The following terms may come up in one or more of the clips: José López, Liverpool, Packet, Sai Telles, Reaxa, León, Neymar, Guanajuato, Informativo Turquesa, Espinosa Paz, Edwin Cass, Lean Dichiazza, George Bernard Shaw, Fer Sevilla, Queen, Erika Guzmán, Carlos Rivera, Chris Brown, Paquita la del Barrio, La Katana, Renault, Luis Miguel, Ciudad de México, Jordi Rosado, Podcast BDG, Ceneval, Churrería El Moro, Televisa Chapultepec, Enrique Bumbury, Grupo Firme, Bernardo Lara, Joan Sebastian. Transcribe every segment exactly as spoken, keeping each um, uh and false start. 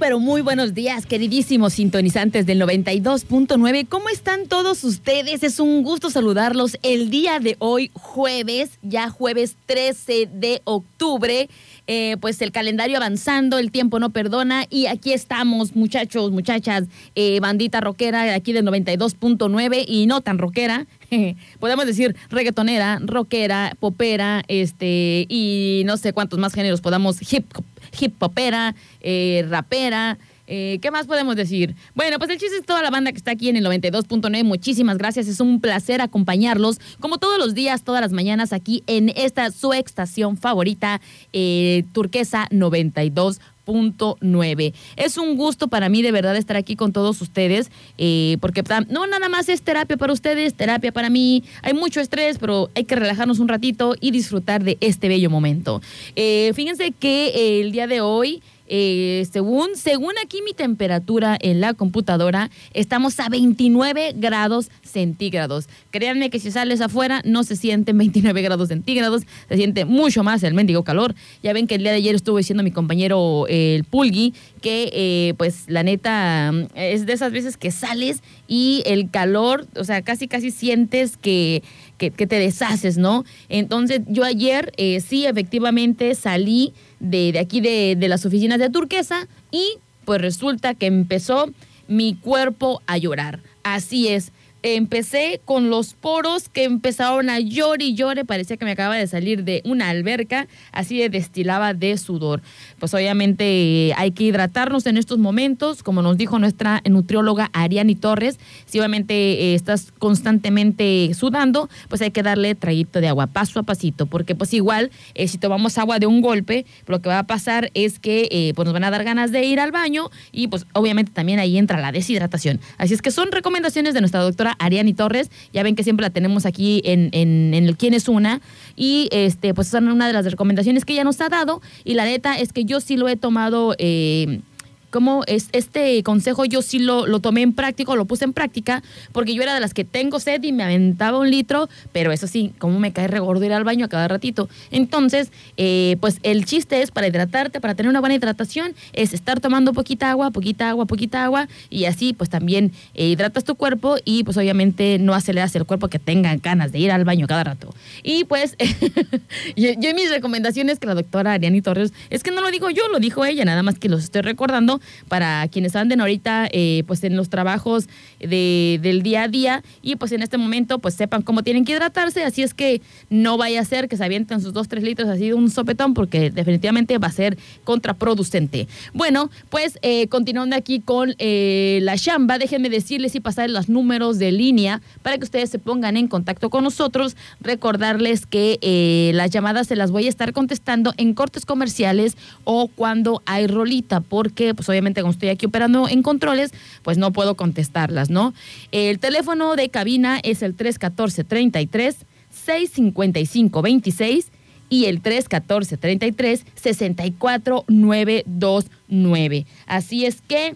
pero muy buenos días, queridísimos sintonizantes del noventa y dos punto nueve. ¿Cómo están todos ustedes? Es un gusto saludarlos el día de hoy, jueves, ya jueves trece de octubre. Eh, pues el calendario avanzando, el tiempo no perdona, y aquí estamos, muchachos, muchachas, eh, bandita rockera, aquí del noventa y dos punto nueve, y no tan rockera, podemos decir reggaetonera, rockera, popera, este, y no sé cuántos más géneros podamos, hip, hip popera, eh, rapera, Eh, ¿qué más podemos decir? Bueno, pues el chiste es toda la banda que está aquí en el noventa y dos punto nueve. Muchísimas gracias, es un placer acompañarlos, como todos los días, todas las mañanas, aquí en esta su estación favorita, eh, Turquesa noventa y dos punto nueve. Es un gusto para mí de verdad estar aquí con todos ustedes, eh, porque no nada más es terapia para ustedes, terapia para mí. Hay mucho estrés, pero hay que relajarnos un ratito y disfrutar de este bello momento. Eh, fíjense que eh, el día de hoy, Eh, según, según aquí mi temperatura en la computadora, estamos a veintinueve grados centígrados. Créanme que si sales afuera no se sienten veintinueve grados centígrados, se siente mucho más el mendigo calor. Ya ven que el día de ayer estuvo diciendo mi compañero eh, el Pulgui que eh, pues la neta es de esas veces que sales y el calor, o sea, casi casi sientes que, que, que te deshaces, ¿no? Entonces yo ayer eh, sí efectivamente salí De, de aquí de, de las oficinas de Turquesa y pues resulta que empezó mi cuerpo a llorar. Así es, empecé con los poros que empezaron a llorar y llorar, parecía que me acababa de salir de una alberca, así de destilaba de sudor. Pues obviamente hay que hidratarnos en estos momentos, como nos dijo nuestra nutrióloga Ariani Torres, si obviamente eh, estás constantemente sudando, pues hay que darle traguito de agua, paso a pasito, porque pues igual eh, si tomamos agua de un golpe, lo que va a pasar es que eh, pues nos van a dar ganas de ir al baño y pues obviamente también ahí entra la deshidratación. Así es que son recomendaciones de nuestra doctora Ariani Torres, ya ven que siempre la tenemos aquí en, en, en el Quién es Una, y este, pues son una de las recomendaciones que ella nos ha dado, y la neta es que yo sí lo he tomado, eh, como es, este consejo yo sí lo, lo tomé en práctico, lo puse en práctica, porque yo era de las que tengo sed y me aventaba un litro, pero eso sí, como me cae regordo ir al baño a cada ratito. Entonces, eh, pues el chiste es para hidratarte, para tener una buena hidratación, es estar tomando poquita agua, poquita agua, poquita agua, y así pues también eh, hidratas tu cuerpo y pues obviamente no aceleras el cuerpo que tenga ganas de ir al baño cada rato. Y pues, yo, yo mis recomendaciones que la doctora Ariani Torres, es que no lo digo yo, lo dijo ella, nada más que los estoy recordando, para quienes anden ahorita eh, pues en los trabajos de, del día a día y pues en este momento pues sepan cómo tienen que hidratarse, así es que no vaya a ser que se avienten sus dos, tres litros así de un sopetón, porque definitivamente va a ser contraproducente. Bueno, pues eh, continuando aquí con eh, la chamba, déjenme decirles y pasar los números de línea para que ustedes se pongan en contacto con nosotros, recordarles que eh, las llamadas se las voy a estar contestando en cortes comerciales o cuando hay rolita, porque pues obviamente como estoy aquí operando en controles, pues no puedo contestarlas, ¿no? El teléfono de cabina es el tres catorce, treinta y tres, seiscientos cincuenta y cinco, veintiséis y el tres catorce, treinta y tres, sesenta y cuatro, novecientos veintinueve. Así es que,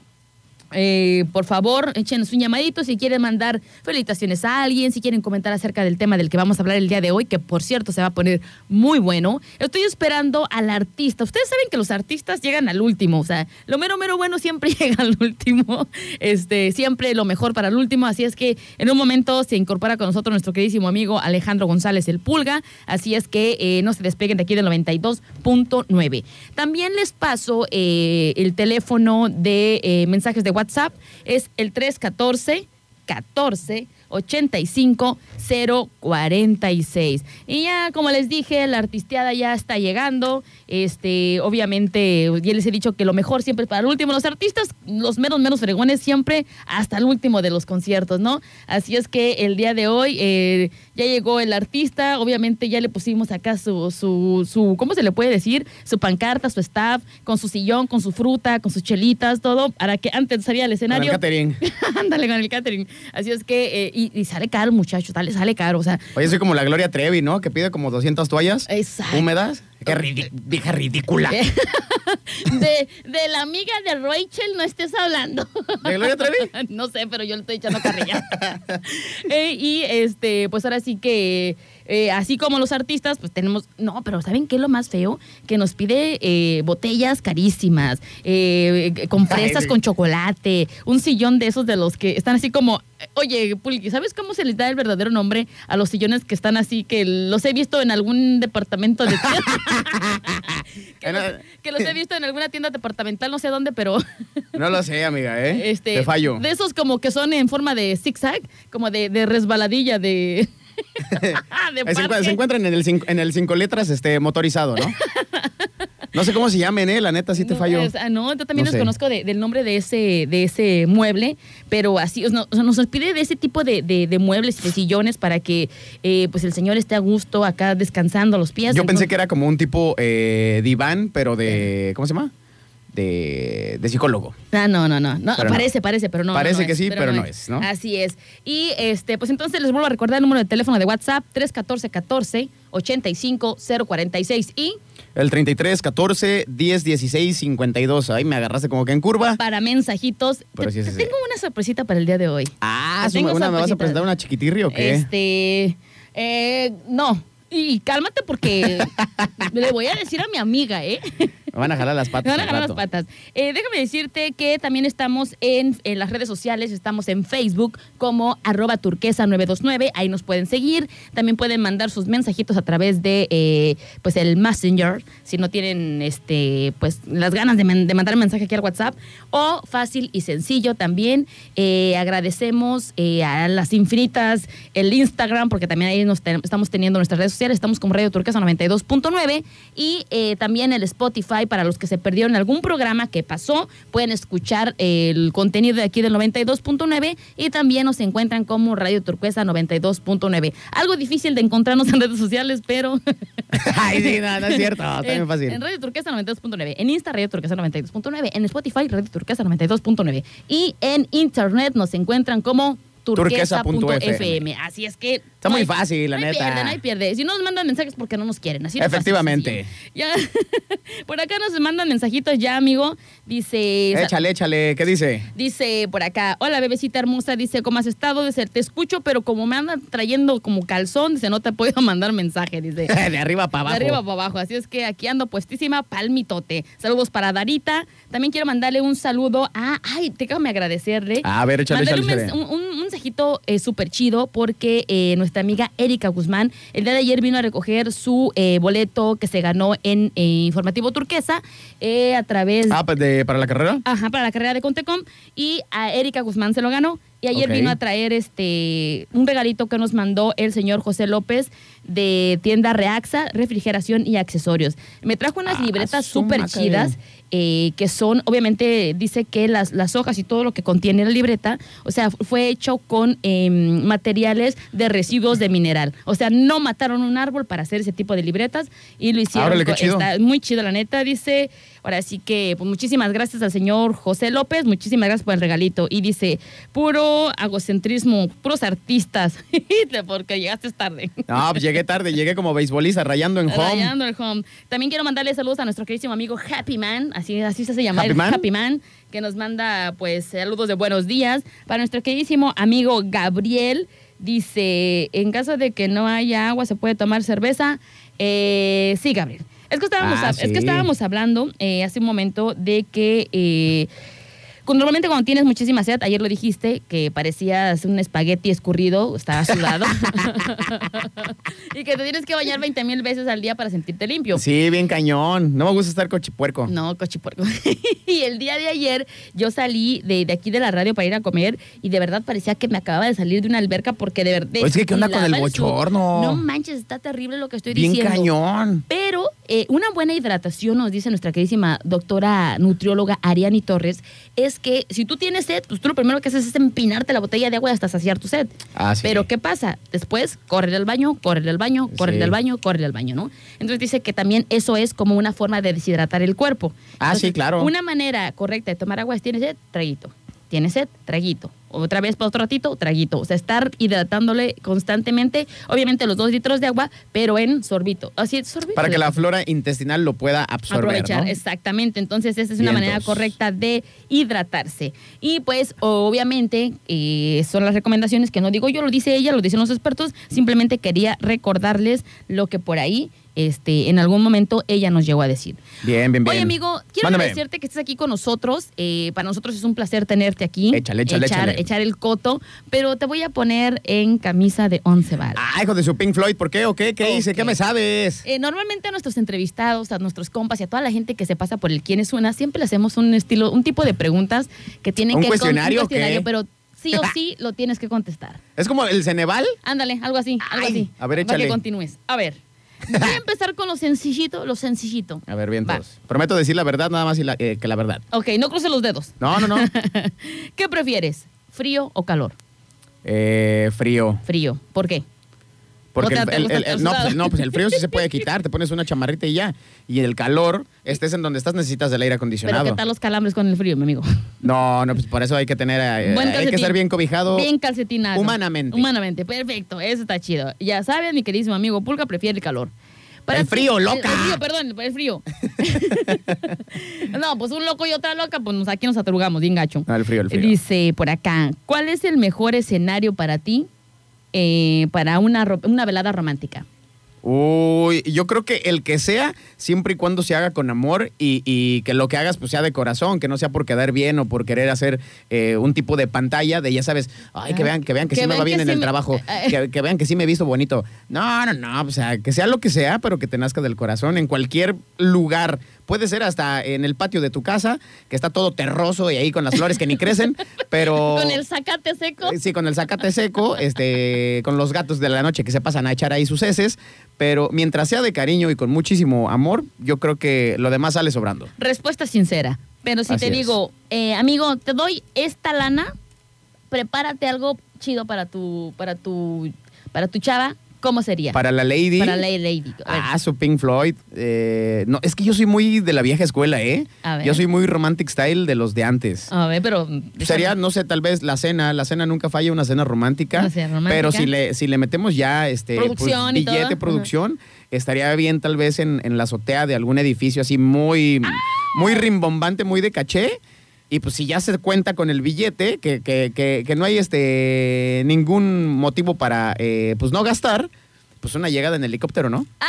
Eh, por favor, échenos un llamadito si quieren mandar felicitaciones a alguien, si quieren comentar acerca del tema del que vamos a hablar el día de hoy, que por cierto se va a poner muy bueno. Estoy esperando al artista. Ustedes saben que los artistas llegan al último, o sea, lo mero, mero bueno siempre llega al último, este, siempre lo mejor para el último, así es que en un momento se incorpora con nosotros nuestro queridísimo amigo Alejandro González, el Pulga, así es que eh, no se despeguen de aquí del noventa y dos punto nueve. También les paso eh, el teléfono de eh, mensajes de WhatsApp, WhatsApp es el tres catorce, catorce, ochenta y cinco, cero cuarenta y seis. Y ya, como les dije, la artisteada ya está llegando. Este, obviamente, ya les he dicho que lo mejor siempre es para el último. Los artistas, los menos, menos fregones, siempre hasta el último de los conciertos, ¿no? Así es que el día de hoy eh, ya llegó el artista. Obviamente, ya le pusimos acá su, su, su, ¿cómo se le puede decir? Su pancarta, su staff, con su sillón, con su fruta, con sus chelitas, todo, para que antes salía al escenario. Con el catering. Ándale, con el catering. Así es que Eh, y, y sale caro, muchacho, sale, sale caro, o sea. Oye, soy como la Gloria Trevi, ¿no? Que pide como doscientas toallas. Exacto. Húmedas. Qué ridic- vieja ridícula. De, de la amiga de Rachel no estés hablando. ¿De Gloria Trevi? No sé, pero yo le estoy echando carrilla. eh, y este, pues ahora sí que eh, así como los artistas, pues tenemos, no, pero ¿saben qué es lo más feo? Que nos pide eh, botellas carísimas, eh, con fresas, con chocolate, un sillón de esos de los que están así como, oye, Pulqui, ¿sabes cómo se les da el verdadero nombre a los sillones que están así, que los he visto en algún departamento de tienda? que, los, que los he visto en alguna tienda departamental, no sé dónde, pero... no lo sé, amiga, ¿eh? Este, te fallo. De esos como que son en forma de zigzag, como de, de resbaladilla, de... se encuentran en el, cinco, en el cinco letras este, motorizado, ¿no? No sé cómo se llamen, ¿eh? La neta, sí te no, fallo. Es, ah, no, yo también no desconozco de, del nombre de ese, de ese mueble, pero así, o sea, nos, nos pide de ese tipo de, de, de muebles, de sillones, para que eh, pues el señor esté a gusto acá descansando los pies. Yo entonces... pensé que era como un tipo eh, diván, pero de, ¿cómo se llama? De, de psicólogo. Ah, no, no, no, no parece, no. parece, pero no. Parece no, no que es, sí, pero, pero no, no es. es, ¿no? Así es. Y este, pues entonces les vuelvo a recordar el número de teléfono de WhatsApp, tres uno cuatro, uno cuatro, ocho cinco, cero cuatro seis y... el treinta y tres, catorce, diez, dieciséis, cincuenta y dos. Ahí me agarraste como que en curva. Para mensajitos. Te, sí, sí, sí. te tengo una sorpresita para el día de hoy. Ah, sí, una, ¿me vas a presentar una chiquitirri o qué? Este, eh, no. Y cálmate porque le voy a decir a mi amiga, ¿eh? Me van a jalar las patas. Me van a jalar las patas. Eh, déjame decirte que también estamos en, en las redes sociales, estamos en Facebook como arroba turquesa nueve dos nueve, ahí nos pueden seguir. También pueden mandar sus mensajitos a través de eh, pues el Messenger, si no tienen este pues las ganas de, man, de mandar mensaje aquí al WhatsApp. O fácil y sencillo también. Eh, agradecemos eh, a las infinitas el Instagram, porque también ahí nos ten, estamos teniendo nuestras redes sociales, estamos como Radio Turquesa noventa y dos punto nueve y eh, también el Spotify. Para los que se perdieron algún programa que pasó, pueden escuchar el contenido de aquí del noventa y dos punto nueve y también nos encuentran como Radio Turquesa noventa y dos punto nueve. Algo difícil de encontrarnos en redes sociales, pero... Ay, sí, no, no es cierto, está bien fácil. En Radio Turquesa noventa y dos punto nueve, en Insta Radio Turquesa noventa y dos punto nueve, en Spotify Radio Turquesa noventa y dos punto nueve y en Internet nos encuentran como... turquesa punto efe eme. Así es que... está no muy hay, fácil, la no neta. Pierde, no hay pierde. Si no nos mandan mensajes porque no nos quieren. Así efectivamente. Ya. Por acá nos mandan mensajitos ya, amigo. Dice... échale, échale. ¿Qué dice? Dice por acá, hola, bebecita hermosa. Dice, ¿cómo has estado? Dice, te escucho, pero como me andan trayendo como calzón, dice, no te puedo mandar mensaje. Dice, de arriba para abajo. De arriba para abajo. Así es que aquí ando puestísima palmitote. Saludos para Darita. También quiero mandarle un saludo a... ay, déjame agradecerle. A ver, échale, échale, échale. Un, un, un mensajito eh, súper chido porque eh, nuestra amiga Erika Guzmán el día de ayer vino a recoger su eh, boleto que se ganó en eh, Informativo Turquesa eh, a través... ah, de, ¿para la carrera? Ajá, para la carrera de Contecom y a Erika Guzmán se lo ganó. Y ayer okay. vino a traer este un regalito que nos mandó el señor José López de tienda Reaxa, refrigeración y accesorios. Me trajo unas ah, libretas súper chidas eh, que son, obviamente, dice que las, las hojas y todo lo que contiene la libreta, o sea, fue hecho con eh, materiales de residuos de mineral. O sea, no mataron un árbol para hacer ese tipo de libretas y lo hicieron. Árale, qué chido. Está muy chido, la neta, dice... ahora sí que, pues muchísimas gracias al señor José López, muchísimas gracias por el regalito. Y dice, puro agocentrismo, puros artistas, porque llegaste tarde. No, pues llegué tarde, llegué como beisbolista, rayando en home. Rayando en home. También quiero mandarle saludos a nuestro queridísimo amigo Happy Man, así, así se llama, Happy Man. Happy Man, que nos manda pues saludos de buenos días. Para nuestro queridísimo amigo Gabriel, dice, en caso de que no haya agua, ¿se puede tomar cerveza? Eh, sí, Gabriel. Es que estábamos, ah, a, sí. es que estábamos hablando eh, hace un momento de que eh, normalmente cuando tienes muchísima sed, ayer lo dijiste, que parecías un espagueti escurrido, estaba sudado, y que te tienes que bañar veinte mil veces al día para sentirte limpio. Sí, bien cañón. No me gusta estar cochipuerco. No, cochipuerco. Y el día de ayer yo salí de, de aquí de la radio para ir a comer y de verdad parecía que me acababa de salir de una alberca porque de verdad... es que ¿qué onda con el bochorno? No manches, está terrible lo que estoy bien diciendo. Bien cañón. Pero... Eh, una buena hidratación, nos dice nuestra queridísima doctora nutrióloga Ariani Torres, es que si tú tienes sed, pues tú lo primero que haces es empinarte la botella de agua hasta saciar tu sed. Ah, sí. Pero ¿qué pasa? Después, córrele al baño, córrele al baño, córrele sí. al baño, córrele al baño, ¿no? Entonces dice que también eso es como una forma de deshidratar el cuerpo. Ah, entonces, sí, claro. Una manera correcta de tomar agua es, ¿tienes sed? Traguito. ¿Tienes sed? Traguito. otra vez para otro ratito, traguito. O sea, estar hidratándole constantemente, obviamente los dos litros de agua, pero en sorbito. Así es, sorbito. Para que la flora intestinal lo pueda absorber, aprovechar, ¿no? Exactamente. Entonces, esa es una manera correcta de hidratarse. Y pues, obviamente, eh, son las recomendaciones que no digo yo, lo dice ella, lo dicen los expertos. Simplemente quería recordarles lo que por ahí... Este, en algún momento ella nos llegó a decir. Bien, bien, bien. Oye, amigo, quiero Mándame. agradecerte que estés aquí con nosotros. Eh, para nosotros es un placer tenerte aquí. Échale, échale, echar, échale. Echar el coto, pero te voy a poner en camisa de once varas. Ah, hijo de su Pink Floyd, ¿por qué o qué? ¿Qué okay. hice? ¿Qué me sabes? Eh, normalmente a nuestros entrevistados, a nuestros compas y a toda la gente que se pasa por el quién es una, siempre le hacemos un estilo, un tipo de preguntas que tienen ¿Un que... Cuestionario, con, un cuestionario, ¿qué? Pero... sí o sí lo tienes que contestar. ¿Es como el Ceneval? Ándale, algo así, algo Ay, así. A ver, échale. Para que continúes. A ver, voy a empezar con lo sencillito, lo sencillito. A ver, bien todos. Prometo decir la verdad nada más y la, eh, que la verdad. Ok, no cruces los dedos. No, no, no. ¿Qué prefieres, frío o calor? Eh, frío. Frío, ¿por qué? Porque el, el, el, el, no, pues, no, pues el frío sí se puede quitar, te pones una chamarrita y ya. Y el calor, estés en donde estás, necesitas el aire acondicionado. ¿Pero qué tal los calambres con el frío, mi amigo? No, no, pues por eso hay que tener, eh, hay que ser bien cobijado. Bien calcetinado. Humanamente. Humanamente, perfecto, eso está chido. Ya sabes, mi queridísimo amigo Pulga prefiere el calor. Para el frío, loca. El, el frío, perdón, el frío. No, pues un loco y otra loca, pues aquí nos atrugamos, bien gacho. Ah, el frío, el frío. Dice por acá, ¿cuál es el mejor escenario para ti? Eh, para una, una velada romántica. Uy, yo creo que el que sea, siempre y cuando se haga con amor y, y que lo que hagas pues sea de corazón, que no sea por quedar bien o por querer hacer eh, un tipo de pantalla de, ya sabes, ay, que vean que vean que, que sí vean me va bien en sí el me... trabajo, que, que vean que sí me he visto bonito. No, no, no, o sea, que sea lo que sea, pero que te nazca del corazón en cualquier lugar. Puede ser hasta en el patio de tu casa, que está todo terroso y ahí con las flores que ni crecen, pero... ¿Con el zacate seco? Sí, con el zacate seco, este, con los gatos de la noche que se pasan a echar ahí sus heces, pero mientras sea de cariño y con muchísimo amor, yo creo que lo demás sale sobrando. Respuesta sincera, pero si Así te es. digo, eh, amigo, te doy esta lana, prepárate algo chido para tu, para tu, para tu chava. ¿Cómo sería? Para la Lady. Para la Lady. Ah, su Pink Floyd. Eh, no, es que yo soy muy de la vieja escuela, ¿eh? A ver. Yo soy muy romantic style de los de antes. A ver, pero... Sería, no sé, tal vez la cena. La cena nunca falla, una cena romántica. No sé, romántica. Pero si le, si le metemos ya este... Producción pues, y billete, todo. producción, Ajá. estaría bien tal vez en, en la azotea de algún edificio así muy, ¡ah! muy rimbombante, muy de caché. Y pues si ya se cuenta con el billete, que, que, que, que no hay este ningún motivo para eh, pues no gastar, pues una llegada en helicóptero, ¿no? ¡Ah!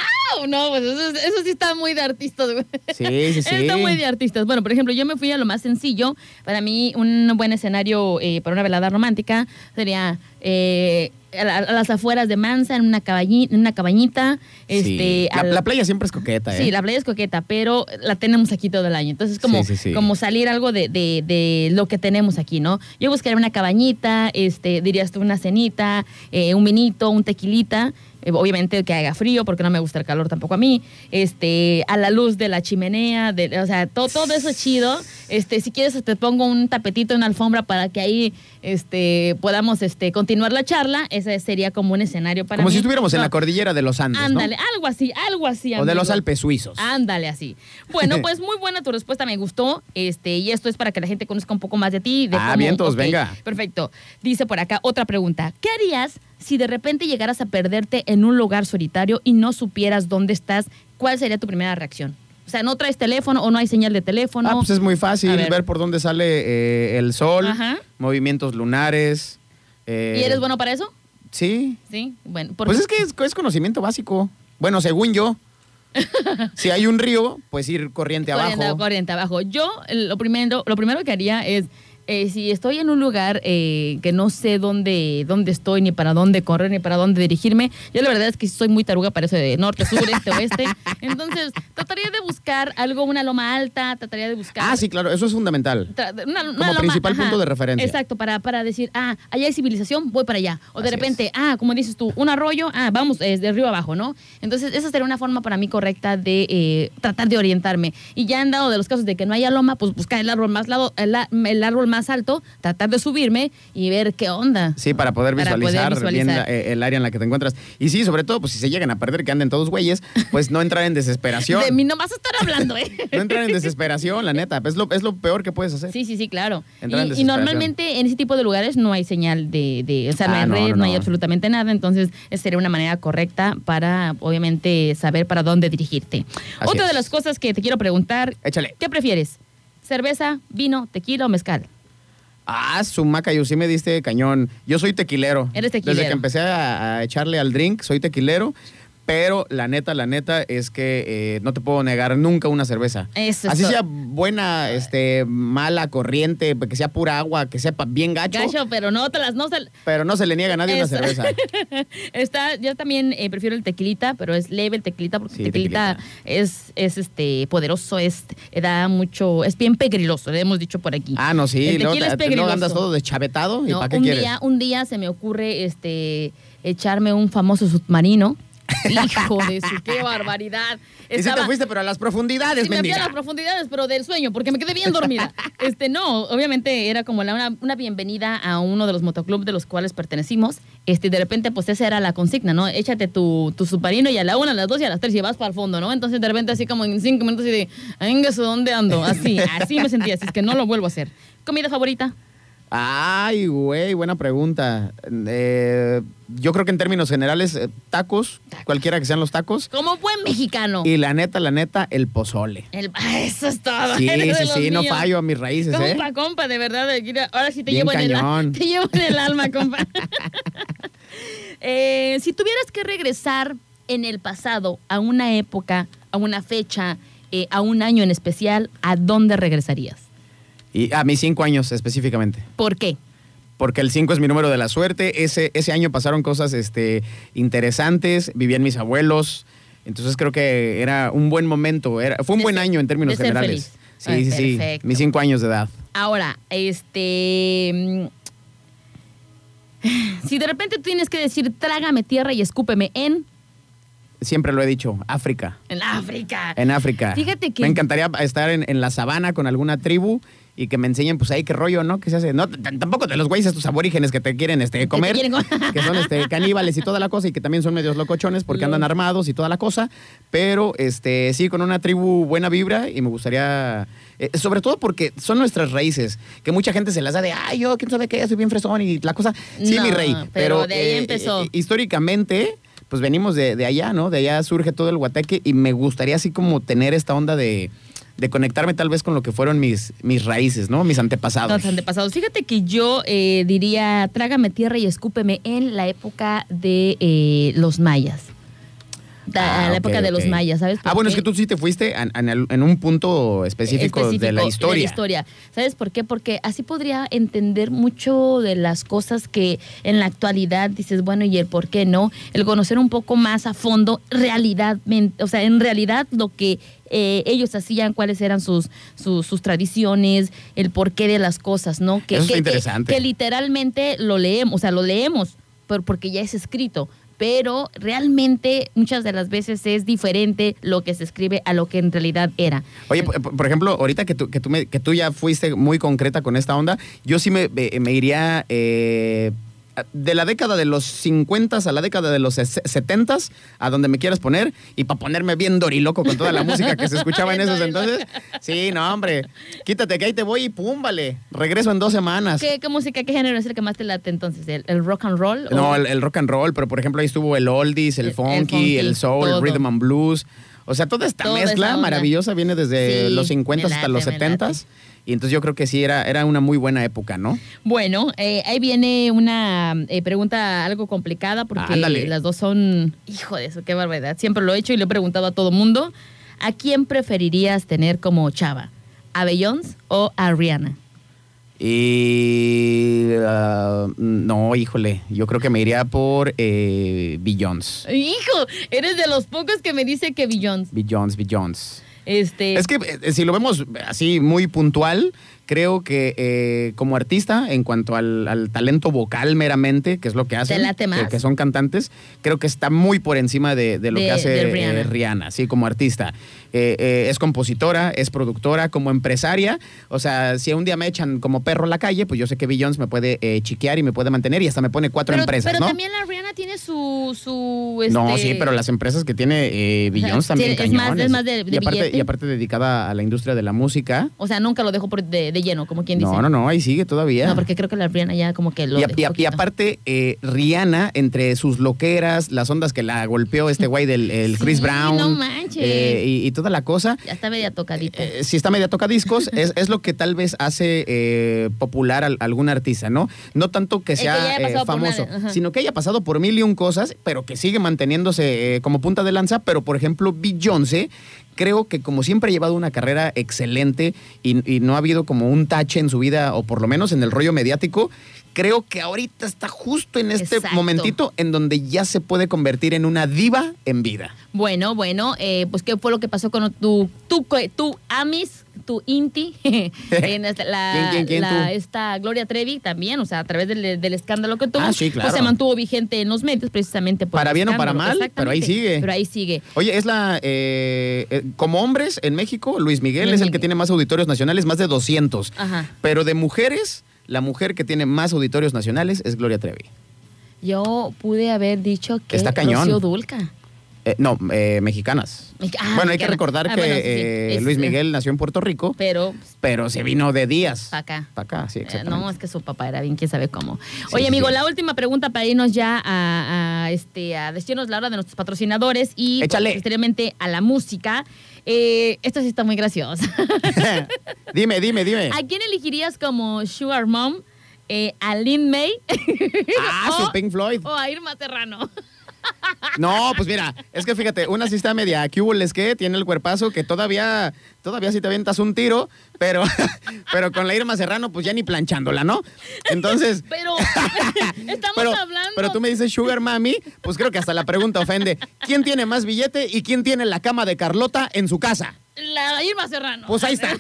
No, pues eso, eso sí está muy de artistas, güey. Sí, sí, sí. Está muy de artistas. Bueno, por ejemplo, yo me fui a lo más sencillo. Para mí, un buen escenario eh, para una velada romántica sería... Eh, A, a las afueras de Manza, en una, cabañi, en una cabañita. Sí. Este, la, al... la playa siempre es coqueta, ¿eh? Sí, la playa es coqueta, pero la tenemos aquí todo el año. Entonces, como, sí, sí, sí. como salir algo de, de, de lo que tenemos aquí, ¿no? Yo buscaría una cabañita, este, dirías tú una cenita, eh, un vinito, un tequilita. Obviamente que haga frío, porque no me gusta el calor tampoco a mí, este, a la luz de la chimenea, de, o sea, todo, todo eso es chido. Este, si quieres te pongo un tapetito, una alfombra para que ahí este, podamos este, continuar la charla. Ese sería como un escenario para como mí. Como si estuviéramos no. en la cordillera de los Andes, Ándale, ¿no? algo así, algo así, amigo. O de los Alpes suizos. Ándale, así. Bueno, pues muy buena tu respuesta, me gustó. Este, y esto es para que la gente conozca un poco más de ti. De ah, cómo, bien, todos, okay, venga. Perfecto. Dice por acá otra pregunta. ¿Qué harías si de repente llegaras a perderte en un lugar solitario y no supieras dónde estás? ¿Cuál sería tu primera reacción? O sea, no traes teléfono o no hay señal de teléfono. Ah, pues es muy fácil ver. ver por dónde sale eh, el sol, Ajá. movimientos lunares. Eh, ¿Y eres bueno para eso? Sí. Sí, bueno. Pues es que es, es conocimiento básico. Bueno, según yo. Si hay un río, pues ir corriente, corriente abajo. Corriente abajo. Yo lo primero, lo primero que haría es... Eh, si estoy en un lugar eh, que no sé dónde, dónde estoy, ni para dónde correr, ni para dónde dirigirme, yo la verdad es que soy muy taruga para eso de norte, sur, este, oeste. Entonces, trataría de buscar algo, una loma alta, trataría de buscar... Ah, sí, claro, eso es fundamental. Tra una, una como loma, principal ajá, punto de referencia. Exacto, para, para decir, ah, allá hay civilización, voy para allá. O de Así repente, es. ah, como dices tú, un arroyo, ah, vamos, es de río abajo, ¿no? Entonces, esa sería una forma para mí correcta de eh, tratar de orientarme. Y ya han dado de los casos de que no haya loma, pues buscar el árbol más, lado, el, el árbol más más alto, tratar de subirme y ver qué onda. Sí, para poder visualizar, para poder visualizar. Bien, eh, el área en la que te encuentras. Y sí, sobre todo, pues si se llegan a perder, que anden todos güeyes, pues no entrar en desesperación. De mí no vas a estar hablando, ¿eh? No entrar en desesperación, la neta. Es lo, es lo peor que puedes hacer. Sí, sí, sí, claro. Y, y normalmente en ese tipo de lugares no hay señal de... de o sea, ah, no hay red, no, no, no hay absolutamente nada. Entonces, esa sería una manera correcta para, obviamente, saber para dónde dirigirte. Así Otra es. de las cosas que te quiero preguntar... Échale. ¿Qué prefieres? ¿Cerveza, vino, tequila o mezcal? Ah, sumaca, yo sí me diste cañón. Yo soy tequilero. Eres tequilero. Desde que empecé a, a echarle al drink, soy tequilero. Pero la neta, la neta es que eh, no te puedo negar nunca una cerveza. Eso Así todo. sea buena, este, mala, corriente, que sea pura agua, que sepa bien gacho. Gacho, pero no, te las, no, se, pero no se le niega a nadie eso. una cerveza. Está, yo también eh, prefiero el tequilita, pero es leve el tequilita, porque sí, tequilita, tequilita es, es este, poderoso, es, da mucho, es bien pegriloso, le hemos dicho por aquí. Ah, no, sí. El tequila luego, es pegriloso. No andas todo deschavetado, no, ¿y para qué un quieres? Día, un día se me ocurre este, echarme un famoso submarino. Hijo de su, qué barbaridad. Estaba, y si te fuiste, pero a las profundidades, sí, me fui a las profundidades, pero del sueño, porque me quedé bien dormida. Este, no, obviamente era como la, una, una bienvenida a uno de los motoclubs de los cuales pertenecimos. Este, de repente, pues esa era la consigna, ¿no? Échate tu, tu submarino y a la una, a las dos y a las tres y vas para el fondo, ¿no? Entonces, de repente, así como en cinco minutos y de, venga, ¿dónde ando? Así, así me sentía, así es que no lo vuelvo a hacer. ¿Comida favorita? Ay, güey, buena pregunta. Eh, yo creo que en términos generales, eh, tacos, tacos, cualquiera que sean los tacos. Como buen mexicano. Y la neta, la neta, el pozole. El, eso es todo. Sí, sí, sí, míos. no fallo a mis raíces, compa, ¿eh? Compa, compa, de verdad. Ahora sí te Bien llevo cañón. en el Te llevo en el alma, compa. eh, si tuvieras que regresar en el pasado a una época, a una fecha, eh, a un año en especial, ¿a dónde regresarías? Y a mis cinco años específicamente. ¿Por qué? Porque el cinco es mi número de la suerte. Ese, ese año pasaron cosas este, interesantes. Vivían mis abuelos. Entonces creo que era un buen momento. Era, fue un de buen ser, año en términos generales. Sí, Ay, sí, perfecto. sí. Mis cinco años de edad. Ahora, este... si de repente tienes que decir trágame tierra y escúpeme en... Siempre lo he dicho, África. En África. En África. Fíjate que... Me encantaría estar en, en la sabana con alguna tribu... Y que me enseñen, pues, ahí qué rollo, ¿no? ¿Qué se hace? No, tampoco de los güeyes estos aborígenes que te quieren este, comer, ¿Te quieren? que son este, caníbales y toda la cosa, y que también son medios locochones porque andan armados y toda la cosa. Pero, este, sí, con una tribu buena vibra y me gustaría... Eh, sobre todo porque son nuestras raíces, que mucha gente se las da de, ay, yo, quién sabe qué, soy bien fresón y la cosa. Sí, no, mi rey. Pero, pero de ahí eh, empezó. Eh, históricamente... pues venimos de, de allá, ¿no? De allá surge todo el guateque y me gustaría así como tener esta onda de, de conectarme tal vez con lo que fueron mis, mis raíces, ¿no? Mis antepasados. Los antepasados. Fíjate que yo eh, diría, trágame tierra y escúpeme en la época de eh, los mayas. Da, ah, a la okay, época de okay. los mayas, ¿sabes? Ah, bueno, qué? es que tú sí te fuiste en, en, en un punto específico, específico de la historia. De la historia. ¿Sabes por qué? Porque así podría entender mucho de las cosas que en la actualidad dices, bueno, y el por qué no, el conocer un poco más a fondo realidad, o sea, en realidad lo que eh, ellos hacían, cuáles eran sus, sus, sus tradiciones, el porqué de las cosas, ¿no? Que, Eso que, es interesante. Que, que literalmente lo leemos, o sea, lo leemos, pero porque ya es escrito. Pero realmente muchas de las veces es diferente lo que se escribe a lo que en realidad era. Oye, por ejemplo, ahorita que tú, que tú, me, que tú ya fuiste muy concreta con esta onda, yo sí me, me iría eh, de la década de los cincuentas a la década de los setentas, a donde me quieras poner, y para ponerme bien doriloco con toda la música que se escuchaba en esos entonces. Sí, no, hombre, quítate que ahí te voy y pum, vale, regreso en dos semanas. ¿Qué, qué música, qué género es el que más te late entonces? ¿El, el rock and roll? ¿O? No, el, el rock and roll, pero por ejemplo ahí estuvo el oldies, el, el funky, el, funky, el soul, todo. el rhythm and blues. O sea, toda esta toda mezcla maravillosa viene desde sí, los cincuentas hasta los setentas. Y entonces yo creo que sí, era, era una muy buena época, ¿no? Bueno, eh, ahí viene una eh, pregunta algo complicada porque Ándale. las dos son... Hijo de eso, qué barbaridad. Siempre lo he hecho y lo he preguntado a todo mundo. ¿A quién preferirías tener como chava? ¿A Beyoncé o a Rihanna? Y... Uh, no, híjole, yo creo que me iría por eh, Beyoncé. ¡Hijo! Eres de los pocos que me dice que Beyoncé. Beyoncé, Beyoncé. Este... Es que eh, si lo vemos así muy puntual, Creo que eh, como artista, en cuanto al, al talento vocal meramente, que es lo que hacen, que, que son cantantes, creo que está muy por encima de, de lo de, que hace Rihanna. Eh, Rihanna, sí, como artista. Eh, eh, es compositora, es productora, como empresaria. O sea, si un día me echan como perro a la calle, pues yo sé que Beyoncé me puede eh, chiquear y me puede mantener y hasta me pone cuatro pero, empresas, pero ¿no? Pero también la Rihanna tiene su... su este... No, sí, pero las empresas que tiene eh, Beyoncé, o sea, también tiene, cañones. Es más, es más de, de y, aparte, y aparte dedicada a la industria de la música. O sea, nunca lo dejo por de... de lleno, como quien dice. No, no, no, ahí sigue todavía. No, porque creo que la Rihanna ya como que lo... Y, a, y, a, y aparte, eh, Rihanna, entre sus loqueras, las ondas que la golpeó este güey del el Chris sí, Brown. No manches. Eh, y, y toda la cosa. Ya está media tocadita. Eh, sí, está media tocadiscos. es, es lo que tal vez hace eh, popular a, a algún artista, ¿no? No tanto que sea que eh, famoso, una, sino que haya pasado por mil y un cosas, pero que sigue manteniéndose eh, como punta de lanza. Pero, por ejemplo, Beyoncé, creo que como siempre ha llevado una carrera excelente y, y no ha habido como un tache en su vida, o por lo menos en el rollo mediático, creo que ahorita está justo en este Exacto. momentito en donde ya se puede convertir en una diva en vida. Bueno, bueno, eh, pues ¿qué fue lo que pasó con tu, tu, tu Amis, tu Inti? en esta, la, ¿Quién, quién, quién, la, esta Gloria Trevi también, o sea, a través del, del escándalo que tuvo, ah, sí, claro. pues se mantuvo vigente en los medios precisamente. Por para bien o para mal, pero ahí sigue. Pero ahí sigue. Oye, es la... Eh, eh, como hombres, en México, Luis Miguel Luis es el Miguel. que tiene más auditorios nacionales, más de doscientos. Ajá. Pero de mujeres... La mujer que tiene más auditorios nacionales es Gloria Trevi. Yo pude haber dicho que está cañón. Rocío Dulca. Eh, no, eh, mexicanas. Mex ah, bueno, hay que recordar ah, que bueno, sí, eh, es, Luis Miguel nació en Puerto Rico, pero, pero se vino de días. Para acá. Para acá, sí, exactamente. Eh, no, es que su papá era bien, quién sabe cómo. Sí, Oye, sí, amigo, sí. la última pregunta para irnos ya a, a, este, a decirnos la hora de nuestros patrocinadores y posteriormente a la música. Eh, esto sí está muy gracioso. Dime, dime, dime. ¿A quién elegirías como Sugar Mom? Eh, ¿A Lin May? Ah, o, su Pink Floyd. O a Irma Serrano. No, pues mira, es que fíjate, una sí está media, aquí hubo les que tiene el cuerpazo que todavía, todavía si te avientas un tiro, pero, pero con la Irma Serrano, pues ya ni planchándola, ¿no? Entonces... Pero, estamos pero, hablando... Pero tú me dices Sugar Mami, pues creo que hasta la pregunta ofende. ¿Quién tiene más billete y quién tiene la cama de Carlota en su casa? La Irma Serrano. Pues ahí está.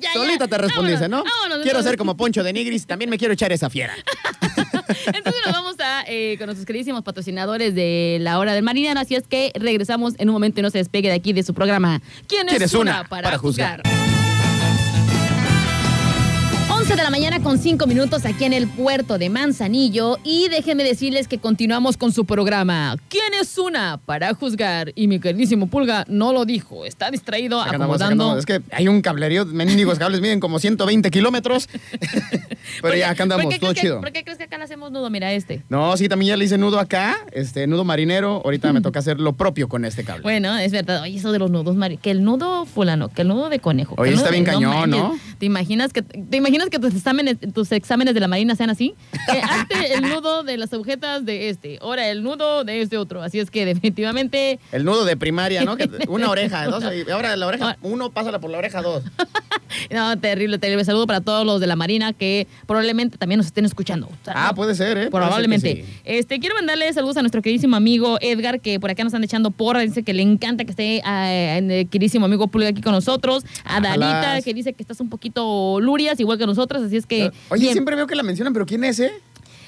ya, Solita ya. te respondiste, vámonos, ¿no? Vámonos, quiero vámonos. ser como Poncho de Nigris, también me quiero echar esa fiera. Entonces nos vamos a, eh, con nuestros queridísimos patrocinadores de La Hora del Marinero. Así es que regresamos en un momento y no se despegue de aquí de su programa. ¿Quién es una, una para, para juzgar? juzgar? once de la mañana con cinco minutos aquí en el puerto de Manzanillo. Y déjenme decirles que continuamos con su programa. ¿Quién es una para juzgar? Y mi queridísimo Pulga no lo dijo. Está distraído acá acomodando. Acá es que hay un cablerío, mendigos cables, miden como ciento veinte kilómetros. Pero ya acá andamos, todo que, chido. ¿Por qué crees que acá le hacemos nudo? Mira este. No, sí, también ya le hice nudo acá, este nudo marinero. Ahorita me toca hacer lo propio con este cable. Bueno, es verdad. Oye, eso de los nudos marineros. Que el nudo fulano, que el nudo de conejo. Oye, está bien de, cañón, ¿no? ¿no? ¿Te imaginas que, te imaginas que tus exámenes, tus exámenes de la marina sean así? Eh, hazte el nudo de las agujetas de este, ahora el nudo de este otro. Así es que definitivamente... El nudo de primaria, ¿no? Que una oreja, dos, y ahora la oreja, uno, pásala por la oreja, dos. No, terrible, terrible. Saludo para todos los de la marina que probablemente también nos estén escuchando. O sea, ah, ¿no? puede ser, ¿eh? Probablemente. Ser sí. Este, quiero mandarle saludos a nuestro queridísimo amigo Edgar, que por acá nos están echando porra. Dice que le encanta que esté eh, el queridísimo amigo Pulga aquí con nosotros. A Dalita, que dice que estás un poquito lurias, igual que nosotras, así es que... Oye, bien. Siempre veo que la mencionan, ¿pero quién es, eh?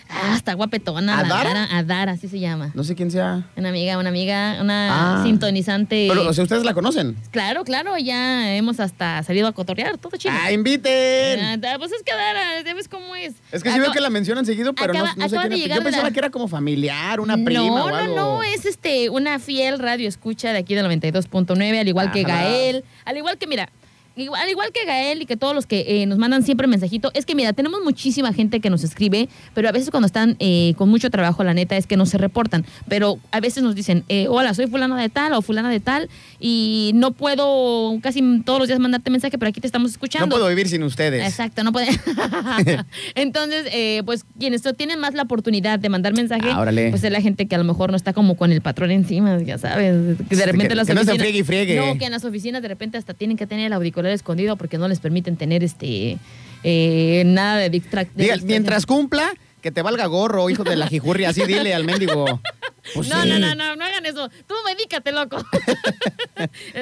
Ah, está guapetona. ¿Adara? Adara, así se llama. No sé quién sea. Una amiga, una amiga, una ah. sintonizante. Pero, o sea, ¿ustedes la conocen? Claro, claro, ya hemos hasta salido a cotorrear, todo chido. ¡Ah, inviten! Ah, pues es que Adara, ¿sabes cómo es? Es que Acab sí veo que la mencionan seguido, pero acaba, no, no sé quién es. Yo pensaba la... que era como familiar, una prima no, o algo. No, no, es este, una fiel radioescucha de aquí del noventa y dos punto nueve, al igual Ajá. que Gael, al igual que, mira... Igual, igual que Gael y que todos los que eh, nos mandan siempre mensajito, es que mira, tenemos muchísima gente que nos escribe, pero a veces cuando están eh, con mucho trabajo, la neta es que no se reportan, pero a veces nos dicen, eh, hola, soy fulana de tal o fulana de tal y no puedo casi todos los días mandarte mensaje, pero aquí te estamos escuchando. No puedo vivir sin ustedes. Exacto, no puedo. Entonces, eh, pues quienes tienen más la oportunidad de mandar mensaje, ah, pues es la gente que a lo mejor no está como con el patrón encima, ya sabes, que de repente que, las que oficinas, no se friegue y friegue. No, que en las oficinas de repente hasta tienen que tener el auricular escondido porque no les permiten tener este eh, nada de distracción. Mientras cumpla, que te valga gorro, hijo de la jijurria, así dile al mendigo. Pues no, sí. no, no, no, no hagan eso. Tú medícate, loco.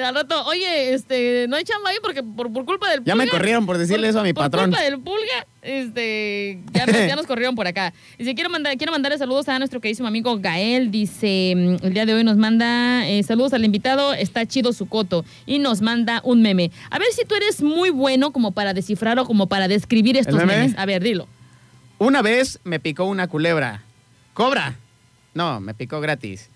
Al rato, oye, este, no hay chamba ahí porque por, por culpa del pulga. Ya me corrieron por decirle por, eso a mi por patrón. Por culpa del pulga, este, ya, ya nos corrieron por acá. Dice, quiero mandar, quiero mandarle saludos a nuestro queridísimo amigo Gael. Dice, el día de hoy nos manda eh, saludos al invitado, está chido su coto. Y nos manda un meme. A ver si tú eres muy bueno como para descifrar o como para describir estos meme? memes. A ver, dilo. Una vez me picó una culebra. ¡Cobra! No, me picó gratis.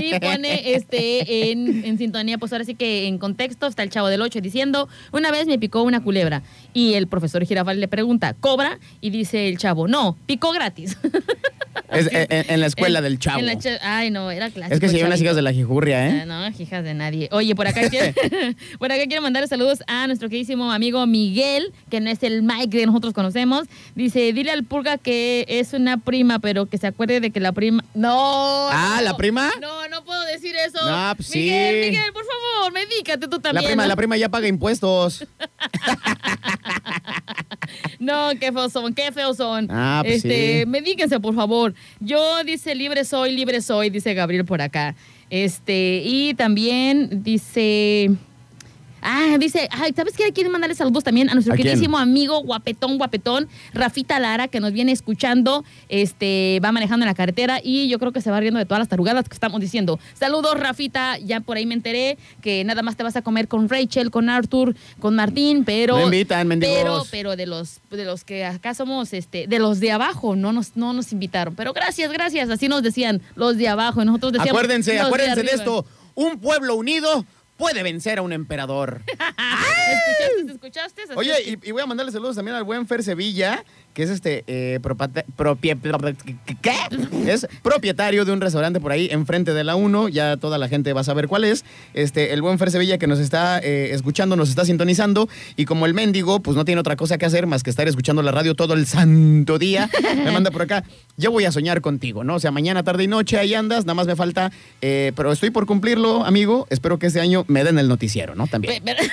Y pone este en, en sintonía, pues ahora sí que en contexto está el Chavo del Ocho diciendo, una vez me picó una culebra. Y el profesor Girafal le pregunta, ¿cobra? Y dice el Chavo, no, picó gratis. Es, en, en la escuela en, del Chavo. En la cha- Ay, no, era clásico. Es que se llevan las hijas de la jijurria, ¿eh? Ah, no, hijas de nadie. Oye, por acá, quiero, por acá quiero mandar saludos a nuestro queridísimo amigo Miguel, que no es el Mike que nosotros conocemos. Dice, dile al Pulga que es una prima, pero que se acuerde de que la prima... ¡No! ¿Ah, no, la prima? No, no puedo decir eso. No, pues, Miguel, sí. Miguel, por favor, medícate tú también. La prima, ¿no? La prima ya paga impuestos. No, qué feos son, qué feos son. Ah, pues este, sí. Medíquense, por favor. Yo, dice, libre soy, libre soy, dice Gabriel por acá. Este, y también dice... Ah, dice, ay, ¿sabes qué? Quieren mandarle saludos también a nuestro ¿A queridísimo quién? amigo guapetón, guapetón, Rafita Lara, que nos viene escuchando, este, va manejando en la carretera y yo creo que se va riendo de todas las tarugadas que estamos diciendo. Saludos, Rafita, ya por ahí me enteré que nada más te vas a comer con Rachel, con Arthur, con Martín, pero... Me invitan, mendigos. Pero, pero de los, de los que acá somos, este, de los de abajo, no nos, no nos invitaron. Pero gracias, gracias, así nos decían, los de abajo, y nosotros decíamos... Acuérdense, acuérdense de, de esto, un pueblo unido... puede vencer a un emperador. ¿Escuchaste? ¿Te escuchaste? Oye, y, y voy a mandarle saludos también al buen Fer Sevilla, que es este eh, propata, propie, ¿qué? Es propietario de un restaurante por ahí, enfrente de la uno. Ya toda la gente va a saber cuál es. Este, el buen Fer Sevilla que nos está eh, escuchando, nos está sintonizando. Y como el mendigo, pues no tiene otra cosa que hacer más que estar escuchando la radio todo el santo día. Me manda por acá, yo voy a soñar contigo, ¿no? O sea, mañana, tarde y noche, ahí andas. Nada más me falta, eh, pero estoy por cumplirlo, amigo. Espero que este año me den el noticiero, ¿no? También. Pero, pero...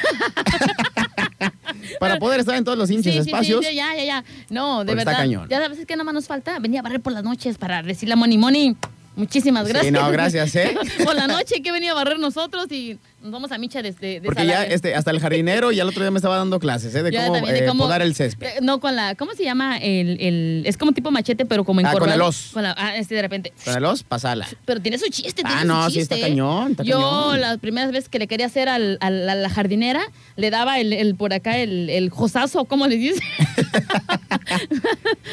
Para poder estar en todos los hinchas sí, espacios. Sí, sí, ya, ya, ya. No, de verdad. Está cañón. Ya sabes que nada más nos falta venía a barrer por las noches para decirle a Moni Moni. Muchísimas gracias. Sí, no, gracias, ¿eh? Por la noche que venía a barrer nosotros y nos vamos a micha desde... De Porque salario. ya este, hasta el jardinero y al otro día me estaba dando clases, ¿eh? De, cómo, también, de eh, cómo podar el césped. Eh, no, con la... ¿Cómo se llama? El, el es como tipo machete, pero como en ah, con el os. Con la, ah, este de repente... Con el os, pasala. Pero tiene su chiste, tiene ah, su no, chiste. Ah, no, sí, está cañón, está Yo, cañón. las primeras veces que le quería hacer al, al, a la jardinera, le daba el, el por acá el, el josazo, ¿cómo le dice?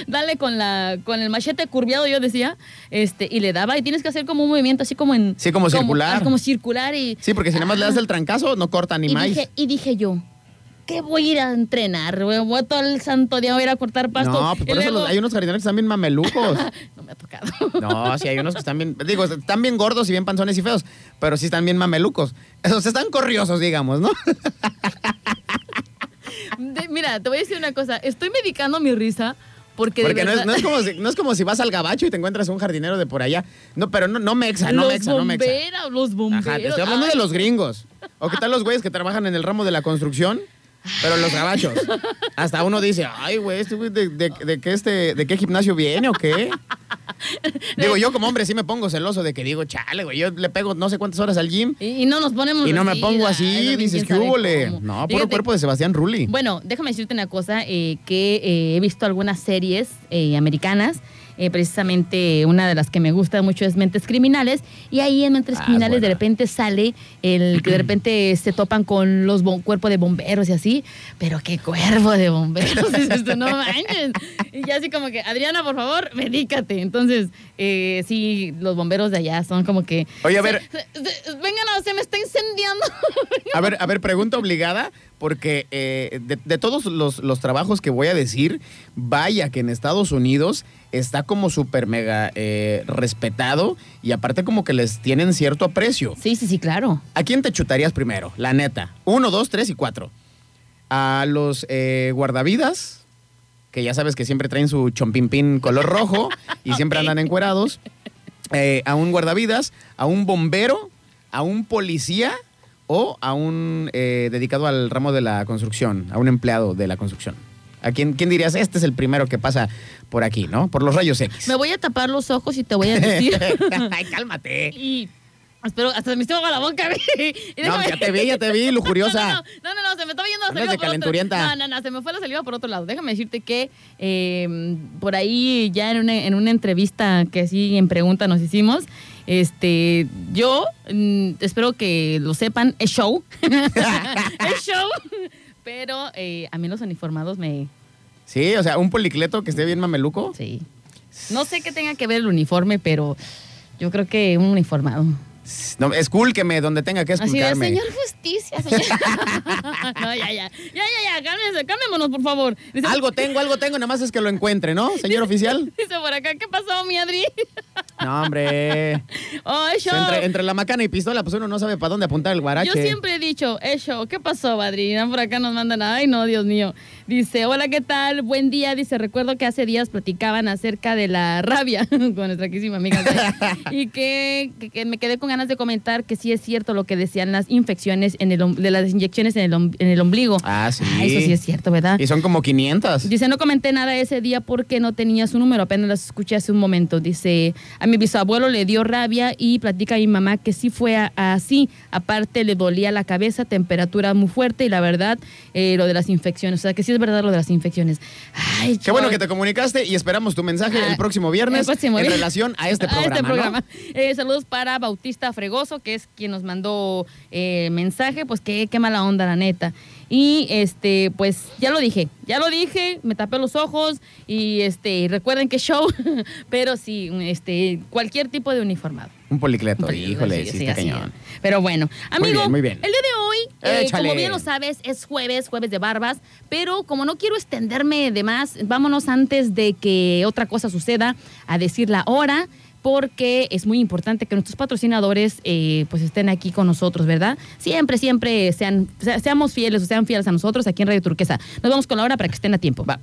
Dale con la con el machete curviado, yo decía, este y le daba, y tienes que hacer como un movimiento así como en... Sí, como, como circular. Ah, como circular y... Sí, porque si nada más le das el trancazo, no corta ni más. Y dije yo, ¿qué voy a ir a entrenar? Voy a todo el santo día voy a ir a cortar pasto. No, pues por luego... eso los, hay unos jardineros que están bien mamelucos. No me ha tocado. No, sí hay unos que están bien... Digo, están bien gordos y bien panzones y feos, pero sí están bien mamelucos. Esos están corriosos, digamos, ¿no? De, mira, te voy a decir una cosa. Estoy medicando mi risa porque, porque de verdad... no, es, no, es como si, no es como si vas al gabacho y te encuentras un jardinero de por allá. No, pero no, no mexa, no los mexa, bomberos, no mexa. Los bomberos, Ajá, te estoy hablando ay. de los gringos. O qué tal los güeyes que trabajan en el ramo de la construcción, pero los gabachos. Hasta uno dice, ay, güey, ¿de, de, de, de, qué este, ¿de qué gimnasio viene o qué? Digo, yo como hombre sí me pongo celoso de que digo, chale, güey, yo le pego no sé cuántas horas al gym. Y, y no nos ponemos Y no me pongo así, ay, dices, ¿qué húbole? No, puro Fíjate, cuerpo de Sebastián Rulli. Bueno, déjame decirte una cosa, eh, que eh, he visto algunas series eh, americanas, eh, precisamente una de las que me gusta mucho es Mentes Criminales, y ahí en Mentes ah, Criminales bueno. de repente sale el que de repente se topan con los bon, cuerpos de bomberos y así, pero qué cuerpo de bomberos, dices tú, no manches. Y ya así como que, Adriana, por favor, medícate. Entonces, eh, sí, los bomberos de allá son como que... Oye, a ver... Se, se, se, vengan, a, se me está incendiando. A ver, a ver, pregunta obligada, porque eh, de, de todos los, los trabajos que voy a decir, vaya que en Estados Unidos... está como súper mega eh, respetado y aparte como que les tienen cierto aprecio. Sí, sí, sí, claro. ¿A quién te chutarías primero? La neta. Uno, dos, tres y cuatro. A los eh, guardavidas, que ya sabes que siempre traen su chompimpín color rojo y siempre okay. andan encuerados. Eh, a un guardavidas, a un bombero, a un policía o a un eh, dedicado al ramo de la construcción, a un empleado de la construcción. ¿A quién, quién dirías? Este es el primero que pasa por aquí, ¿no? Por los rayos X. Me voy a tapar los ojos y te voy a decir. Ay, cálmate. Y... Pero hasta me estaba la boca. No, ya te vi, ya te vi, lujuriosa. No, no, no, no se me estaba yendo la saliva por calenturienta. Otro... No, no, no, se me fue la saliva por otro lado. Déjame decirte que eh, por ahí ya en una, en una entrevista que así en pregunta nos hicimos, este, yo mm, espero que lo sepan, es show. Es show. Pero eh, a mí los uniformados me... Sí, o sea, un policleto que esté bien mameluco. Sí. No sé qué tenga que ver el uniforme, pero yo creo que un uniformado. No, escúlqueme donde tenga que esculcarme. Así de, señor justicia, señor. No, ya, ya, ya, ya, ya, cámbiense, cámbiemonos, por favor. Dice, algo tengo, algo tengo, nada más es que lo encuentre, ¿no, señor oficial? Dice por acá, ¿qué pasó, mi Adri? No, hombre. Oh, eso. Entre, entre la macana y pistola, pues uno no sabe para dónde apuntar el guarache. Yo siempre he dicho, eso, ¿qué pasó, Adri? Por acá nos mandan, ay, no, Dios mío. Dice, hola, ¿qué tal? Buen día. Dice, recuerdo que hace días platicaban acerca de la rabia con nuestra queridísima amiga. Y que, que, que me quedé con ganas de comentar que sí es cierto lo que decían las infecciones, en el, de las inyecciones en el, en el ombligo. Ah, sí. Ah, eso sí es cierto, ¿verdad? Y son como quinientas. Dice, no comenté nada ese día porque no tenía su número, apenas las escuché hace un momento. Dice, a mi bisabuelo le dio rabia y platica a mi mamá que sí fue a, a, así. Aparte, le dolía la cabeza, temperatura muy fuerte y la verdad, eh, lo de las infecciones. O sea, que sí es verdad lo de las infecciones. Ay, qué bueno que te comunicaste y esperamos tu mensaje ah, el próximo viernes el próximo en viernes. Relación a este programa. A este programa. ¿No? Eh, saludos para Bautista Fregoso, que es quien nos mandó eh, mensaje, pues qué, qué mala onda, la neta. Y este, pues ya lo dije, ya lo dije, me tapé los ojos y este, recuerden que show, pero sí, este, cualquier tipo de uniformado. Un policleto, Un policleto híjole, sí, sí, sí, cañón. Es. Pero bueno, amigo, muy bien, muy bien. El día de hoy, eh, como bien lo sabes, es jueves, jueves de barbas, pero como no quiero extenderme de más, vámonos antes de que otra cosa suceda a decir la hora, porque es muy importante que nuestros patrocinadores eh, pues estén aquí con nosotros, ¿verdad? Siempre, siempre sean, se, seamos fieles o sean fieles a nosotros aquí en Radio Turquesa. Nos vamos con la hora para que estén a tiempo. Va.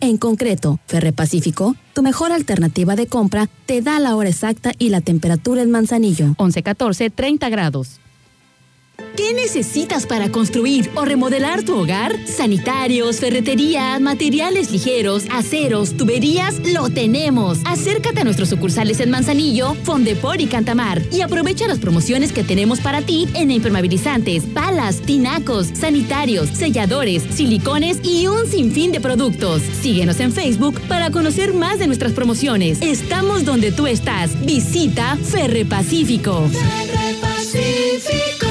En concreto, Ferrepacífico, tu mejor alternativa de compra, te da la hora exacta y la temperatura en Manzanillo. once, catorce, treinta grados. ¿Qué necesitas para construir o remodelar tu hogar? Sanitarios, ferretería, materiales ligeros, aceros, tuberías, lo tenemos. Acércate a nuestros sucursales en Manzanillo, Fondepor y Cantamar y aprovecha las promociones que tenemos para ti en impermeabilizantes, palas, tinacos, sanitarios, selladores, silicones y un sinfín de productos. Síguenos en Facebook para conocer más de nuestras promociones. Estamos donde tú estás. Visita Ferrepacífico. Ferrepacífico.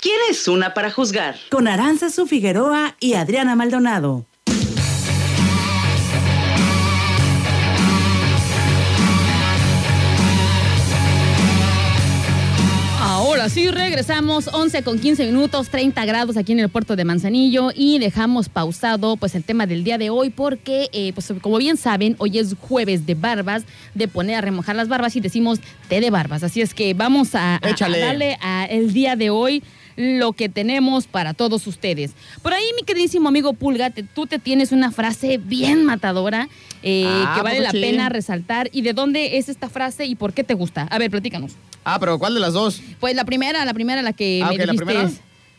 ¿Quién es una para juzgar? Con Aránzazu Figueroa y Adriana Maldonado. Ahora sí, regresamos, once con quince minutos, treinta grados aquí en el puerto de Manzanillo y dejamos pausado pues el tema del día de hoy porque, eh, pues como bien saben, hoy es jueves de barbas, de poner a remojar las barbas y decimos té de barbas. Así es que vamos a, a, a darle a el día de hoy lo que tenemos para todos ustedes. Por ahí, mi queridísimo amigo Pulga, te, tú te tienes una frase bien matadora eh, ah, que vale la pena resaltar. ¿Y de dónde es esta frase y por qué te gusta? A ver, platícanos. Ah, pero ¿cuál de las dos? Pues la primera, la primera, la que ah, me okay, dijiste. ¿La primera?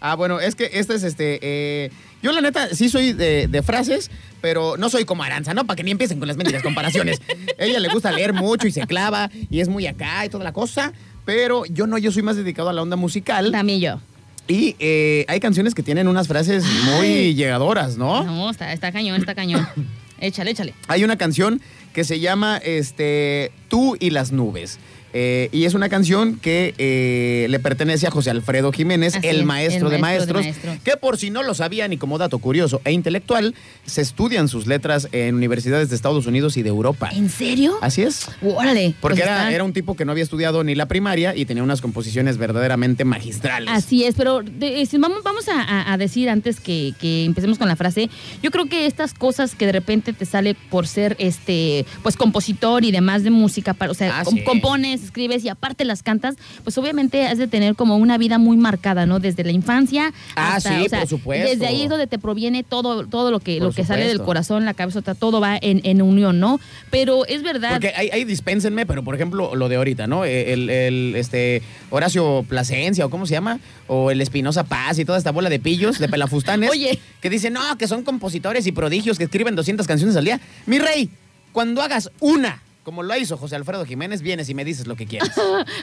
Ah, bueno, es que esta es este... Eh, yo la neta sí soy de, de frases, pero no soy como Aranza, ¿no? Para que ni empiecen con las mentiras comparaciones. Ella le gusta leer mucho y se clava y es muy acá y toda la cosa, pero yo no, yo soy más dedicado a la onda musical. También yo. Y eh, hay canciones que tienen unas frases muy Ay. llegadoras, ¿no? No, está, está cañón, está cañón. Échale, échale. Hay una canción que se llama este, Tú y las nubes. Eh, y es una canción que eh, le pertenece a José Alfredo Jiménez, el, es, maestro el maestro de maestros, de maestros, que por si no lo sabían y como dato curioso e intelectual, se estudian sus letras en universidades de Estados Unidos y de Europa. ¿En serio? Así es. ¡Órale! Porque pues era, era un tipo que no había estudiado ni la primaria y tenía unas composiciones verdaderamente magistrales. Así es, pero de, si vamos, vamos a, a decir antes que, que empecemos con la frase, yo creo que estas cosas que de repente te sale por ser este este, pues compositor y demás de música, para, o sea, ah, com sí. compones, escribes y aparte las cantas, pues obviamente has de tener como una vida muy marcada, ¿no? Desde la infancia ah, hasta, sí, o sea, por supuesto. Desde ahí es donde te proviene todo, todo lo que, lo que sale del corazón, la cabeza, todo va en, en unión, ¿no? Pero es verdad. Porque ahí, ahí dispénsenme, pero por ejemplo, lo de ahorita, ¿no? El, el este Horacio Plasencia, o cómo se llama, o el Espinosa Paz y toda esta bola de pillos, de pelafustanes, Oye. que dicen, no, que son compositores y prodigios que escriben doscientas canciones al día. Mi rey, cuando hagas una, como lo hizo José Alfredo Jiménez, vienes y me dices lo que quieres.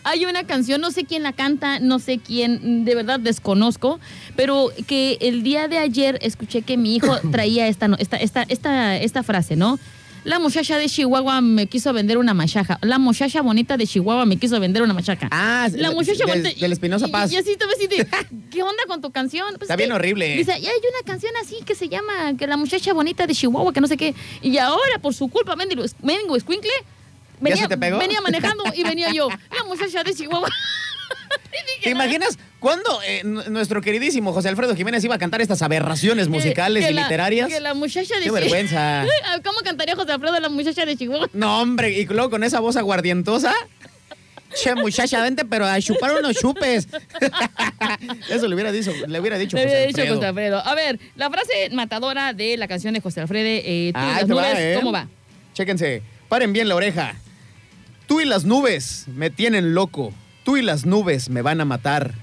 Hay una canción, no sé quién la canta, no sé quién, de verdad desconozco, pero que el día de ayer escuché que mi hijo traía esta, esta, esta, esta, esta frase, ¿no? La muchacha de Chihuahua me quiso vender una machaja. La muchacha bonita de Chihuahua me quiso vender una machaca. Ah, la muchacha bonita. Del, del Espinosa Paz. Y, y así te ves, ¿qué onda con tu canción? Pues está bien que, horrible. Dice, y hay una canción así que se llama que la muchacha bonita de Chihuahua, que no sé qué. Y ahora, por su culpa, mendigo escuincle, venía, ¿ya se te pegó? Venía manejando y venía yo. La muchacha de Chihuahua. ¿Te imaginas cuándo eh, nuestro queridísimo José Alfredo Jiménez iba a cantar estas aberraciones musicales que, que y la, literarias? Que la muchacha de... ¡Qué vergüenza! ¿Cómo cantaría José Alfredo la muchacha de Chihuahua? No, hombre, y luego con esa voz aguardientosa. Che, muchacha, vente, pero a chupar unos chupes. Eso le hubiera dicho, le hubiera dicho, le hubiera José, dicho Alfredo. José Alfredo. A ver, la frase matadora de la canción de José Alfredo, eh, tú Ay, y las nubes, va, eh. ¿cómo va? Chéquense, paren bien la oreja. Tú y las nubes me tienen loco. Tú y las nubes me van a matar.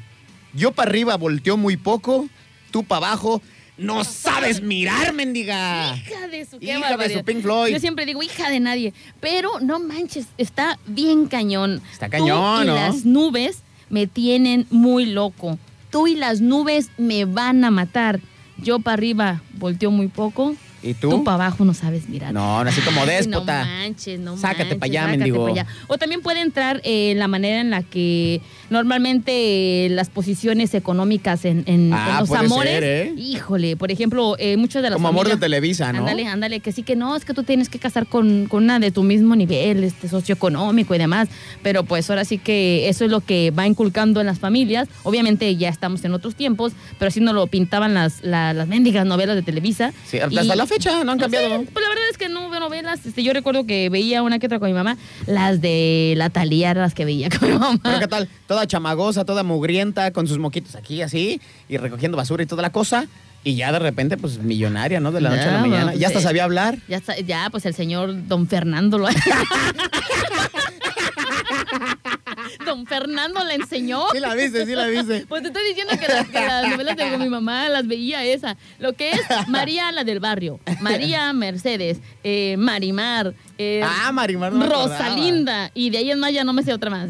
Yo para arriba volteo muy poco, tú para abajo no sabes mirar, mendiga. Hija de su, qué hija barbaridad. De su Pink Floyd. Yo siempre digo hija de nadie, pero no manches, está bien cañón. Está cañón, tú y ¿no? las nubes me tienen muy loco. Tú y las nubes me van a matar. Yo para arriba volteo muy poco. ¿Y tú? Tú para abajo no sabes mirar. No, no, así como déspota. No manches, no sácate manches. Pa allá, sácate mendigo. Para allá, mendigo. O también puede entrar eh, la manera en la que normalmente eh, las posiciones económicas en, en, ah, en los puede amores. Ser, ¿eh? Híjole, por ejemplo, eh, muchas de las como familias, amor de Televisa, ¿no? Ándale, ándale, que sí que no, es que tú tienes que casar con, con una de tu mismo nivel, este socioeconómico y demás. Pero pues ahora sí que eso es lo que va inculcando en las familias. Obviamente ya estamos en otros tiempos, pero así nos lo pintaban las, las, las mendigas novelas de Televisa. Sí, hasta la fecha, no han cambiado. Sí, pues la verdad es que no veo novelas. Este, yo recuerdo que veía una que otra con mi mamá, las de la Thalía, las que veía con mi mamá. Pero qué tal, toda chamagosa, toda mugrienta, con sus moquitos aquí así, y recogiendo basura y toda la cosa. Y ya de repente, pues millonaria, ¿no? De la noche no, a la mañana. Pues, ya hasta sabía hablar. Ya, está, ya, pues el señor Don Fernando lo... Don Fernando la enseñó. Sí la viste, sí la viste. Pues te estoy diciendo que las, que las novelas de mi mamá las veía esa. Lo que es María la del Barrio, María Mercedes, eh, Marimar, eh, ah, Marimar no Rosalinda. Y de ahí en más ya no me sé otra más.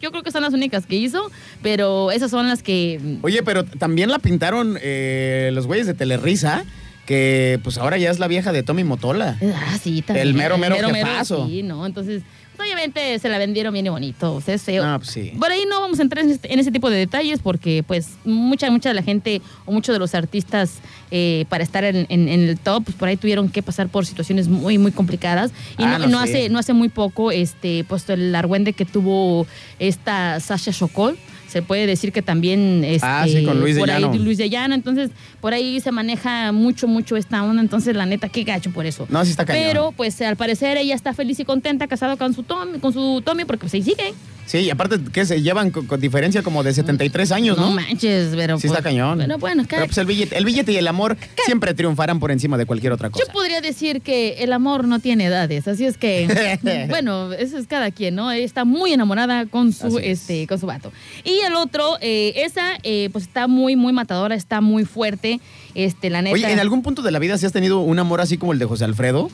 Yo creo que son las únicas que hizo, pero esas son las que... Oye, pero también la pintaron eh, los güeyes de Telerisa, que pues ahora ya es la vieja de Tommy Motola. Ah, sí, también. El mero, mero, mero jefazo. Sí, no, entonces... Obviamente se la vendieron bien y bonito, o sea, es feo. Ah, pues sí. Por ahí no vamos a entrar en, este, en ese tipo de detalles porque, pues, mucha, mucha de la gente o muchos de los artistas eh, para estar en, en, en el top, pues por ahí tuvieron que pasar por situaciones muy, muy complicadas. Y ah, no, no, no, sí. hace, no hace muy poco, este, pues, el argüende que tuvo esta Sasha Sokol, se puede decir que también este, ah, sí, con Luis de por ahí Llano. Luis de Llano, entonces por ahí se maneja mucho, mucho esta onda, entonces la neta, qué gacho por eso. No, sí está cañón. Pero pues al parecer ella está feliz y contenta, casada con su Tommy, con su Tommy, porque pues ahí sigue. Sí, y aparte que se llevan con, con diferencia como de setenta y tres años, ¿no? No manches, pero... Sí está pues, cañón. Pero bueno, cada... pero pues el billete, el billete y el amor cada... siempre triunfarán por encima de cualquier otra cosa. Yo podría decir que el amor no tiene edades, así es que... bueno, eso es cada quien, ¿no? Está muy enamorada con su, es. este, con su vato. Y el otro, eh, esa, eh, pues está muy, muy matadora, está muy fuerte, este, la neta... Oye, ¿en algún punto de la vida si has tenido un amor así como el de José Alfredo?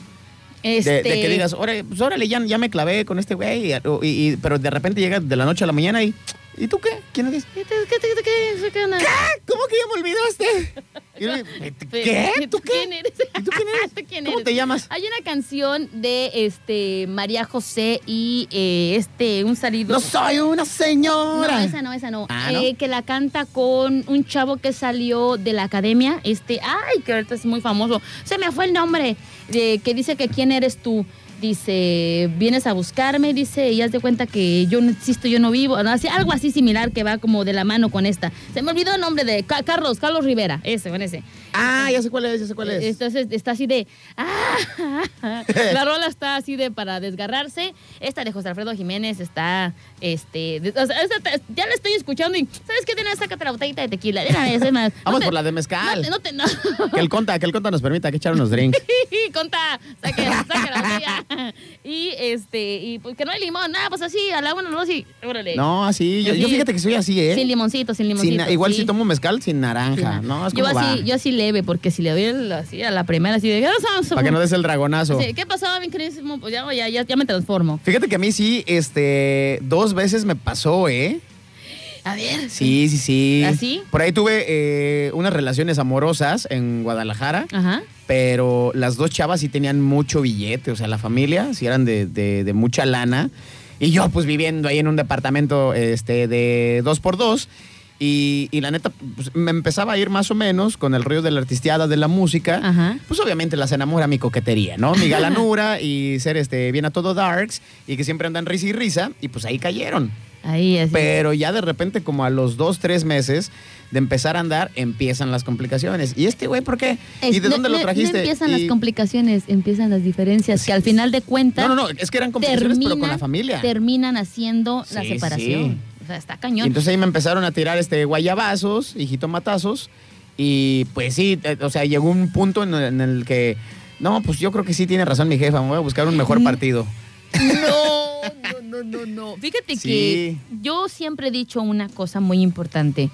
Este... De, de que digas, órale, pues órale, ya, ya me clavé con este güey, y, y, pero de repente llega de la noche a la mañana y... ¿Y tú qué? ¿Quién eres? ¿Qué? ¿Qué? ¿Cómo que ya me olvidaste? ¿Qué? ¿Tú quién eres? ¿Tú quién eres? ¿Cómo te llamas? Hay una canción de este María José y eh, este un salido... ¡No soy una señora! No, esa no, esa no. Ah, ¿no? Eh, que la canta con un chavo que salió de la academia. Este, ay, que ahorita es muy famoso. Se me fue el nombre. Eh, que dice que quién eres tú. dice, vienes a buscarme, dice, y haz de cuenta que yo no existo, yo no vivo, así, algo así similar que va como de la mano con esta. Se me olvidó el nombre de Ca Carlos, Carlos Rivera, ese, bueno, ese. Ah, ya sé cuál es, ya sé cuál es. Entonces está así de, ah, la rola está así de para desgarrarse. Esta de José Alfredo Jiménez está, este, de, o sea, esta, ya la estoy escuchando y, ¿sabes qué? Tienes, sácate la botellita de tequila, es más. No Vamos te, por la de mezcal. No te, no te, no. Que el conta, que el conta nos permita que echar unos drinks. Conta, saque, saque la botella. Y este, y pues que no hay limón, nada, pues así, a la una, no, sí, órale. No, así, yo, yo fíjate que soy así, ¿eh? Sin limoncito, sin limoncito. Sin, igual sí. Si tomo mezcal, sin naranja, sí. ¿No? Es como yo así, va. Yo así leve, porque si le doy el, así a la primera, así de... Para que no des el dragonazo. Así, ¿qué pasó, mi queridísimo? Pues ya, ya, ya, ya me transformo. Fíjate que a mí sí, este, dos veces me pasó, ¿eh? A ver. Sí, sí, sí. ¿Así? Por ahí tuve eh, unas relaciones amorosas en Guadalajara. Ajá. Pero las dos chavas sí tenían mucho billete, o sea, la familia sí eran de, de, de mucha lana. Y yo, pues, viviendo ahí en un departamento este, de dos por dos. Y, y la neta, pues, me empezaba a ir más o menos con el rollo de la artisteada, de la música. Ajá. Pues, obviamente, las enamora mi coquetería, ¿no? Mi galanura y ser este, bien a todo darks y que siempre andan risa y risa. Y, pues, ahí cayeron. Ahí, así. Pero ya de repente, como a los dos, tres meses de empezar a andar, empiezan las complicaciones. ¿Y este güey por qué? ¿Y de dónde no, lo trajiste? No empiezan y... las complicaciones, empiezan las diferencias, sí, que al final de cuentas... No, no, no, es que eran complicaciones, terminan, pero con la familia. Terminan haciendo sí, la separación. Sí. O sea, está cañón. Y entonces ahí me empezaron a tirar este guayabazos y jitomatazos. Y pues sí, o sea, llegó un punto en el, en el que... No, pues yo creo que sí tiene razón mi jefa, me voy a buscar un mejor partido. No. No, no, no. Fíjate sí. que yo siempre he dicho una cosa muy importante.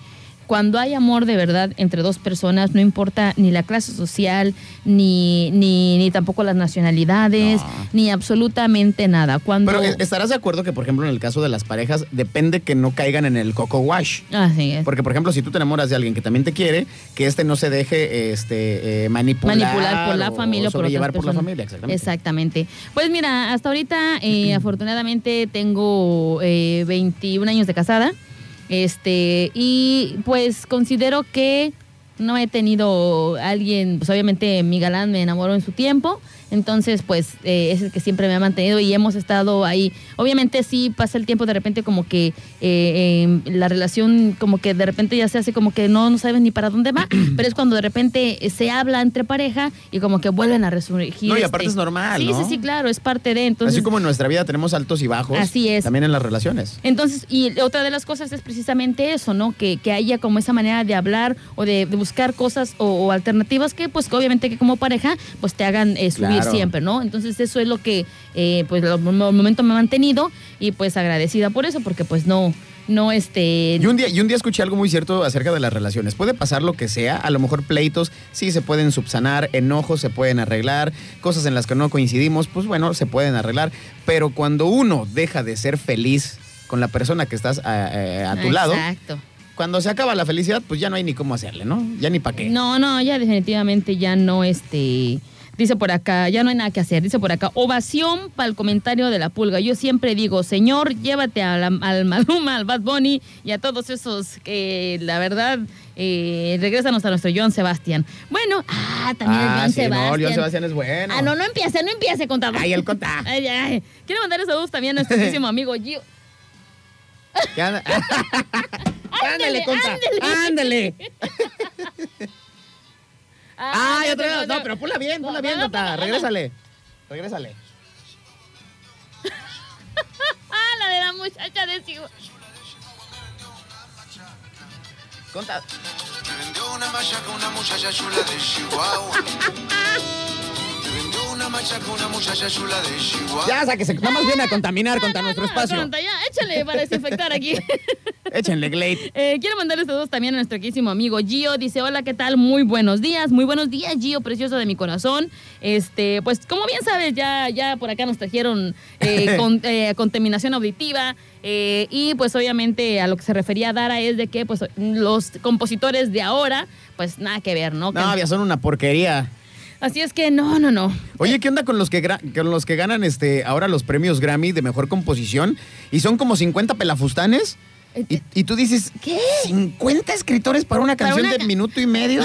Cuando hay amor de verdad entre dos personas, no importa ni la clase social, ni, ni, ni tampoco las nacionalidades, no. ni absolutamente nada. Cuando... Pero estarás de acuerdo que, por ejemplo, en el caso de las parejas, depende que no caigan en el coco wash. Así es. Porque, por ejemplo, si tú te enamoras de alguien que también te quiere, que este no se deje este, eh, manipular, manipular por la familia o sobrellevar por, por la familia. Exactamente. Exactamente. Pues mira, hasta ahorita, eh, afortunadamente, tengo eh, veintiún años de casada. Este, y pues considero que no he tenido alguien, pues obviamente mi galán me enamoró en su tiempo, entonces pues eh, es el que siempre me ha mantenido y hemos estado ahí. Obviamente sí pasa el tiempo de repente como que eh, eh, la relación como que de repente ya se hace como que no, no sabes ni para dónde va, pero es cuando de repente se habla entre pareja y como que vuelven a resurgir. No, y aparte este. es normal, sí, ¿no? Sí, sí, sí, claro, es parte de... Entonces, así como en nuestra vida tenemos altos y bajos, así es. También en las relaciones. Entonces, y otra de las cosas es precisamente eso, ¿no? Que, que haya como esa manera de hablar o de, de buscar cosas o, o alternativas que pues obviamente que como pareja pues te hagan eh, subir. Claro. Siempre, ¿no? Entonces eso es lo que eh, pues al momento me ha mantenido y pues agradecida por eso, porque pues no, no este... Y un día, y un día escuché algo muy cierto acerca de las relaciones. Puede pasar lo que sea, a lo mejor pleitos sí se pueden subsanar, enojos se pueden arreglar, cosas en las que no coincidimos, pues bueno, se pueden arreglar, pero cuando uno deja de ser feliz con la persona que estás a, a, a tu Exacto. lado... Exacto. Cuando se acaba la felicidad, pues ya no hay ni cómo hacerle, ¿no? Ya ni para qué. No, no, ya definitivamente ya no este... Dice por acá, ya no hay nada que hacer, dice por acá, ovación para el comentario de la Pulga. Yo siempre digo, señor, llévate a la, al Maluma, al Bad Bunny y a todos esos que, la verdad, eh, regrésanos a nuestro Joan Sebastian. Bueno, ah, también ah, el Joan sí, Sebastian. No, Joan Sebastian es bueno. Ah, no, no empiece, no empiece, contador. Ay, el contador. Ay, ay. Quiero mandarle saludos también a nuestro muchísimo amigo Gio. ¿Qué anda? Ándale, contador, ándale. Ah, ya otra vez. No, pero ponla bien, ponla no, bien, no, no, no, regrésale. Regrésale. Ah, la de la muchacha de Chihuahua. Conta. Te vendió una machaca una muchacha chula de Chihuahua. Te vendió una machaca una muchacha chula de Chihuahua. Ya, sáquese, nada más viene a contaminar ah, contra no, nuestro no, espacio. Pronto, ya, échale para desinfectar aquí. Échenle, Glade. Eh, quiero mandarles saludos también a nuestro queridísimo amigo Gio. Dice, hola, ¿qué tal? Muy buenos días. Muy buenos días, Gio, precioso de mi corazón. Este, pues, como bien sabes, ya, ya por acá nos trajeron eh, con, eh, contaminación auditiva. Eh, y, pues, obviamente, a lo que se refería Dara es de que, pues, los compositores de ahora, pues, nada que ver, ¿no? No, ya son una porquería. Así es que no, no, no. Oye, ¿qué onda con los que, con los que ganan este, ahora los premios Grammy de mejor composición? Y son como cincuenta pelafustanes. Y, y tú dices, ¿qué? ¿cincuenta escritores para una canción ¿Para una... de minuto y medio?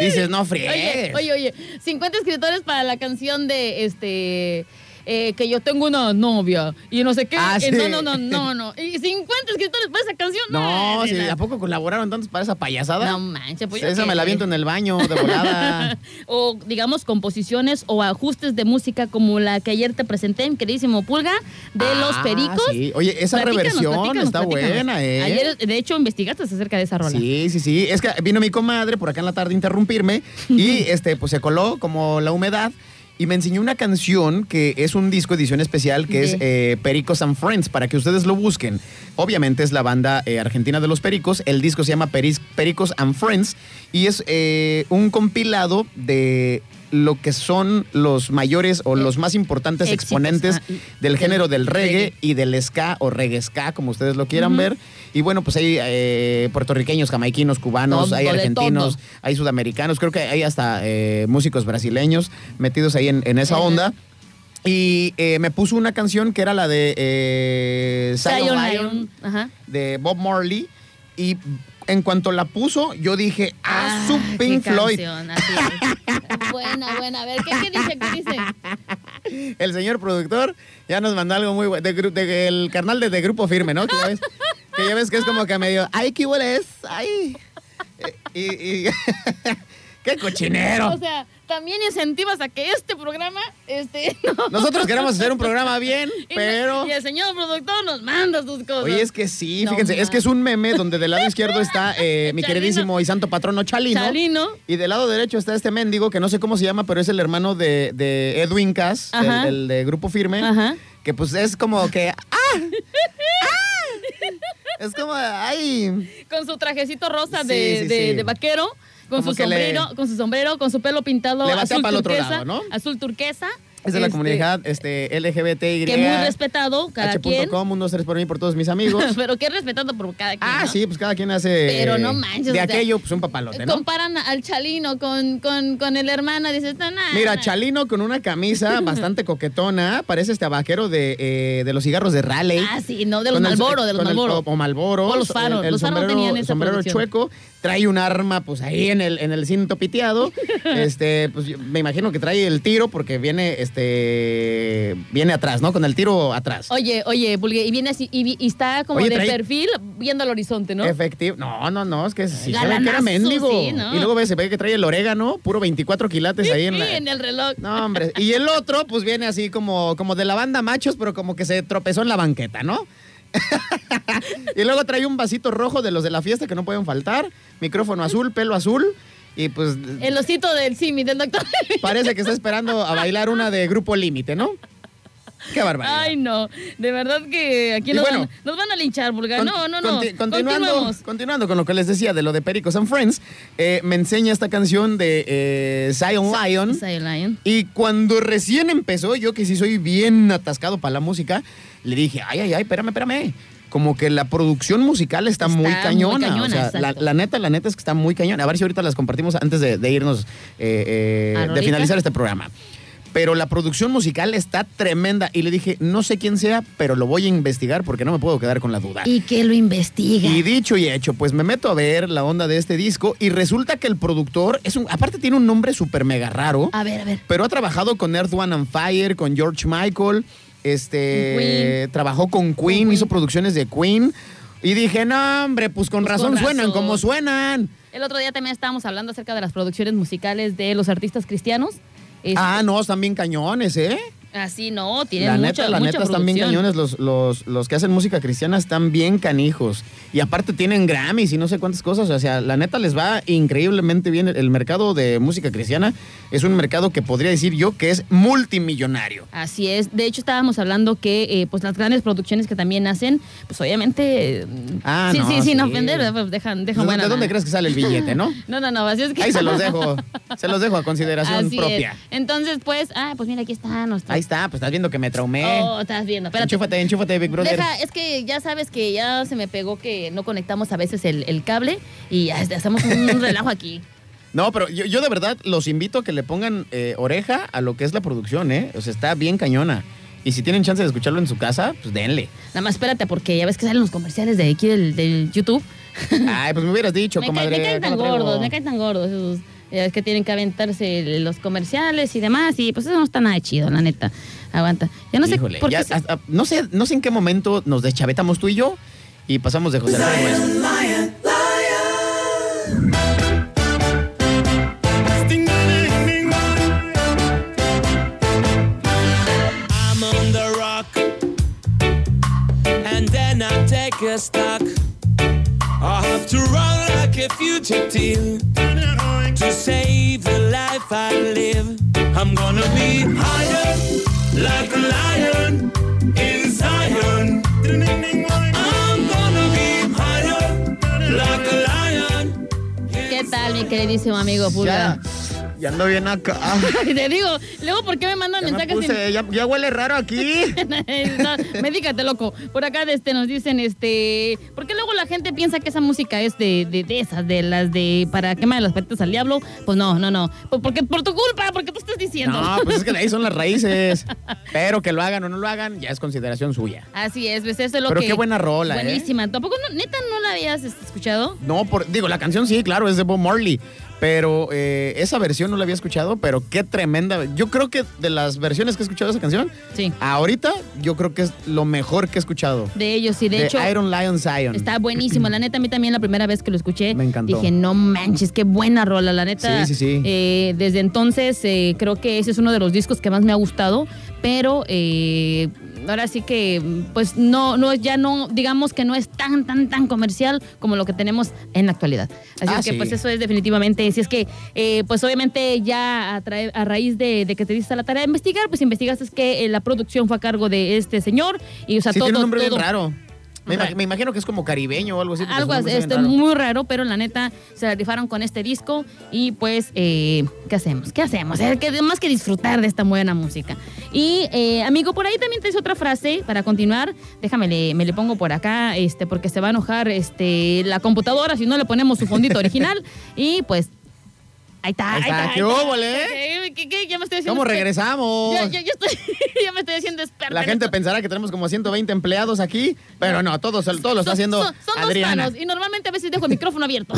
Dices, no friegues. Oye, oye, oye, cincuenta escritores para la canción de, este... eh, que yo tengo una novia y no sé qué. Ah, sí. eh, no, no, no, no, no. Y cincuenta escritores para esa canción. No, no si ¿a poco colaboraron tantos para esa payasada? No manches. Pues, esa me la viento en el baño de volada. O digamos composiciones o ajustes de música como la que ayer te presenté, mi queridísimo Pulga, de ah, los Pericos. Sí. Oye, esa platícanos, reversión platícanos, está platícanos. buena, eh. Ayer, de hecho, investigaste acerca de esa rola. Sí, sí, sí. Es que vino mi comadre por acá en la tarde a interrumpirme y este, pues se coló como la humedad. Y me enseñó una canción que es un disco edición especial que sí. es eh, Pericos and Friends, para que ustedes lo busquen. Obviamente es la banda eh, argentina de los Pericos. El disco se llama Peris, Pericos and Friends y es eh, un compilado de lo que son los mayores o eh, los más importantes éxitos, exponentes ah, del género del reggae, reggae y del ska o reggae ska, como ustedes lo quieran uh-huh. ver. Y bueno, pues hay eh, puertorriqueños, jamaiquinos, cubanos, todo, hay argentinos, hay sudamericanos, creo que hay hasta eh, músicos brasileños metidos ahí en, en esa uh-huh. onda. Y eh, me puso una canción que era la de eh, Zion Lion, Lion. de Bob Marley. Y en cuanto la puso, yo dije, ¡ah, su Pink Floyd! Canción, así es. Buena, buena. A ver, ¿qué, qué dice? ¿Qué dice? El señor productor ya nos mandó algo muy bueno. De, de, el carnal de, de Grupo Firme, ¿no? Que ya ves que, ya ves que es como que medio, ¡ay, qué huele es! ¡Ay! Y, y, ¡qué cochinero! O sea, también incentivas a que este programa, este... No. Nosotros queremos hacer un programa bien, y pero... Y el señor productor nos manda sus cosas. Oye, es que sí, no, fíjense, man. es que es un meme donde del lado izquierdo está eh, mi queridísimo y santo patrono Chalino, Chalino. Y del lado derecho está este mendigo, que no sé cómo se llama, pero es el hermano de, de Edwin Cass, el, el de Grupo Firme, ajá. que pues es como que... ¡Ah! ¡Ah! Es como... ¡Ay! Con su trajecito rosa de, sí, sí, de, sí. de vaquero. Con su, sombrero, le, con su sombrero, con su pelo pintado azul turquesa, otro lado, ¿no? azul turquesa. Es de este, la comunidad este, L G B T Y. Que muy respetado, cada quien. H punto com, unos tres por mí por todos mis amigos. Pero que es respetado por cada quien, Ah, ¿no? sí, pues cada quien hace... Pero no manches. De aquello, sea, pues un papalote, ¿no? Comparan al Chalino con, con, con el hermano, dices... No, no, Mira, no. Chalino con una camisa bastante coquetona, parece este vaquero de, eh, de los cigarros de Raleigh. Ah, sí, no, de los Malboro, el, de los Malboro. El, o Malboro. O los faros, el, el los sombrero, faros tenían esa sombrero producción. chueco. Trae un arma, pues, ahí en el, en el cinto piteado. Este, pues, me imagino que trae el tiro porque viene, este, viene atrás, ¿no? Con el tiro atrás. Oye, oye, Pulgue, y viene así, y, y está como oye, de trae... perfil viendo al horizonte, ¿no? Efectivo. No, no, no, es que sí Galanazo, se ve que era mendigo. Sí, ¿no? Y luego ve, se ve que trae el orégano, puro veinticuatro quilates ahí en la... Sí, en el reloj. No, hombre. Y el otro, pues, viene así como, como de la banda machos, pero como que se tropezó en la banqueta, ¿no? Y luego trae un vasito rojo de los de la fiesta que no pueden faltar, micrófono azul, pelo azul y pues... El osito del Simi, del doctor. Parece que está esperando a bailar una de Grupo Límite, ¿no? ¡Qué barbaridad! Ay, no, de verdad que aquí nos, bueno, van, nos van a linchar, Pulga. Con, no, no, no. Conti, continuando, continuando con lo que les decía de lo de Pericos and Friends, eh, me enseña esta canción de eh, Zion Lion. Zion Lion. Y cuando recién empezó, yo que sí soy bien atascado para la música, le dije, ay, ay, ay, espérame, espérame. Como que la producción musical está, está muy cañona. Muy cañona, o sea, la, la neta, la neta es que está muy cañona. A ver si ahorita las compartimos antes de, de irnos, eh, eh, de finalizar este programa. Pero la producción musical está tremenda. Y le dije, no sé quién sea, pero lo voy a investigar porque no me puedo quedar con la duda. ¿Y qué lo investiga? Y dicho y hecho, pues me meto a ver la onda de este disco y resulta que el productor, es un, aparte tiene un nombre súper mega raro. A ver, a ver. Pero ha trabajado con Earth, Wind and Fire, con George Michael, este Queen. trabajó con Queen, con Queen, hizo producciones de Queen. Y dije, no, hombre, pues con pues razón con suenan razón. como suenan. El otro día también estábamos hablando acerca de las producciones musicales de los artistas cristianos. Este. Ah, no, están bien cañones, ¿eh? Así no, tienen la neta, mucha, la mucha neta producción. Están bien cañones, los, los, los que hacen música cristiana están bien canijos. Y aparte tienen Grammys y no sé cuántas cosas, o sea, la neta les va increíblemente bien. El mercado de música cristiana es un mercado que podría decir yo que es multimillonario. Así es, de hecho estábamos hablando que eh, pues las grandes producciones que también hacen, pues obviamente, ah, sí, no, sí, sí, sin ofender, pues dejan, dejan ¿De buena ¿De dónde crees que sale el billete, no? no, no, no, así es que... Ahí se los dejo, se los dejo a consideración así propia. Es. Entonces, pues, ah, pues mira, aquí está, no está. Ahí está, pues estás viendo que me traumé. Oh, estás viendo. Espérate. Enchúfate, enchúfate, Big Brother. Deja, es que ya sabes que ya se me pegó que no conectamos a veces el, el cable y ya hacemos un relajo aquí. No, pero yo, yo de verdad los invito a que le pongan eh, oreja a lo que es la producción, ¿eh? O sea, está bien cañona. Y si tienen chance de escucharlo en su casa, pues denle. Nada más espérate, porque ya ves que salen los comerciales de aquí del, del YouTube. Ay, pues me hubieras dicho, me comadre. Cae, me caen tan gordos, me caen tan gordos esos... Es que tienen que aventarse los comerciales y demás, y pues eso no está nada chido, la neta. Aguanta. Ya no sé, Híjole, por qué ya, se... a, a, no sé, no sé en qué momento nos deschavetamos tú y yo y pasamos de José Alfredo. Stuck. I have to run like a fugitive to save the life I live. I'm gonna be higher, like a lion in Zion. I'm gonna be higher, like a lion in Zion. ¿Qué tal, mi queridísimo amigo Pulga? Ya ando bien acá. Te digo, luego, ¿por qué me mandan ya mensajes? Me puse, sin... ya, ya huele raro aquí. No, medícate, loco. Por acá este, nos dicen, este, ¿por qué luego la gente piensa que esa música es de, de, de esas, de las de para quemar las patas al diablo? Pues no, no, no. Porque por tu culpa, porque tú estás diciendo. No, pues es que ahí son las raíces. Pero que lo hagan o no lo hagan, ya es consideración suya. Así es, pues eso es lo Pero que... Pero qué buena rola, buenísima. ¿Eh? Tampoco, no, neta, ¿no la habías escuchado? No, por, digo, la canción sí, claro, es de Bob Marley. Pero eh, esa versión no la había escuchado, pero qué tremenda. Yo creo que de las versiones que he escuchado de esa canción, sí, ahorita yo creo que es lo mejor que he escuchado. De ellos, sí, de, de hecho. Iron Lion Zion. Está buenísimo. La neta, a mí también la primera vez que lo escuché. Me encantó. Dije, no manches, qué buena rola, la neta. Sí, sí, sí. Eh, desde entonces eh, creo que ese es uno de los discos que más me ha gustado, pero... Eh, ahora sí que, pues, no, no, ya no, digamos que no es tan, tan, tan comercial como lo que tenemos en la actualidad. Así ah, es que, sí. pues, eso es definitivamente. Si es que, eh, pues, obviamente, ya a, trae, a raíz de, de que te diste la tarea de investigar, pues, investigaste que eh, la producción fue a cargo de este señor. Y, o sea, sí, todo, tiene un nombre todo... bien raro. Me, imag- me imagino que es como caribeño o algo así. Algo así, este, raro. Muy raro, pero la neta se la rifaron con este disco y pues, eh, ¿qué hacemos? ¿Qué hacemos? Eh, que, más que disfrutar de esta buena música. Y, eh, amigo, por ahí también te hice otra frase para continuar. Déjame, le, me le pongo por acá, este, porque se va a enojar este, la computadora si no le ponemos su fondito original. Y pues... Ahí está, ahí está. Ahí está, ¿qué hubo, eh? ¿Qué, qué? Ya me estoy haciendo... ¿Cómo regresamos? Ya, ya, ya, estoy, ya me estoy haciendo experta. La gente pensará que tenemos como ciento veinte empleados aquí, pero no, todo, todo lo está son, haciendo son, son Adriana. Dos manos, y normalmente a veces dejo el micrófono abierto.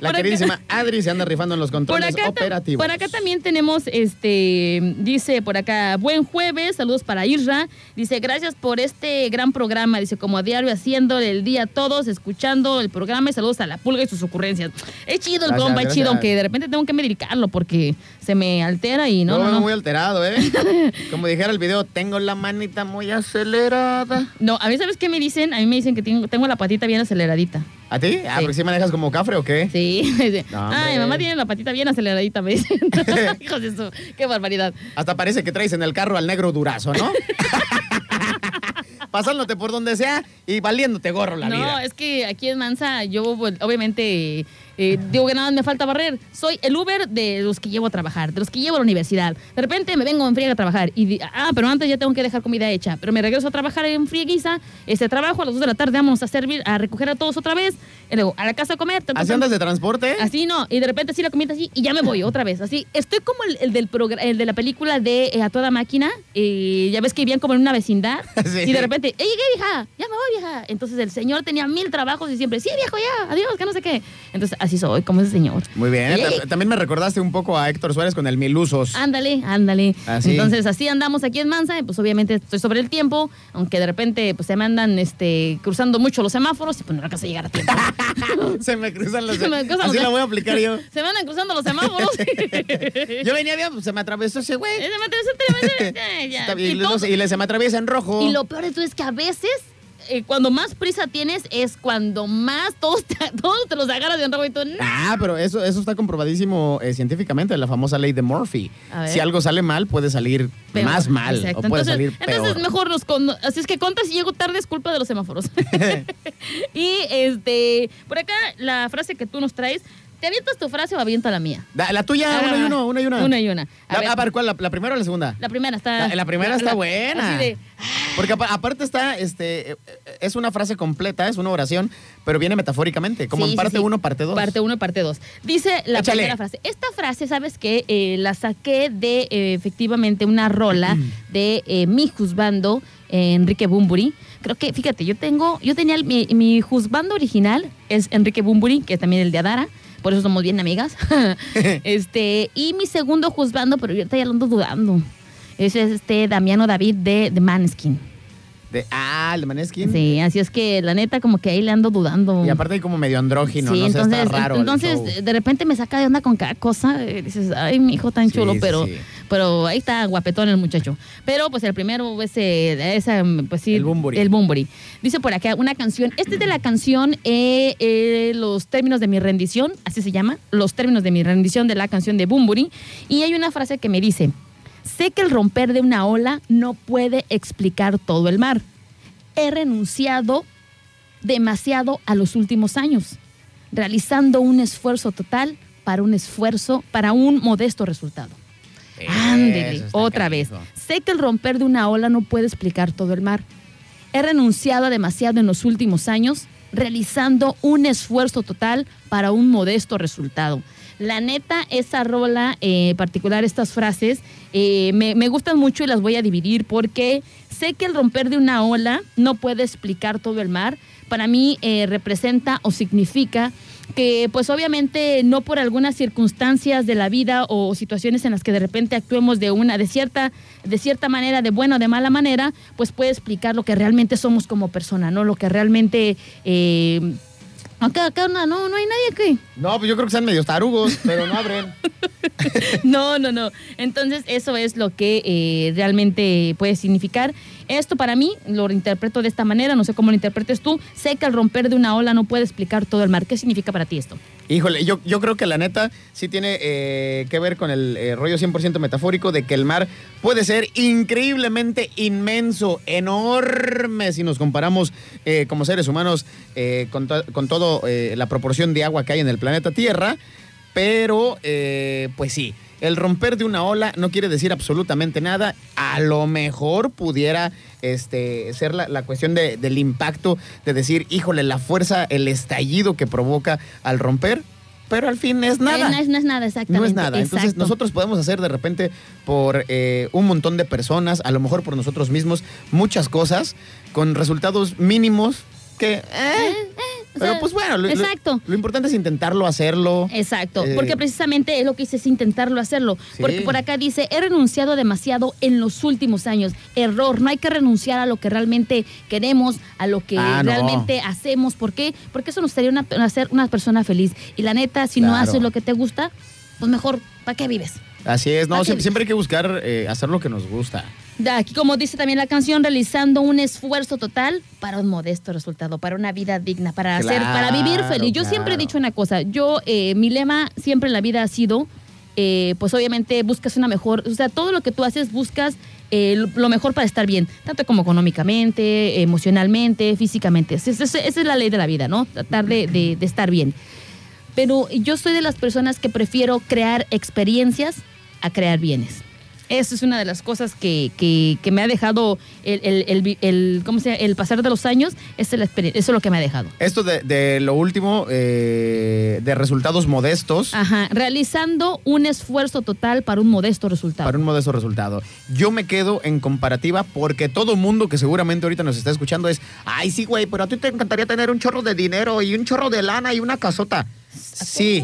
La por queridísima acá, Adri se anda rifando en los controles por operativos. Por acá también tenemos, este, dice por acá, buen jueves, saludos para Isra. Dice, gracias por este gran programa. Dice, como a diario haciendo el día todos, escuchando el programa y saludos a la Pulga y sus ocurrencias. Es chido. El gracias, bomba gracias. Chido, aunque de repente tengo que medicarlo porque se me altera y no. No, no, no. Muy alterado, ¿eh? Como dijera el video, tengo la manita muy acelerada. No, a mí, ¿sabes qué me dicen? A mí me dicen que tengo, tengo la patita bien aceleradita. ¿A ti? Ah, sí. ¿Pero si me dejas como cafre o qué? Sí. No, ay, mamá tiene la patita bien aceleradita, me dicen. Hijos de eso, qué barbaridad. Hasta parece que traes en el carro al negro durazo, ¿no? Pasándote por donde sea y valiéndote gorro la no, vida. No, es que aquí en Mansa yo obviamente... Eh, digo que nada me falta barrer. Soy el Uber de los que llevo a trabajar, de los que llevo a la universidad. De repente me vengo en friega a trabajar y di- ah, pero antes ya tengo que dejar comida hecha. Pero me regreso a trabajar en frieguiza. Este trabajo a las dos de la tarde vamos a servir, a recoger a todos otra vez. Y luego a la casa a comer. Tanto, ¿así andas de transporte? Así no. Y de repente así la comida así y ya me voy otra vez. Así estoy como el, el, del progr- el de la película de eh, A Toda Máquina. Eh, ya ves que vivían como en una vecindad. Sí. Y de repente, ¡ey, qué vieja! ¡Ya me voy, vieja! Entonces el señor tenía mil trabajos y siempre, ¡sí, viejo, ya! ¡Adiós, que no sé qué! Entonces, así soy, como ese señor. Muy bien. T- también me recordaste un poco a Héctor Suárez con el Milusos. Ándale, ándale. Así. Entonces, así andamos aquí en Mansa. Pues, obviamente, estoy sobre el tiempo. Aunque de repente, pues, se me andan este, cruzando mucho los semáforos. Y, pues, no alcanzo a llegar a tiempo. Se me cruzan los semáforos. Así la voy a aplicar yo. Se me andan cruzando los semáforos. Yo venía bien, pues, se me atravesó ese güey. Se me atravesó, se me atravesó. Y, los, y se me atraviesa en rojo. Y lo peor de todo es que a veces... Eh, cuando más prisa tienes es cuando más todos te, todos te los agarras de un robo y todo. Ah, pero eso, eso está comprobadísimo eh, científicamente, la famosa ley de Murphy. Si algo sale mal, puede salir peor, más mal. Exacto. O puede entonces, salir peor. Entonces mejor los con, así es que contas si llego tarde es culpa de los semáforos. Y este por acá la frase que tú nos traes. ¿Te avientas tu frase o aviento la mía? La, la tuya, ah, una y uno, una y una. Una y una. A ver, a ver ¿cuál? La, ¿La primera o la segunda? La primera está... La, la primera la, está la, buena. Así de... Porque aparte está, este, es una frase completa, es una oración, pero viene metafóricamente, como sí, en parte uno, sí, sí. parte dos. Parte uno, parte dos. Dice la Échale. primera frase. Esta frase, ¿sabes qué? Eh, la saqué de, eh, efectivamente, una rola mm. de eh, mi juzbando, eh, Enrique Bumbury. Creo que, fíjate, yo tengo, yo tenía, el, mi, mi juzbando original es Enrique Bumbury, que es también el de Adara. por eso somos bien amigas. Este, y mi segundo juzgando, pero yo ahorita ya lo ando dudando, es este Damiano David de, de Måneskin. De, ah, el de Måneskin. Sí, así es que la neta como que ahí le ando dudando. Y aparte hay como medio andrógino, sí, no entonces, sé, está raro. Entonces de repente me saca de onda con cada cosa. Y dices, ay, mi hijo tan sí, chulo, pero sí. Pero ahí está guapetón el muchacho. Pero pues el primero es, eh, esa, pues sí, el Bumbury. El Bumbury. Dice por acá una canción, este es de la canción eh, eh, Los términos de mi rendición, así se llama, Los términos de mi rendición, de la canción de Bumbury. Y hay una frase que me dice: sé que el romper de una ola no puede explicar todo el mar. He renunciado demasiado a los últimos años, realizando un esfuerzo total para un esfuerzo, para un modesto resultado. Ándele, otra vez. Sé que el romper de una ola no puede explicar todo el mar. He renunciado demasiado en los últimos años, realizando un esfuerzo total para un modesto resultado. La neta, esa rola, en eh, particular estas frases, eh, me, me gustan mucho y las voy a dividir porque sé que el romper de una ola no puede explicar todo el mar. Para mí eh, representa o significa que pues obviamente no por algunas circunstancias de la vida o situaciones en las que de repente actuemos de una de cierta de cierta manera, de buena o de mala manera, pues puede explicar lo que realmente somos como persona, ¿no? Lo que realmente... Eh, Acá, acá no, no, no hay nadie aquí. No, pues yo creo que sean medios tarugos, pero no abren. No, no, no. Entonces eso es lo que eh, realmente puede significar. Esto para mí, lo interpreto de esta manera, no sé cómo lo interpretes tú. Sé que al romper de una ola no puede explicar todo el mar. ¿Qué significa para ti esto? Híjole, yo, yo creo que la neta sí tiene eh, que ver con el eh, rollo cien por ciento metafórico de que el mar puede ser increíblemente inmenso, enorme, si nos comparamos eh, como seres humanos eh, con, to- con todo eh, la proporción de agua que hay en el planeta Tierra, pero eh, pues sí. El romper de una ola no quiere decir absolutamente nada. A lo mejor pudiera este, ser la, la cuestión de, del impacto, de decir, híjole, la fuerza, el estallido que provoca al romper, pero al fin es nada. No es, no es nada, exactamente. No es nada. Exacto. Entonces nosotros podemos hacer de repente por eh, un montón de personas, a lo mejor por nosotros mismos, muchas cosas con resultados mínimos que... Eh, ¿Eh? Pero o sea, pues bueno, lo, exacto. Lo, lo importante es intentarlo, hacerlo. Exacto, eh, porque precisamente es lo que hice, es intentarlo, hacerlo. Sí. Porque por acá dice, he renunciado demasiado en los últimos años. Error, no hay que renunciar a lo que realmente queremos, a lo que ah, realmente no. hacemos. ¿Por qué? Porque eso nos sería una, hacer una persona feliz. Y la neta, si claro. no haces lo que te gusta, pues mejor, ¿para qué vives? Así es, no, siempre, siempre hay que buscar eh, hacer lo que nos gusta. Aquí, como dice también la canción, realizando un esfuerzo total para un modesto resultado, para una vida digna, para claro, hacer, para vivir feliz. Yo claro. siempre he dicho una cosa, yo, eh, mi lema siempre en la vida ha sido, eh, pues obviamente buscas una mejor, o sea, todo lo que tú haces buscas eh, lo mejor para estar bien, tanto como económicamente, emocionalmente, físicamente. Esa es la ley de la vida, ¿no? Tratar de, de, de estar bien. Pero yo soy de las personas que prefiero crear experiencias a crear bienes. Eso es una de las cosas que, que, que me ha dejado el, el, el, el, ¿cómo se llama? El pasar de los años. Es el, eso es lo que me ha dejado. Esto de, de lo último, eh, de resultados modestos. Ajá, realizando un esfuerzo total para un modesto resultado. Para un modesto resultado. Yo me quedo en comparativa porque todo mundo que seguramente ahorita nos está escuchando es, ay, sí, güey, pero a ti te encantaría tener un chorro de dinero y un chorro de lana y una casota. Sí,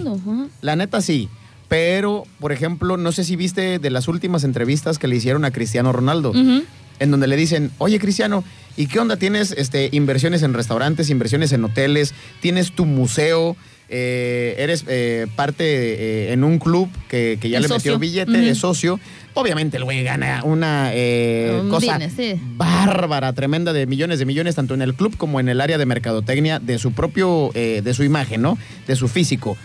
la neta sí. Pero, por ejemplo, no sé si viste de las últimas entrevistas que le hicieron a Cristiano Ronaldo, uh-huh. en donde le dicen, oye, Cristiano, ¿y qué onda? ¿Tienes este, inversiones en restaurantes, inversiones en hoteles? ¿Tienes tu museo? Eh, ¿Eres eh, parte eh, en un club que, que ya el le socio. Metió billete? Uh-huh. ¿Es socio? Obviamente el güey gana una eh, um, cosa bien, sí. bárbara, tremenda, de millones de millones, tanto en el club como en el área de mercadotecnia, de su propio, eh, de su imagen, ¿no? De su físico.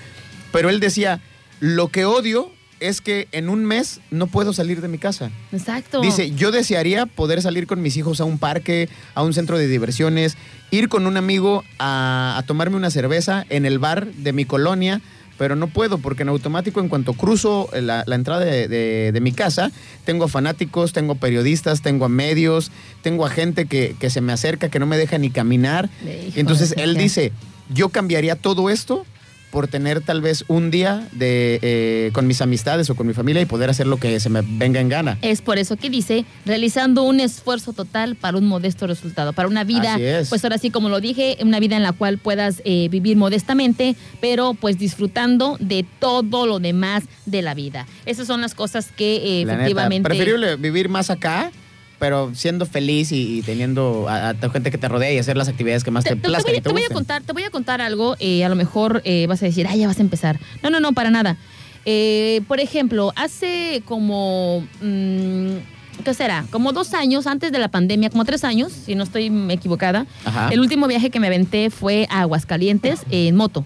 Pero él decía... Lo que odio es que en un mes no puedo salir de mi casa. Exacto. Dice, yo desearía poder salir con mis hijos a un parque, a un centro de diversiones, ir con un amigo a, a tomarme una cerveza en el bar de mi colonia, pero no puedo porque en automático en cuanto cruzo la, la entrada de, de, de mi casa, tengo a fanáticos, tengo a periodistas, tengo a medios, tengo a gente que, que se me acerca, que no me deja ni caminar. Entonces él dice, yo cambiaría todo esto por tener tal vez un día de, eh, con mis amistades o con mi familia y poder hacer lo que se me venga en gana. Es por eso que dice, realizando un esfuerzo total para un modesto resultado, para una vida, pues ahora sí, como lo dije, una vida en la cual puedas eh, vivir modestamente, pero pues disfrutando de todo lo demás de la vida. Esas son las cosas que eh, la efectivamente... Neta, preferible vivir más acá, pero siendo feliz y, y teniendo a, a gente que te rodea y hacer las actividades que más te, te plazcan. Te, te, voy, te, voy te voy a contar algo, eh, a lo mejor eh, vas a decir, ah, ya vas a empezar. No, no, no, para nada. Eh, por ejemplo, hace como, mmm, ¿qué será? Como dos años, antes de la pandemia, como tres años, si no estoy equivocada. Ajá. El último viaje que me aventé fue a Aguascalientes eh, en moto.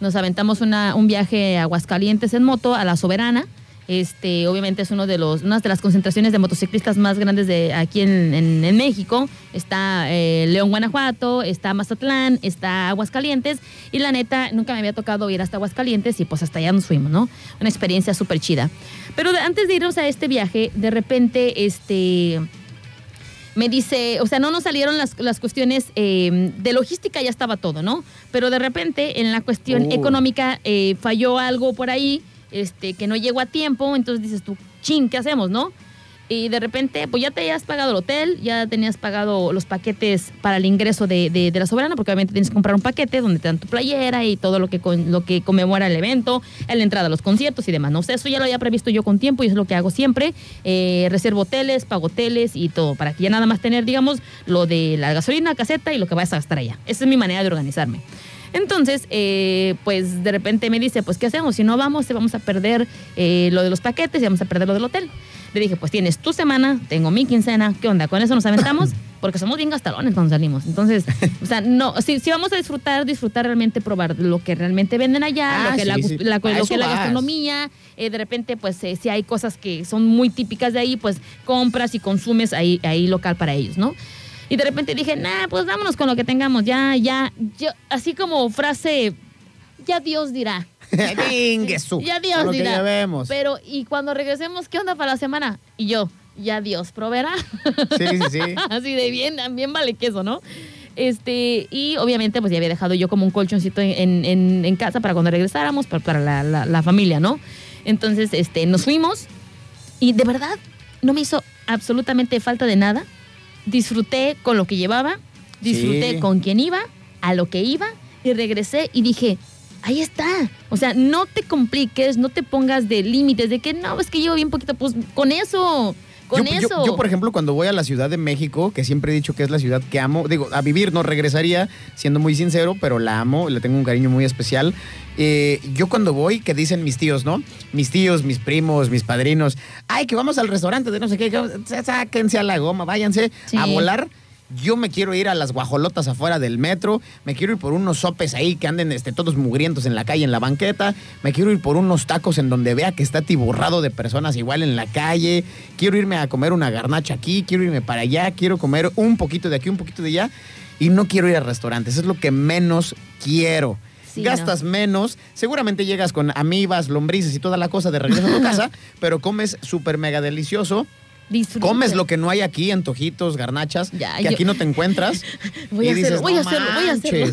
Nos aventamos una, un viaje a Aguascalientes en moto, a La Soberana. Este, obviamente es uno de los, una de las concentraciones de motociclistas más grandes de aquí en, en, en México. Está eh, León, Guanajuato, está Mazatlán, está Aguascalientes. Y la neta, nunca me había tocado ir hasta Aguascalientes y pues hasta allá nos fuimos, ¿no? Una experiencia súper chida. Pero de, antes de irnos a este viaje, de repente, este... me dice, o sea, no nos salieron las, las cuestiones eh, de logística, ya estaba todo, ¿no? Pero de repente, en la cuestión uh. económica, eh, falló algo por ahí, este, que no llegó a tiempo, entonces dices tú, chin, ¿qué hacemos, no? Y de repente, pues ya te habías pagado el hotel, ya tenías pagado los paquetes para el ingreso de, de, de La Soberana, porque obviamente tienes que comprar un paquete donde te dan tu playera y todo lo que, con, lo que conmemora el evento, la entrada a los conciertos y demás, ¿no? O sea, eso ya lo había previsto yo con tiempo y es lo que hago siempre, eh, reservo hoteles, pago hoteles y todo, para que ya nada más tener, digamos, lo de la gasolina, caseta y lo que vayas a gastar allá. Esa es mi manera de organizarme. Entonces, eh, pues de repente me dice, pues ¿qué hacemos? Si no vamos, vamos a perder eh, lo de los paquetes y vamos a perder lo del hotel. Le dije, pues tienes tu semana, tengo mi quincena, ¿qué onda? Con eso nos aventamos, porque somos bien gastalones cuando salimos. Entonces, o sea, no, si, si vamos a disfrutar, disfrutar realmente, probar lo que realmente venden allá, ah, lo que, sí, la, sí. La, lo que es la gastronomía. Eh, de repente, pues eh, si hay cosas que son muy típicas de ahí, pues compras y consumes ahí, ahí local para ellos, ¿no? Y de repente dije, nah, pues vámonos con lo que tengamos, ya, ya, yo, así como frase, ya Dios dirá. Ya Dios dirá. Ya vemos. Pero, y cuando regresemos, ¿qué onda para la semana? Y yo, ya Dios proveerá. Sí, sí, sí. Así de bien, bien vale queso, ¿no? Este, y obviamente, pues ya había dejado yo como un colchoncito en, en, en casa para cuando regresáramos, para, para la, la, la familia, ¿no? Entonces, este, nos fuimos y de verdad no me hizo absolutamente falta de nada. Disfruté con lo que llevaba, disfruté sí. con quien iba, a lo que iba, y regresé y dije, ahí está. O sea, no te compliques, no te pongas de límites, de que no, es que llevo bien poquito, pues con eso, con yo, eso. Yo, yo, por ejemplo, cuando voy a la Ciudad de México, que siempre he dicho que es la ciudad que amo, digo, a vivir no regresaría, siendo muy sincero, pero la amo, le tengo un cariño muy especial. Eh, yo cuando voy, que dicen mis tíos, ¿no? Mis tíos, mis primos, mis padrinos, ay, que vamos al restaurante de no sé qué, que, sáquense a la goma, váyanse sí. a volar. Yo me quiero ir a las guajolotas afuera del metro, me quiero ir por unos sopes ahí que anden este, todos mugrientos en la calle, en la banqueta, me quiero ir por unos tacos en donde vea que está atiborrado de personas igual en la calle, quiero irme a comer una garnacha aquí, quiero irme para allá, quiero comer un poquito de aquí, un poquito de allá, y no quiero ir a restaurantes, es lo que menos quiero. Sí, gastas no. menos, seguramente llegas con amibas, lombrices y toda la cosa de regreso a tu casa, pero comes súper mega delicioso. Disfrute. Comes lo que no hay aquí, antojitos, garnachas, ya, que yo... aquí no te encuentras. Voy y a dices, hacerlo, voy no a hacerlo, voy a hacerlo.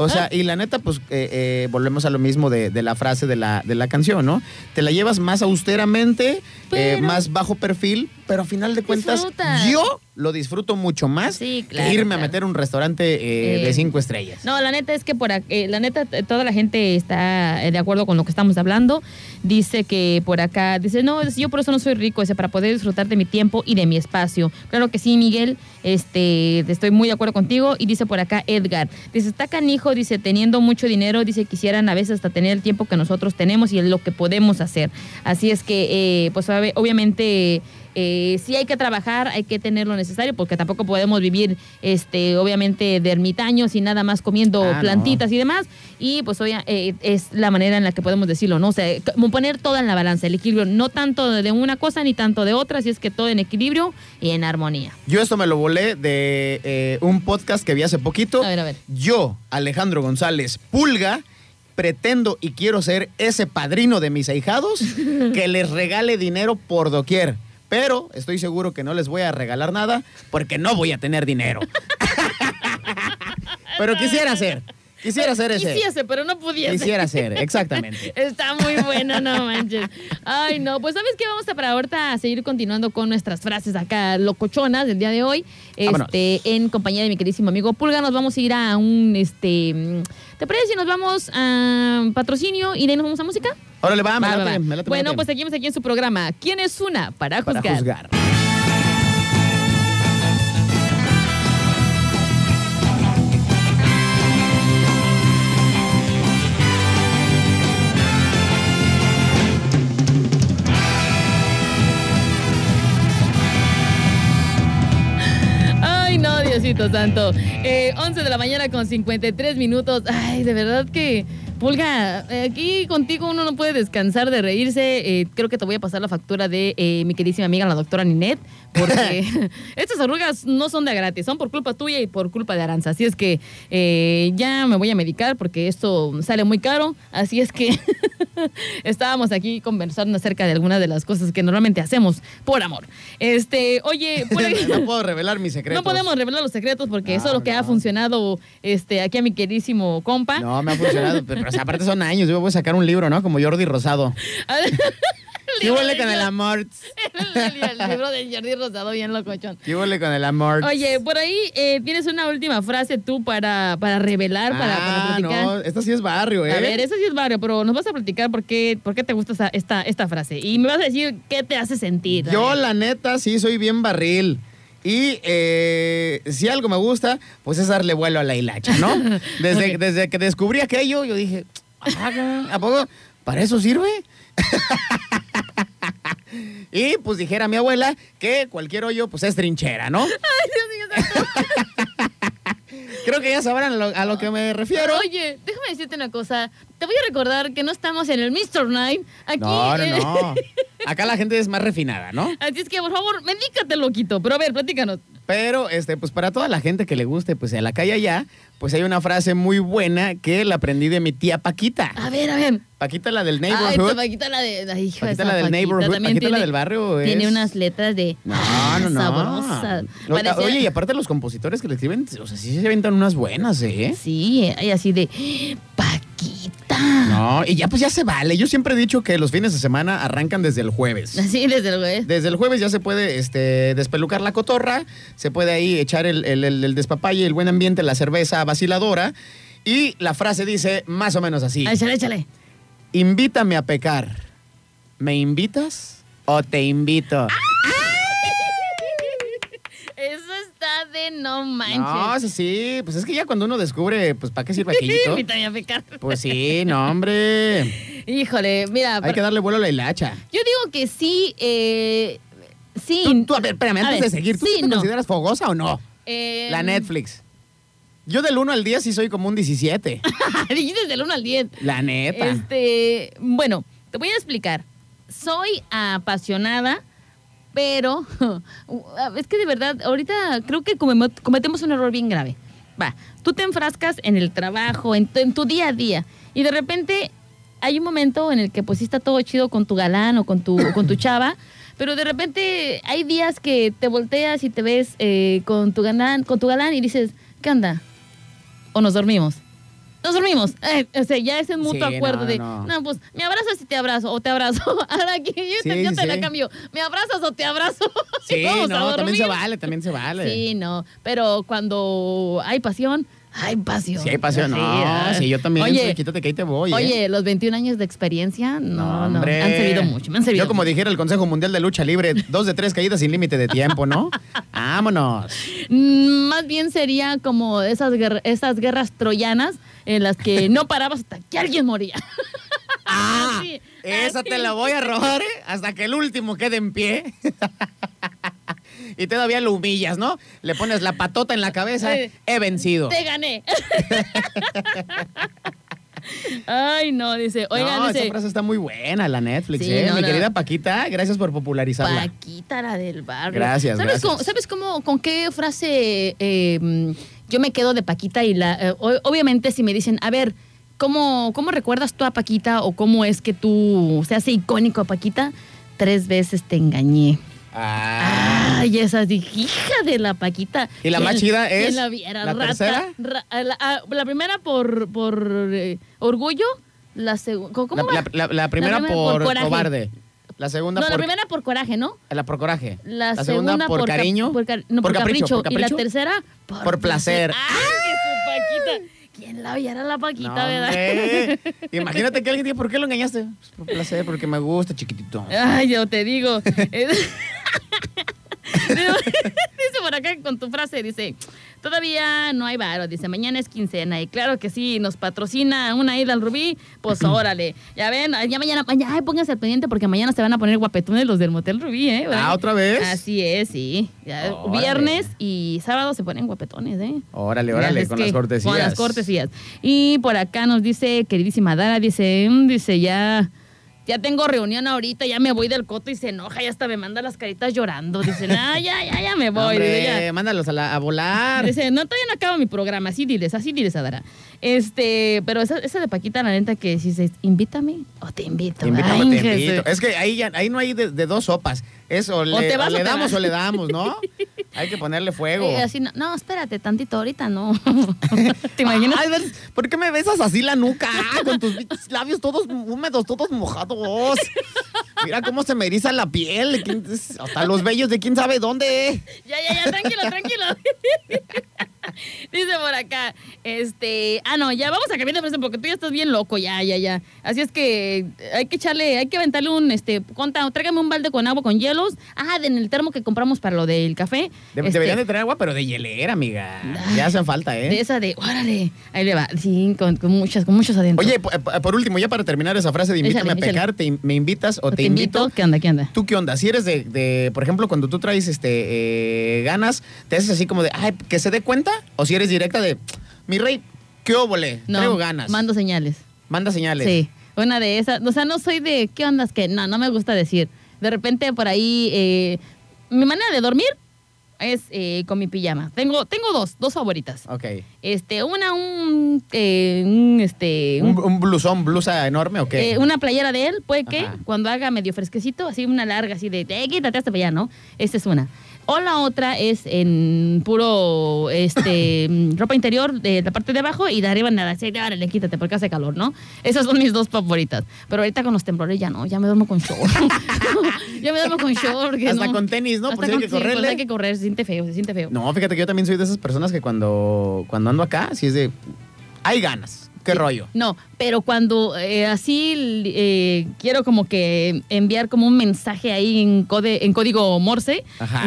O sea, y la neta, pues, eh, eh, volvemos a lo mismo de, de la frase de la, de la canción, ¿no? Te la llevas más austeramente, pero... eh, más bajo perfil, pero a final de cuentas, disfruta. Yo lo disfruto mucho más sí, claro, que irme claro. a meter a un restaurante eh, eh, de cinco estrellas. No, la neta es que, por eh, la neta, toda la gente está de acuerdo con lo que estamos hablando. Dice que por acá, dice, no, yo por eso no soy rico, dice, para poder disfrutar de mi tiempo y de mi espacio. Claro que sí, Miguel, este, estoy muy de acuerdo contigo. Y dice por acá Edgar, dice, está canijo, dice, teniendo mucho dinero, dice, quisieran a veces hasta tener el tiempo que nosotros tenemos y es lo que podemos hacer. Así es que, eh, pues, obviamente... Eh, sí hay que trabajar, hay que tener lo necesario, porque tampoco podemos vivir, este, obviamente, de ermitaños y nada más comiendo ah, plantitas no. y demás. Y pues hoy eh, es la manera en la que podemos decirlo, ¿no? O sea, poner todo en la balanza, el equilibrio, no tanto de una cosa ni tanto de otra, así es que todo en equilibrio y en armonía. Yo esto me lo volé de eh, un podcast que vi hace poquito. A ver, a ver. Yo, Alejandro González Pulga, pretendo y quiero ser ese padrino de mis ahijados que les regale dinero por doquier. Pero estoy seguro que no les voy a regalar nada porque no voy a tener dinero. Pero quisiera ser, Quisiera ser ese. Quisiese, pero no pudiese. Quisiera ser, exactamente. Está muy bueno, no manches. Ay, no, pues ¿sabes qué? Vamos a para ahorita a seguir continuando con nuestras frases acá locochonas del día de hoy. Vámonos. Este, en compañía de mi queridísimo amigo Pulga, nos vamos a ir a un, este, ¿te parece si nos vamos a patrocinio y de ahí nos vamos a música? Órale, va, va, me, va, late, va. me late, Bueno, me late. Pues seguimos aquí en su programa. ¿Quién es una para juzgar? Para juzgar. Diosito santo, eh, once de la mañana con cincuenta y tres minutos. Ay, de verdad que, Pulga, aquí contigo uno no puede descansar de reírse. Eh, creo que te voy a pasar la factura de eh, mi queridísima amiga, la doctora Ninette, porque estas arrugas no son de gratis, son por culpa tuya y por culpa de Aranza. Así es que eh, ya me voy a medicar porque esto sale muy caro. Así es que estábamos aquí conversando acerca de algunas de las cosas que normalmente hacemos por amor. Este, oye, Pulga, no puedo revelar mis secretos. No podemos revelar los secretos porque no, eso es lo que no. ha funcionado este, aquí a mi queridísimo compa. No, me ha funcionado, pero o sea, aparte son años. Yo voy a sacar un libro, ¿no? Como Jordi Rosado. ¿Qué huele con el amor? El libro de Jordi Rosado, bien locochón. ¿Qué huele con el amor? Oye, por ahí eh, tienes una última frase tú para, para revelar, ah, para, para platicar. No, esta sí es barrio, ¿eh? A ver, esta sí es barrio, pero nos vas a platicar por qué, por qué te gusta esta, esta, esta frase. Y me vas a decir qué te hace sentir. Yo, la neta, sí soy bien barril. Y eh, si algo me gusta, pues es darle vuelo a la hilacha, ¿no? Desde, okay. desde que descubrí aquello, yo dije, ¿a poco para eso sirve? Y pues dijera mi abuela que cualquier hoyo pues es trinchera, ¿no? Ay, Dios mío. Creo que ya sabrán a lo, a lo que me refiero. Oye, déjame decirte una cosa. Te voy a recordar que no estamos en el mister Nine. Aquí, no, no, eh... no. Acá la gente es más refinada, ¿no? Así es que, por favor, medícate, loquito. Pero a ver, platícanos. Pero, este, pues para toda la gente que le guste, pues en la calle allá, pues hay una frase muy buena que la aprendí de mi tía Paquita. A ver, a ver. Paquita la del neighborhood. Ay, Paquita la de la hija. Paquita la del Paquita. neighborhood. También Paquita tiene, la del barrio. Es... Tiene unas letras de... No, no, no. Sabrosas. No, Parecía... Oye, y aparte los compositores que le escriben, o sea, sí se inventan unas buenas, ¿eh? Sí, hay así de... Paquita. No, y ya pues ya se vale. Yo siempre he dicho que los fines de semana arrancan desde el jueves. Sí, desde el jueves. Desde el jueves ya se puede este, despelucar la cotorra, se puede ahí echar el, el, el, el despapalle, el buen ambiente, la cerveza vaciladora. Y la frase dice más o menos así. Échale, échale. Invítame a pecar. ¿Me invitas o te invito? Eso está de no manches. No, sí, sí. Pues es que ya cuando uno descubre, pues, ¿para qué sirve aquellito? Invítame a pecar. Pues sí, no, hombre. Híjole, mira. Hay pero... que darle vuelo a la hilacha. Yo digo que sí, eh, sí. Tú, tú, a ver, espérame, antes de seguir, ¿tú sí, te no. consideras fogosa o no? Eh... La Netflix. Yo del uno al diez sí soy como un diecisiete. Dijiste del uno al diez. La neta. Este, bueno, te voy a explicar. Soy apasionada, pero es que de verdad, ahorita creo que cometemos un error bien grave. Va, tú te enfrascas en el trabajo, en tu, en tu día a día, y de repente hay un momento en el que pues sí está todo chido con tu galán o con tu, con tu chava, pero de repente hay días que te volteas y te ves eh, con tu galán, con tu galán y dices, ¿qué onda? ¿O nos dormimos? Nos dormimos. Eh, o sea, ya es en mutuo sí, acuerdo no, de, no. no, pues, ¿me abrazas y te abrazo? ¿O te abrazo? Ahora aquí yo, sí, te, yo sí. te la cambio. ¿Me abrazas o te abrazo? Sí, Vamos no, a también se vale, también se vale. Sí, no, pero cuando hay pasión, hay pasión. Sí, hay pasión, no, sí, sí yo también. Oye, quítate que ahí te voy. Oye, eh. los veintiún años de experiencia, no, no, no han servido mucho, me han servido Yo como mucho. dijera el Consejo Mundial de Lucha Libre, dos de tres caídas sin límite de tiempo, ¿no? Vámonos. Más bien sería como esas, guerra, esas guerras troyanas en las que no parabas hasta que alguien moría. ¡Ah! Así, esa así. Te la voy a robar, ¿eh? Hasta que el último quede en pie. Y todavía lo humillas, ¿no? Le pones la patota en la cabeza. Sí. He vencido. Te gané. Ay, no, dice. Oiga, no, dice, esa frase está muy buena, la Netflix. Sí, eh. no, Mi no. querida Paquita, gracias por popularizarla. Paquita la del barrio. Gracias, ¿Sabes gracias. Cómo, ¿Sabes cómo, con qué frase eh, yo me quedo de Paquita? Y la eh, obviamente si me dicen, a ver, ¿cómo, ¿cómo recuerdas tú a Paquita? ¿O cómo es que tú se hace icónico a Paquita? Tres veces te engañé. Ah. ah. Ay, esa es hija de la Paquita. ¿Y la más chida es la, viera, la rata, tercera? Ra, la, la primera por, por eh, orgullo, la segunda... La, la, la, la primera por, por cobarde. La segunda no, por... la primera por coraje, ¿no? La por coraje. La, la segunda, segunda por, por cariño. Por, car... no, por, por capricho, capricho. Por capricho. Y la tercera por, por placer. ¡Ay, qué su Paquita! ¿Quién la viera la Paquita, no, verdad? Eh. Imagínate que alguien diga, ¿por qué lo engañaste? Pues por placer, porque me gusta, chiquitito. Ay, yo te digo. Dice por acá con tu frase, dice, todavía no hay varo, dice, mañana es quincena y claro que sí, nos patrocina una ida al Rubí, pues órale, ya ven, ya mañana, ya, ay, pónganse al pendiente porque mañana se van a poner guapetones los del Motel Rubí, ¿eh? ¿Vale? Ah, ¿otra vez? Así es, sí, ya, viernes y sábado se ponen guapetones, ¿eh? Órale, órale, con las cortesías. Con las cortesías. Y por acá nos dice, queridísima Dara, dice, dice, ya... Ya tengo reunión ahorita, ya me voy del coto y se enoja, ya hasta me manda las caritas llorando. Dice, no, ya, ya, ya me voy. Hombre, dice, ya. Mándalos a, la, a volar. Dice, no, todavía no acabo mi programa, así diles, así diles a Dara. Este, pero esa, esa de Paquita, la neta, que si se invítame o te invito. Invítame o te invito. Es que ahí, ya, ahí no hay de, de dos sopas. Es o le, o te vas, o le o te damos vas. O le damos, ¿no? Hay que ponerle fuego. Eh, así no, no, espérate tantito, ahorita no. ¿Te imaginas? Ay, ¿por qué me besas así la nuca? Con tus labios todos húmedos, todos mojados. Mira cómo se me eriza la piel. Hasta los vellos de quién sabe dónde. Ya, ya, ya, tranquilo, tranquilo. Dice por acá, este... Ah, no, ya, vamos a cambiar de frase porque tú ya estás bien loco, ya, ya, ya. Así es que hay que echarle, hay que aventarle un, este... Conta, tráigame un balde con agua, con hielos. Ah, de, en el termo que compramos para lo del café. De, este, deberían de traer agua, pero de hielera, amiga. Ay, ya hacen falta, ¿eh? De esa de, órale, ahí le va. Sí, con, con muchas, con muchos adentro. Oye, por, por último, ya para terminar esa frase de invítame échale, a pecar, te, me invitas o, o te, te invito. invito. ¿Qué onda, qué onda? ¿Tú qué onda? Si eres de, de por ejemplo, cuando tú traes, este, eh, ganas, te haces así como de, ay, que se dé cuenta. O si eres directa de, mi rey, ¿qué óvole? No, traigo ganas. Mando señales. Manda señales. Sí, una de esas. O sea, no soy de, ¿qué ondas? Que no, no me gusta decir. De repente por ahí, eh, mi manera de dormir es eh, con mi pijama. Tengo tengo dos, dos favoritas. Ok. Este, una, un, eh, un este... Un, un, un blusón, blusa enorme, ¿o qué? Eh, una playera de él, puede que, ajá, cuando haga medio fresquecito, así una larga, así de, eh, quítate hasta para allá, ¿no? Esta es una. O la otra es en puro este ropa interior de la parte de abajo y de arriba nada. Sí, órale, quítate porque hace calor, ¿no? Esas son mis dos favoritas. Pero ahorita con los temblores ya no, ya me duermo con short. Ya me duermo con short. Hasta no, con tenis, ¿no? Hasta pues hay con, que correrle. Sí, pues hay que correr, se siente feo, se siente feo. No, fíjate que yo también soy de esas personas que cuando, cuando ando acá, sí es de... Hay ganas, qué sí, rollo. No, pero cuando eh, así eh, quiero como que enviar como un mensaje ahí en, code, en código Morse, ajá,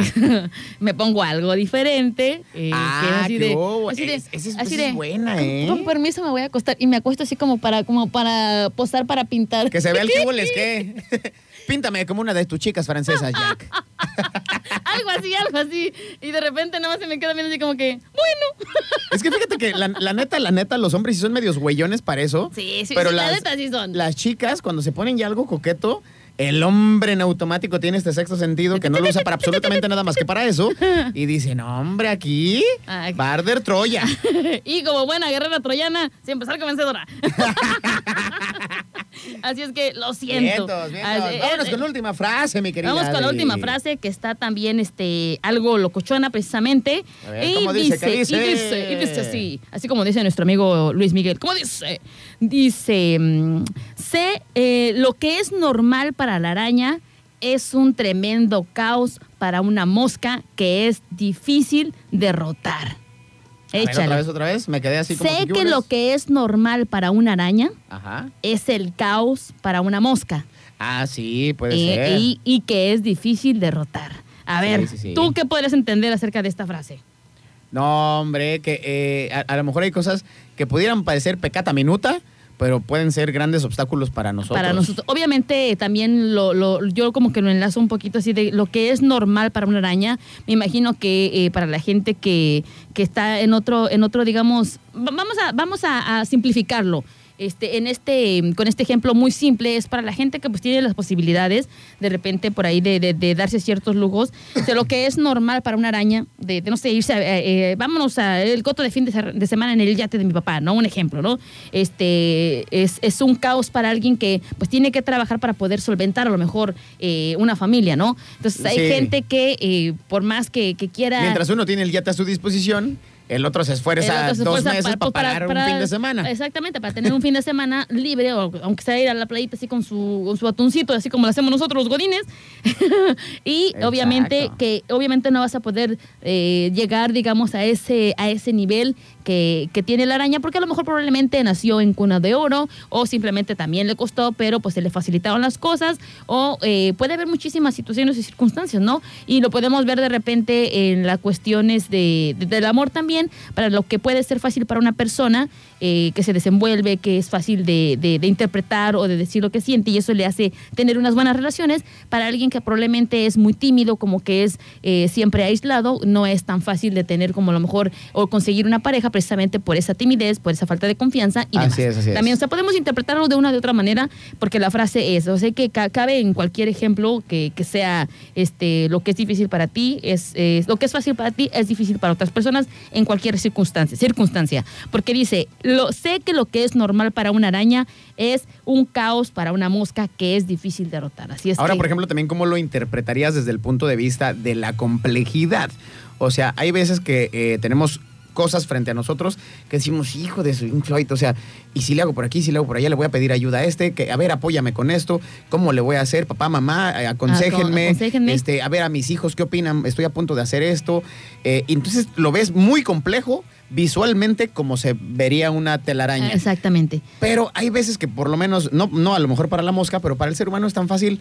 me pongo algo diferente. Eh, ah, así de, oh, así de, es, esa es, así de, es buena, ¿eh? Con, con permiso me voy a acostar y me acuesto así como para, como para posar, para pintar. Que se vea el tíbules, ¿qué? Píntame como una de tus chicas francesas, Jack. Algo así, algo así. Y de repente nada más se me queda viendo así como que, bueno. Es que fíjate que la, la neta, la neta, los hombres sí son medios güeyones para eso. Sí, sí, pero sí, las, la neta sí son. Las chicas, cuando se ponen ya algo coqueto, el hombre en automático tiene este sexto sentido que no lo usa para absolutamente nada más que para eso. Y dice, no, hombre, aquí va a arder Troya. Y como buena guerrera troyana, siempre salgo vencedora. Así es que lo siento. Vientos, vientos. Así, vámonos eh, con la última frase, mi querida. Vamos con la última frase que está también este, algo locochona precisamente. A ver, y, ¿cómo dice, dice, ¿qué dice? y dice, y dice así, así como dice nuestro amigo Luis Miguel. ¿Cómo dice? Dice, sé eh, lo que es normal para la araña es un tremendo caos para una mosca que es difícil derrotar. Échale. Otra vez, otra vez, me quedé así como... Sé que lo que es normal para una araña, ajá, es el caos para una mosca. Ah, sí, puede eh, ser. Y, y que es difícil derrotar. A sí, ver, sí, sí. ¿Tú qué podrías entender acerca de esta frase? No, hombre, que eh, a, a lo mejor hay cosas que pudieran parecer pecata minuta, pero pueden ser grandes obstáculos para nosotros. Para nosotros. Obviamente, también lo, lo, yo como que lo enlazo un poquito así de lo que es normal para una araña. Me imagino que eh, para la gente que, que está en otro, en otro digamos, vamos a, vamos a, a simplificarlo. este, en este, con este ejemplo muy simple, es para la gente que pues tiene las posibilidades de repente por ahí de, de, de darse ciertos lujos, de lo que es normal para una araña, de, de no sé, irse, a, eh, vámonos a el coto de fin de, de semana en el yate de mi papá, ¿no? Un ejemplo, ¿no? Este, es, es un caos para alguien que pues tiene que trabajar para poder solventar a lo mejor eh, una familia, ¿no? Entonces hay sí. gente que eh, por más que, que quiera... Mientras uno tiene el yate a su disposición... El otro se esfuerza otro se dos meses para, para, para pagar para, un fin de semana. Exactamente, para tener un fin de semana libre, o aunque sea ir a la playita así con su, con su atuncito, así como lo hacemos nosotros los godines. Y exacto. obviamente que obviamente no vas a poder eh, llegar, digamos, a ese, a ese nivel que, que tiene la araña, porque a lo mejor probablemente nació en cuna de oro, o simplemente también le costó, pero pues se le facilitaron las cosas, o eh, puede haber muchísimas situaciones y circunstancias, ¿no? Y lo podemos ver de repente en las cuestiones de, de, del amor también, para lo que puede ser fácil para una persona eh, que se desenvuelve, que es fácil de, de, de interpretar o de decir lo que siente, y eso le hace tener unas buenas relaciones. Para alguien que probablemente es muy tímido, como que es eh, siempre aislado, no es tan fácil de tener como a lo mejor o conseguir una pareja, precisamente por esa timidez, por esa falta de confianza y demás. Así es, así es. También, o sea, podemos interpretarlo de una o de otra manera, porque la frase es, o sea, que cabe en cualquier ejemplo que, que sea este, lo que es difícil para ti, es, es lo que es fácil para ti, es difícil para otras personas, en en cualquier circunstancia, circunstancia, porque dice, lo sé que lo que es normal para una araña es un caos para una mosca que es difícil derrotar. Así es. Ahora, que... por ejemplo, también cómo lo interpretarías desde el punto de vista de la complejidad. O sea, hay veces que eh, tenemos cosas frente a nosotros que decimos, hijo de su Floyd, o sea, y si le hago por aquí, si le hago por allá, le voy a pedir ayuda a este, que a ver, apóyame con esto, ¿cómo le voy a hacer? Papá, mamá, aconséjenme, aconséjenme. Este, a ver a mis hijos, ¿qué opinan? Estoy a punto de hacer esto. Eh, entonces lo ves muy complejo visualmente, como se vería una telaraña. Exactamente. Pero hay veces que por lo menos, no, no a lo mejor para la mosca, pero para el ser humano es tan fácil...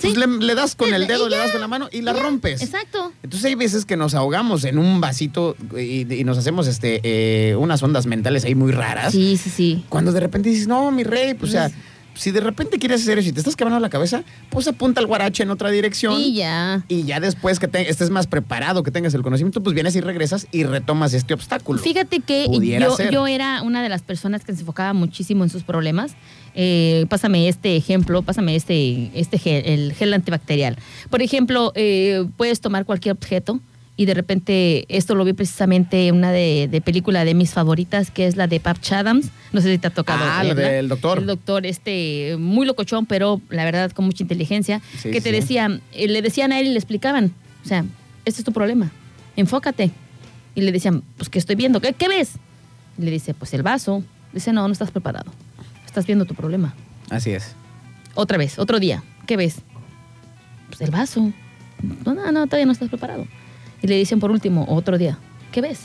Pues sí. le, le das con el dedo, ya, le das con la mano y la ya, rompes. Exacto. Entonces hay veces que nos ahogamos en un vasito y, y nos hacemos este eh, unas ondas mentales ahí muy raras. Sí, sí, sí. Cuando de repente dices, no, mi rey, pues, pues o sea, si de repente quieres hacer eso y te estás quebrando la cabeza, pues apunta el guarache en otra dirección. Y ya. Y ya después que te, estés más preparado, que tengas el conocimiento, pues vienes y regresas y retomas este obstáculo. Fíjate que yo, yo era una de las personas que se enfocaba muchísimo en sus problemas. Eh, pásame este ejemplo, pásame este, este gel, el gel antibacterial. Por ejemplo, eh, puedes tomar cualquier objeto y de repente, esto lo vi precisamente en una de, de película de mis favoritas, que es la de Patch Adams, no sé si te ha tocado. Ah, la del doctor. El doctor, este, muy locochón, pero la verdad con mucha inteligencia, sí, que te sí. decían, eh, le decían a él y le explicaban, o sea, este es tu problema, enfócate. Y le decían, pues, ¿qué estoy viendo? ¿Qué, qué ves? Y le dice, pues, el vaso. Dice, no, no estás preparado. Estás viendo tu problema. Así es. Otra vez, otro día. ¿Qué ves? Pues el vaso. No, no, no, todavía no estás preparado. Y le dicen por último, otro día. ¿Qué ves?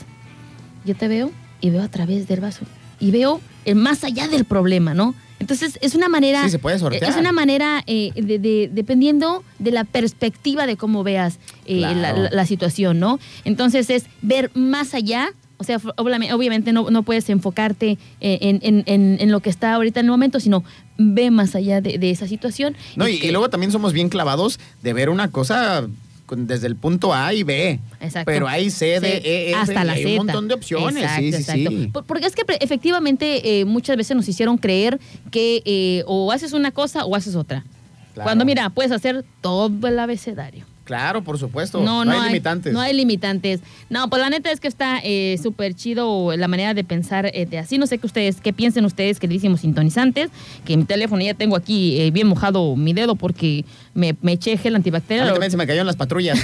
Yo te veo y veo a través del vaso. Y veo el más allá del problema, ¿no? Entonces, es una manera... Sí, se puede sortear. Es una manera, eh, de, de, dependiendo de la perspectiva de cómo veas eh, claro. la, la, la situación, ¿no? Entonces, es ver más allá. O sea, obviamente no, no puedes enfocarte en, en, en, en lo que está ahorita en el momento, sino ve más allá de, de esa situación. No, y, y, que... y luego también somos bien clavados de ver una cosa desde el punto A y B. Exacto. Pero hay C, D, sí. E, F, hasta la hay Z. Un montón de opciones. Exacto, sí, exacto. Sí, sí. Porque es que efectivamente eh, muchas veces nos hicieron creer que eh, o haces una cosa o haces otra. Claro. Cuando mira, puedes hacer todo el abecedario. Claro, por supuesto. No, no, no hay, hay limitantes. No hay limitantes. No, pues la neta es que está eh, súper chido la manera de pensar eh, de así. No sé qué ustedes, qué piensen ustedes, queridísimos sintonizantes, que mi teléfono ya tengo aquí eh, bien mojado mi dedo porque me, me eché gel antibacterial. A mí también se me cayeron las patrullas.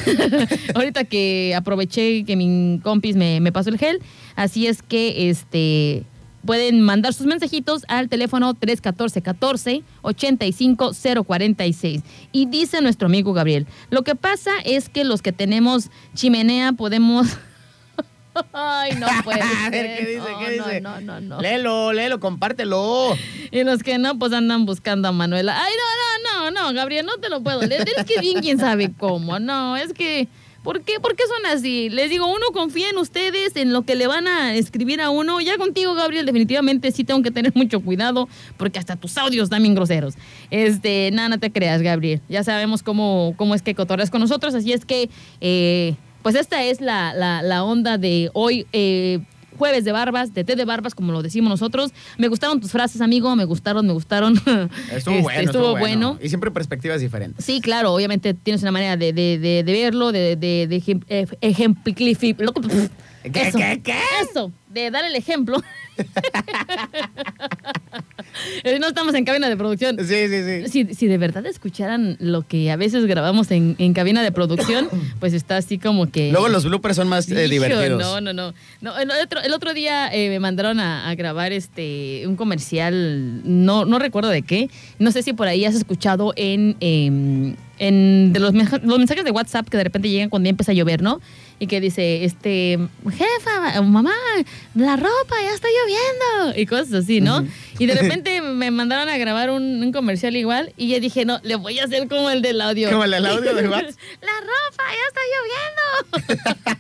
Ahorita que aproveché que mi compis me, me pasó el gel. Así es que, este... pueden mandar sus mensajitos al teléfono tres uno cuatro, uno cuatro ocho cinco cero cuatro seis. Y dice nuestro amigo Gabriel, lo que pasa es que los que tenemos chimenea podemos... Ay, no puede ser. A ver, ¿qué dice? No, ¿Qué dice? No, no, no, no. Léelo, léelo, compártelo. Y los que no, pues andan buscando a Manuela. Ay, no, no, no, no, Gabriel, no te lo puedo leer. Es que bien quién sabe cómo. No, es que... ¿Por qué? ¿Por qué son así? Les digo, uno confía en ustedes, en lo que le van a escribir a uno. Ya contigo, Gabriel, definitivamente sí tengo que tener mucho cuidado, porque hasta tus audios dan bien groseros. Este, nada, no te creas, Gabriel. Ya sabemos cómo, cómo es que cotorreas con nosotros, así es que, eh, pues esta es la, la, la onda de hoy, eh, Jueves de Barbas, de té de Barbas, como lo decimos nosotros. Me gustaron tus frases, amigo, me gustaron, me gustaron. Estuvo este, bueno. Estuvo bueno. bueno. Y siempre perspectivas diferentes. Sí, claro, obviamente tienes una manera de, de, de, de verlo, de, de, de ejemplificar. ¿Qué, eso, qué, qué? Eso, de dar el ejemplo. No estamos en cabina de producción. Sí, sí, sí. Si, si de verdad escucharan lo que a veces grabamos en, en cabina de producción, pues está así como que... Luego los bloopers son más eh, divertidos. No, no, no. no el, otro, el otro día eh, me mandaron a, a grabar este un comercial, no, no recuerdo de qué. No sé si por ahí has escuchado en... Eh, En de los, los mensajes de WhatsApp que de repente llegan cuando ya empieza a llover, ¿no? Y que dice, este, jefa, mamá, la ropa, ya está lloviendo. Y cosas así, ¿no? Uh-huh. Y de repente me mandaron a grabar un, un comercial igual y yo dije, no, le voy a hacer como el del audio. Como el del audio de WhatsApp. La ropa, ya está lloviendo.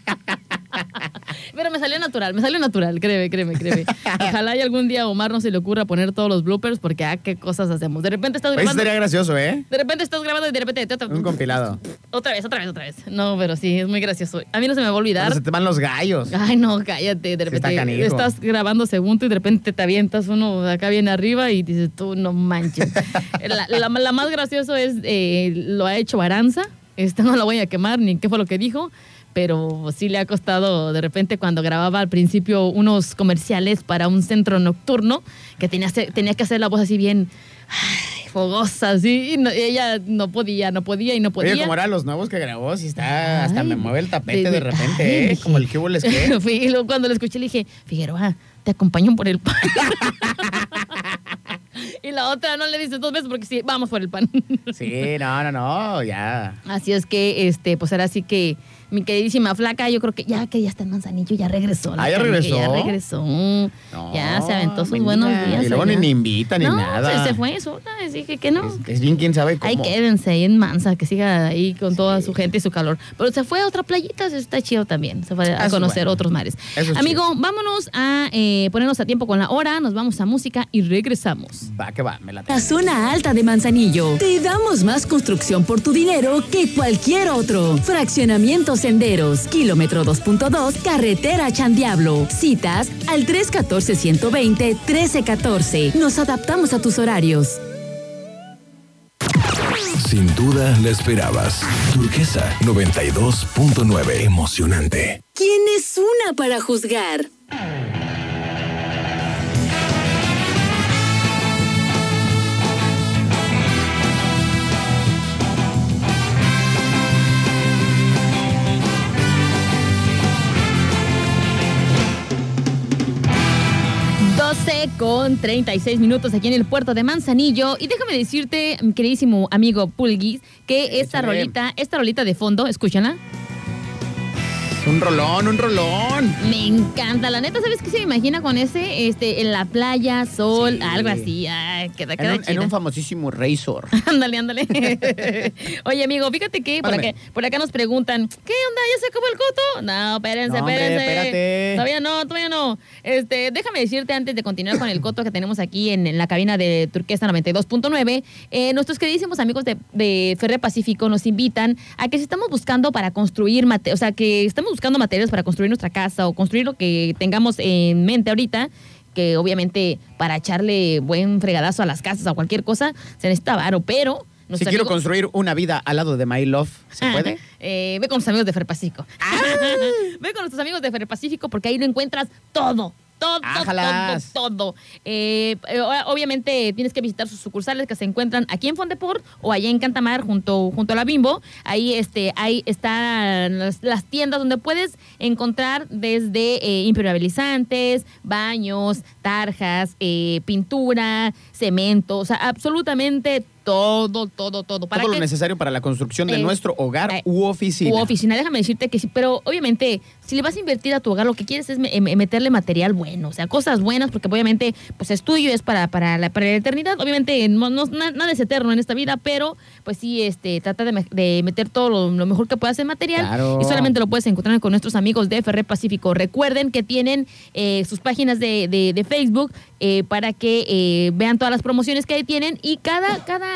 Pero me salió natural, me salió natural, créeme, créeme, créeme. Ojalá y algún día a Omar no se le ocurra poner todos los bloopers porque, ah, qué cosas hacemos. De repente estás grabando... Eso sería gracioso, ¿eh? De repente estás grabando y de repente... Un compilado. Otra vez, otra vez, otra vez. No, pero sí, es muy gracioso. A mí no se me va a olvidar. Pero se te van los gallos. Ay, no, cállate. De repente sí está canijo. Estás grabando según tú y de repente te avientas uno acá bien arriba y dices, tú no manches. La, la, la más gracioso es, eh, lo ha hecho Aranza. Esta no la voy a quemar, ni qué fue lo que dijo. Pero sí le ha costado de repente cuando grababa al principio unos comerciales para un centro nocturno que tenía, tenía que hacer la voz así bien ay, fogosa, así. Y no, ella no podía, no podía y no podía. Oye, como eran los nuevos que grabó, si está, ay, hasta me mueve el tapete de, de repente, ay, ¿eh? Dije, como el que hubo les quedó. Y luego cuando lo escuché le dije, Figueroa, te acompaño por el pan. Y la otra no le dices dos veces porque sí, vamos por el pan. Sí, no, no, no, ya. Así es que, este, pues ahora sí que mi queridísima flaca, yo creo que ya que ya está en Manzanillo, ya regresó. Ah, ya regresó. Ya regresó. No, ya se aventó sus buenos días. Y luego ni me invita ni no, nada. Se, se fue sola, así que, que no. Es, es bien quién sabe cómo. Ahí quédense ahí en Mansa, que siga ahí con sí. toda su gente y su calor. Pero se fue a otra playita, eso está chido también. Se fue a eso conocer bueno. otros mares. Eso Amigo, chido. vámonos a eh, ponernos a tiempo con la hora, nos vamos a música y regresamos. Va, que va, me la tengo. La zona alta de Manzanillo. Te damos más construcción por tu dinero que cualquier otro. Fraccionamientos Senderos, kilómetro dos punto dos, carretera Chandiablo. Citas al tres uno cuatro, uno dos cero, uno tres uno cuatro. Nos adaptamos a tus horarios. Sin duda la esperabas. Turquesa noventa y dos punto nueve. Emocionante. ¿Quién es una para juzgar? Con treinta y seis minutos aquí en el puerto de Manzanillo. Y déjame decirte, mi queridísimo amigo Pulguis, que Échale. esta rolita, esta rolita de fondo, escúchala. Un rolón, un rolón. Me encanta, la neta, ¿sabes qué se me imagina con ese? Este, en la playa, sol, sí. algo así. Ay, queda, queda en, un, en un famosísimo resort. Ándale, ándale. Oye, amigo, fíjate que por acá, por acá nos preguntan, ¿qué onda? ¿Ya se acabó el coto? No, espérense, no, hombre, espérense. Espérate. Todavía no, todavía no. Este, déjame decirte antes de continuar con el coto que tenemos aquí en, en la cabina de Turquesa noventa y dos punto nueve, eh, nuestros queridísimos amigos de, de Ferrepacífico nos invitan a que si estamos buscando para construir, mate, o sea, que estamos buscando materiales para construir nuestra casa o construir lo que tengamos en mente ahorita, que obviamente para echarle buen fregadazo a las casas o cualquier cosa se necesita varo, pero... Si quiero amigos, construir una vida al lado de My Love, ¿se ah, puede? Eh, ve con los amigos de Ferpacífico. Ah. Ve con nuestros amigos de Ferpacífico porque ahí lo encuentras todo. Todo, Ajalas. todo, todo. Eh, obviamente tienes que visitar sus sucursales que se encuentran aquí en Fondeport o allá en Cantamar junto, junto a la Bimbo. Ahí, este, ahí están las, las tiendas donde puedes encontrar desde eh, impermeabilizantes, baños, tarjas, eh, pintura, cemento, o sea, absolutamente todo. Todo, todo, todo. ¿Para todo qué? Lo necesario para la construcción de eh, nuestro hogar eh, u oficina. U oficina, déjame decirte que sí, pero obviamente, si le vas a invertir a tu hogar, lo que quieres es me, me meterle material bueno, o sea, cosas buenas, porque obviamente, pues es tuyo, es para, para, la, para la eternidad. Obviamente, no, no, nada es eterno en esta vida, pero pues sí, este, trata de, de meter todo lo, lo mejor que puedas en material. Claro. Y solamente lo puedes encontrar con nuestros amigos de Ferrepacífico. Recuerden que tienen eh, sus páginas de, de, de Facebook eh, para que eh, vean todas las promociones que ahí tienen y cada, cada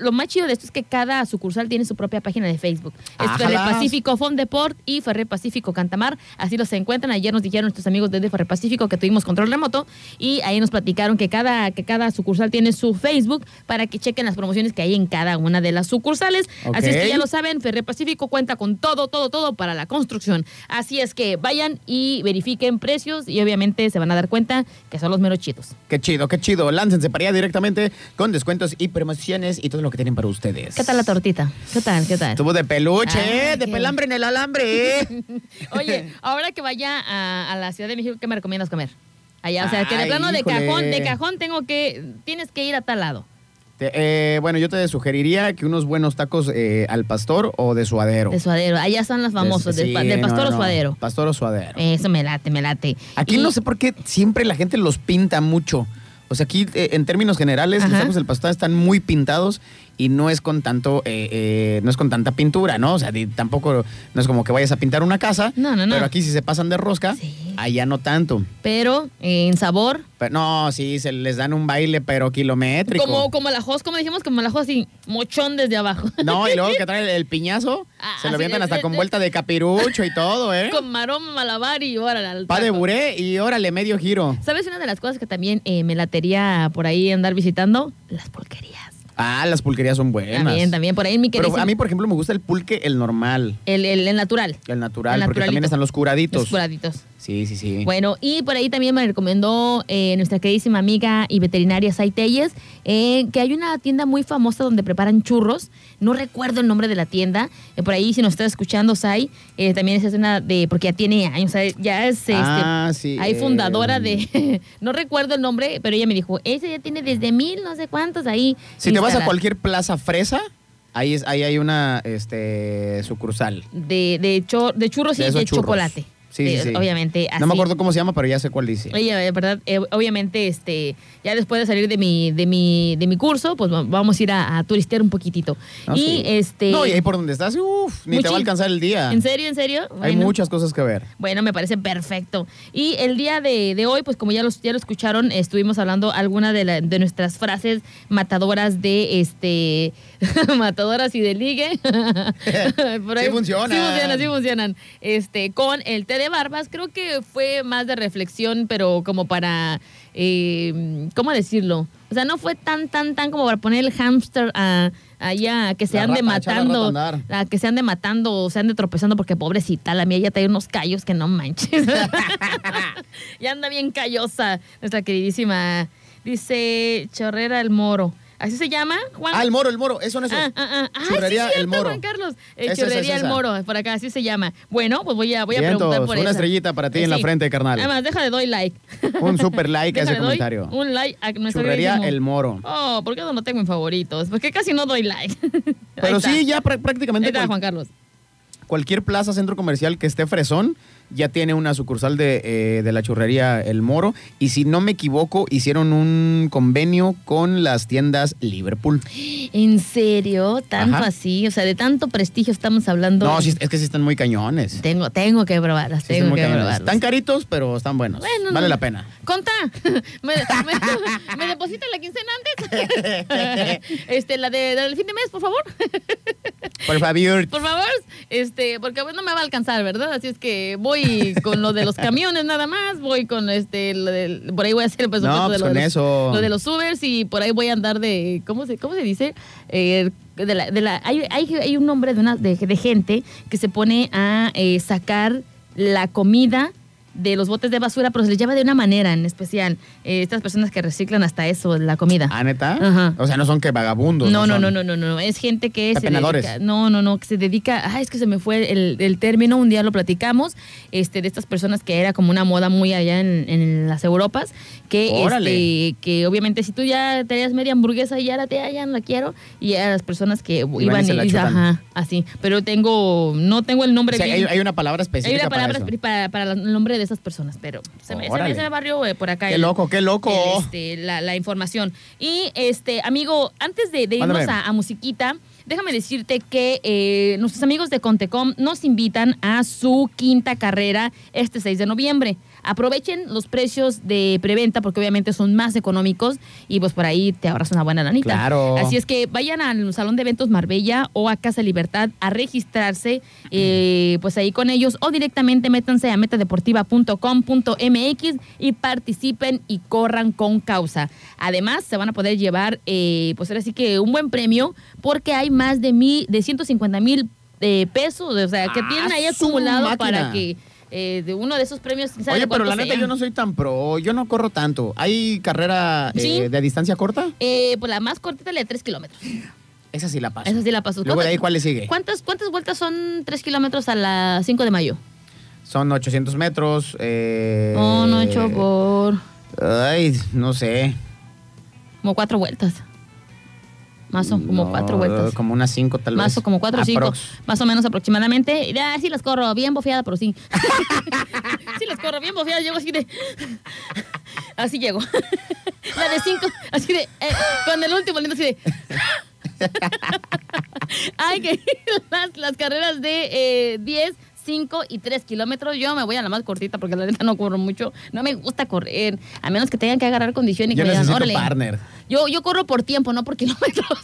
lo más chido de esto es que cada sucursal tiene su propia página de Facebook. Es Ferrepacífico Fondeport y Ferrepacífico Cantamar, así los encuentran. Ayer nos dijeron nuestros amigos desde Ferrepacífico que tuvimos control remoto y ahí nos platicaron que cada, que cada sucursal tiene su Facebook para que chequen las promociones que hay en cada una de las sucursales. Okay. Así es que ya lo saben, Ferrepacífico cuenta con todo, todo, todo para la construcción. Así es que vayan y verifiquen precios y obviamente se van a dar cuenta que son los meros chidos. Qué chido, qué chido. Láncense para allá directamente con descuentos y promociones y todo lo que tienen para ustedes. ¿Qué tal la tortita? ¿Qué tal? ¿Qué tal? Tuvo de peluche, ah, de qué... pelambre en el alambre. Oye, ahora que vaya a, a la Ciudad de México, ¿qué me recomiendas comer? Allá, o sea, que de plano de cajón, de cajón tengo que, tienes que ir a tal lado. Te, eh, bueno, yo te sugeriría que unos buenos tacos eh, al pastor o de suadero. De suadero, allá están los famosos, de, sí, del pastor no, no. o suadero. Pastor o suadero. Eso me late, me late. Aquí y... no sé por qué siempre la gente los pinta mucho. O sea, aquí eh, en términos generales, ajá, los tacos del pastor están muy pintados y no es con tanto, eh, eh, no es con tanta pintura, ¿no? O sea, tampoco no es como que vayas a pintar una casa. No, no, no. Pero aquí si se pasan de rosca, sí, allá no tanto. Pero en sabor. Pero, no, sí, se les dan un baile, pero kilométrico. Como, como la jos, como dijimos, como la jos así, mochón desde abajo. No, y luego que traen el, el piñazo, ah, se lo avientan hasta de, con de, vuelta de capirucho y todo, ¿eh? Con marón, malabar y órale. Pa de buré y órale, medio giro. ¿Sabes una de las cosas que también eh, me latería por ahí andar visitando? Las pulquerías. Ah, las pulquerías son buenas. También, también, por ahí mi querido. Pero a mí, por ejemplo, me gusta el pulque, el normal. El, el, el natural. El natural, el porque también están los curaditos. Los curaditos. Sí, sí, sí. Bueno, y por ahí también me recomendó eh, nuestra queridísima amiga y veterinaria Sai Telles, eh, que hay una tienda muy famosa donde preparan churros. No recuerdo el nombre de la tienda. Eh, por ahí, si nos está escuchando, Sai, eh, también es una de... Porque ya tiene años, ya es... Ah, este, sí. Hay fundadora eh, de... no recuerdo el nombre, pero ella me dijo, ese ya tiene desde mil, no sé cuántos ahí. Si te vas a cualquier plaza fresa, ahí es, ahí hay una este, sucursal. De, de, chor, de churros de y de churros. Chocolate. Sí, eh, sí, obviamente. Así. No me acuerdo cómo se llama, pero ya sé cuál dice. Oye, verdad, eh, obviamente, este, ya después de salir de mi, de mi, de mi curso, pues vamos a ir a, a turistear un poquitito. No, y sí. este. No, y ahí por donde estás, uff, ni muchísimo. Te va a alcanzar el día. ¿En serio, en serio? Bueno, hay muchas cosas que ver. Bueno, me parece perfecto. Y el día de, de hoy, pues como ya los, ya lo escucharon, estuvimos hablando alguna de, la, de nuestras frases matadoras de este, matadoras y de ligue. Por ahí, sí funcionan. Sí funcionan, sí funcionan. Este, con el té de barbas, creo que fue más de reflexión, pero como para, eh, ¿cómo decirlo? O sea, no fue tan, tan, tan como para poner el hámster a... allá, que se ande matando, a que se ande matando o se ande tropezando, porque pobrecita, la mía ya trae unos callos que no manches. Ya anda bien callosa, nuestra queridísima, dice Churrería El Moro. ¿Así se llama, Juan? Ah, El Moro, El Moro, eso no es eso. Ah, ah, ah. Churrería, sí, cierto, El Moro. Juan Carlos. Eh, esa, Churrería esa, esa. El Moro, por acá, así se llama. Bueno, pues voy a, voy a preguntar por eso. Una esa. Estrellita para ti eh, en sí. La frente, carnal. Además, deja de doy like. Un super like a ese comentario. Un like a nuestra Churrería El Moro. Oh, ¿por qué no lo tengo en favoritos? Porque casi no doy like. Pero sí, ya pr prácticamente. Ahí está, cual, Juan Carlos. Cualquier plaza, centro comercial que esté fresón, ya tiene una sucursal de, eh, de la Churrería El Moro. Y si no me equivoco, hicieron un convenio con las tiendas Liverpool. ¿En serio? ¿Tanto ajá. así? O sea, de tanto prestigio estamos hablando. No, sí, es que sí están muy cañones. Tengo, tengo que probarlas, sí, tengo que probarlas. Están caritos, pero están buenos. Bueno, vale no. la pena. Conta, ¿me, me, me depositan la quincena antes? este, la, de, la del fin de mes, por favor. Por favor. Por favor. Este, porque no me va a alcanzar, ¿verdad? Así es que voy y con lo de los camiones nada más, voy con este, lo de, por ahí voy a hacer el presupuesto no, pues de, lo de, los, lo de los Ubers y por ahí voy a andar de, ¿cómo se, cómo se dice? Eh, de la, de la, hay, hay, hay un nombre de, una, de, de gente que se pone a eh, sacar la comida de los botes de basura, pero se les lleva de una manera en especial. Eh, estas personas que reciclan hasta eso, la comida. ¿Ah, neta? Ajá. O sea, no son que vagabundos. No, no, no, no, no, no, no. Es gente que se dedica, no, no, no, que se dedica, ah, es que se me fue el, el término, un día lo platicamos, este, de estas personas que era como una moda muy allá en, en las Europas, que, este, que obviamente si tú ya tenías media hamburguesa y ya la te ya no la quiero, y a las personas que iban y, van y, y, y ajá, así. Pero tengo, no tengo el nombre. O sea, bien. Hay, hay una palabra específica. Hay una palabra para, para, para el nombre de esas personas, pero se me, se me, se me barrió eh, por acá. Qué el, loco, qué loco. El, este, la, la información. Y, este amigo, antes de, de irnos a, a musiquita, Déjame decirte que eh, nuestros amigos de Contecom nos invitan a su quinta carrera este seis de noviembre. Aprovechen los precios de preventa porque obviamente son más económicos y pues por ahí te ahorras una buena lanita. Claro. Así es que vayan al Salón de Eventos Marbella o a Casa Libertad a registrarse eh, pues ahí con ellos, o directamente métanse a meta deportiva punto com punto m x y participen y corran con causa. Además se van a poder llevar eh, pues ahora sí que un buen premio, porque hay más de, mil, de ciento cincuenta mil eh, pesos, o sea, que ah, tienen ahí acumulado máquina. Para que Eh, de uno de esos premios. Oye, pero la sea? neta yo no soy tan pro, yo no corro tanto. ¿Hay carrera eh, ¿Sí? de distancia corta? Eh, pues la más cortita es la de tres kilómetros. Esa sí la paso. Esa sí la paso. Luego de ahí, ¿cuál le sigue? ¿Cuántas, cuántas vueltas son tres kilómetros a las cinco de mayo? Son ochocientos metros. Eh, oh, no, hecho por... Ay, no sé. Como cuatro vueltas. Más o como no, cuatro vueltas. Como unas cinco, tal vez. Más o como cuatro o cinco. Más o menos aproximadamente. Ah, sí las corro bien bofeada, pero sí. sí las corro bien bofeada. Llego así de... Así llego. La de cinco, así de... Eh, con el último, así de... Ay, que las, las carreras de diez... Eh, cinco y tres kilómetros, yo me voy a la más cortita porque la neta no corro mucho, no me gusta correr, a menos que tengan que agarrar condición y que yo me digan, órale, partner. Yo, yo corro por tiempo, no por kilómetros.